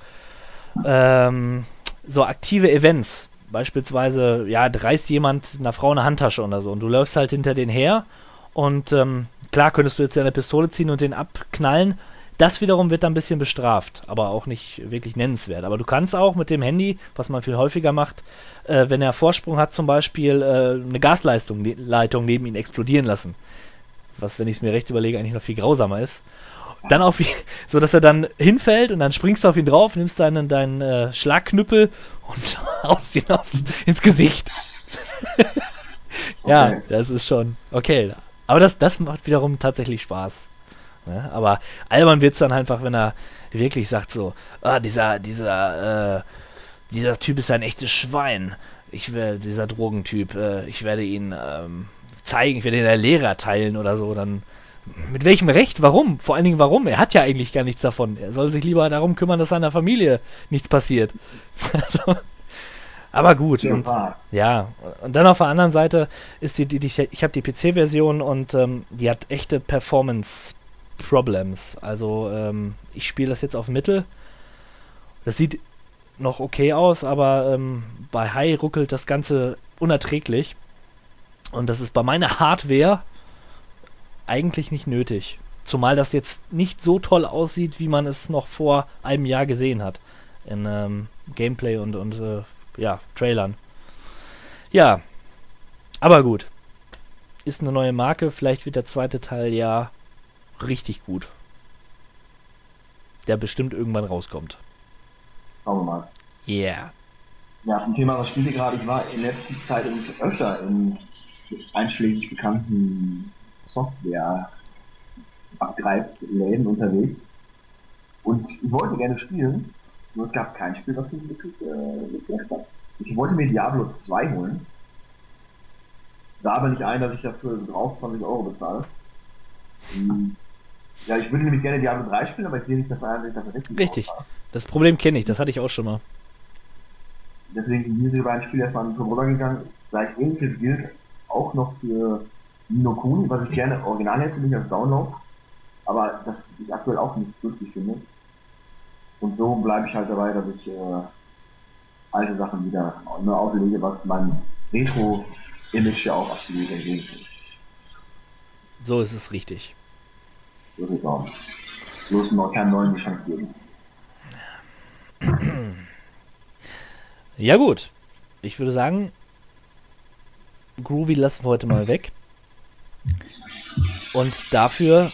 ähm, so aktive Events, beispielsweise ja, da reißt jemand einer Frau eine Handtasche oder so und du läufst halt hinter denen her und ähm, klar könntest du jetzt deine Pistole ziehen und den abknallen. Das wiederum wird dann ein bisschen bestraft, aber auch nicht wirklich nennenswert. Aber du kannst auch mit dem Handy, was man viel häufiger macht, äh, wenn er Vorsprung hat zum Beispiel, äh, eine Gasleitung ne- Leitung neben ihn explodieren lassen. Was, wenn ich es mir recht überlege, eigentlich noch viel grausamer ist. Dann auf, so dass er dann hinfällt und dann springst du auf ihn drauf, nimmst deinen, deinen äh, Schlagknüppel und haust ihn auf, ins Gesicht. Ja, okay. Das ist schon okay. Aber das, das macht wiederum tatsächlich Spaß. Ja, aber albern wird es dann einfach, wenn er wirklich sagt so, ah, dieser, dieser, äh, dieser Typ ist ein echtes Schwein. Ich will, dieser Drogentyp, äh, ich werde ihn ähm, zeigen, ich werde ihn der Lehrer teilen oder so. Dann mit welchem Recht? Warum? Vor allen Dingen warum? Er hat ja eigentlich gar nichts davon. Er soll sich lieber darum kümmern, dass seiner Familie nichts passiert. Also, aber gut. Und, ja, und dann auf der anderen Seite ist die, die, die ich habe die P C-Version und ähm, die hat echte Performance Problems. Also ähm, ich spiele das jetzt auf Mittel. Das sieht noch okay aus, aber ähm, bei High ruckelt das Ganze unerträglich. Und das ist bei meiner Hardware eigentlich nicht nötig. Zumal das jetzt nicht so toll aussieht, wie man es noch vor einem Jahr gesehen hat. In ähm, Gameplay und, und äh, ja, Trailern. Ja, aber gut. Ist eine neue Marke. Vielleicht wird der zweite Teil ja richtig gut. Der bestimmt irgendwann rauskommt. Schauen wir mal. Yeah. Ja, zum Thema, was spielte gerade, ich war in letzter Zeit öfter in einschlägig bekannten Software-Abgreifläden unterwegs. Und ich wollte gerne spielen, nur es gab kein Spiel, was mich wirklich äh, hat. Ich wollte mir Diablo zwei holen, sah aber nicht ein, dass ich dafür drauf zwanzig Euro bezahle. Mhm. Ja, ich würde nämlich gerne Diablo drei spielen, aber ich sehe nicht, dass ich das richtig Richtig, das Problem kenne ich, das hatte ich auch schon mal. Deswegen sind diese beiden Spiele erstmal in den Controller gegangen. Gleich ähnliches gilt auch noch für Ni no Kuni, was ich gerne original hätte, nicht als Download, aber das ich aktuell auch nicht lustig finde. Und so bleibe ich halt dabei, dass ich äh, alte Sachen wieder neu auflege, was mein Retro-Image ja auch absolut entgegenkommt. So ist es richtig. So ist es auch. Bloß noch keinen neuen die Chance geben. Ja gut. Ich würde sagen, Groovy lassen wir heute mal weg. Und dafür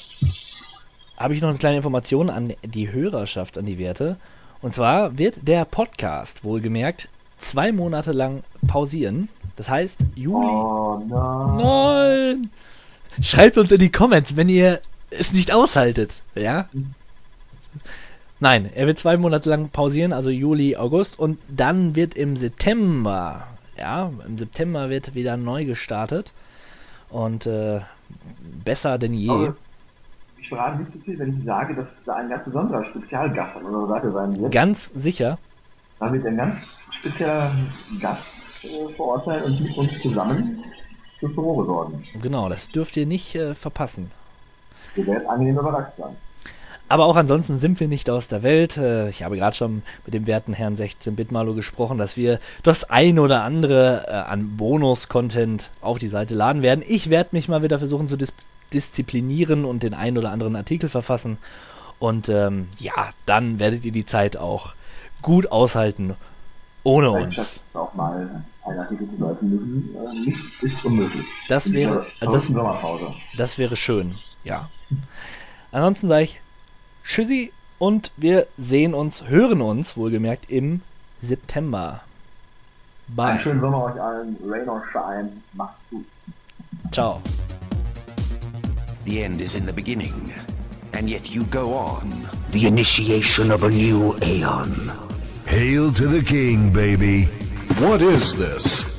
habe ich noch eine kleine Information an die Hörerschaft, an die Werte. Und zwar wird der Podcast, wohlgemerkt, zwei Monate lang pausieren. Das heißt, Juli... Oh nein! Nein. Schreibt uns in die Comments, wenn ihr es nicht aushaltet. Ja? Nein, er wird zwei Monate lang pausieren, also Juli, August. Und dann wird im September, ja, im September wird wieder neu gestartet. Und äh, besser denn je. Aber ich verrate nicht zu viel, wenn ich sage, dass da ein ganz besonderer Spezialgast an unserer Seite sein wird. Ganz sicher. Da wird ein ganz spezieller Gast äh, vor Ort sein und mit uns zusammen für Furore sorgen. Genau, das dürft ihr nicht äh, verpassen. Wir werden angenehm überrascht sein. Aber auch ansonsten sind wir nicht aus der Welt. Ich habe gerade schon mit dem werten Herrn sechzehn Bit Malo gesprochen, dass wir das ein oder andere an Bonus-Content auf die Seite laden werden. Ich werde mich mal wieder versuchen zu dis- disziplinieren und den einen oder anderen Artikel verfassen. Und ähm, ja, dann werdet ihr die Zeit auch gut aushalten ohne uns. Das ist auch mal ein Artikel zu leiten müssen. Nichts ist unmöglich. Das wäre, das, das wäre schön, ja. Ansonsten sage ich Tschüssi und wir sehen uns, hören uns, wohlgemerkt, im September. Bye. Einen schönen Sommer euch allen. Rain or shine. Macht's gut. Ciao. The end is in the beginning, and yet you go on. The initiation of a new aeon. Hail to the king, baby. What is this?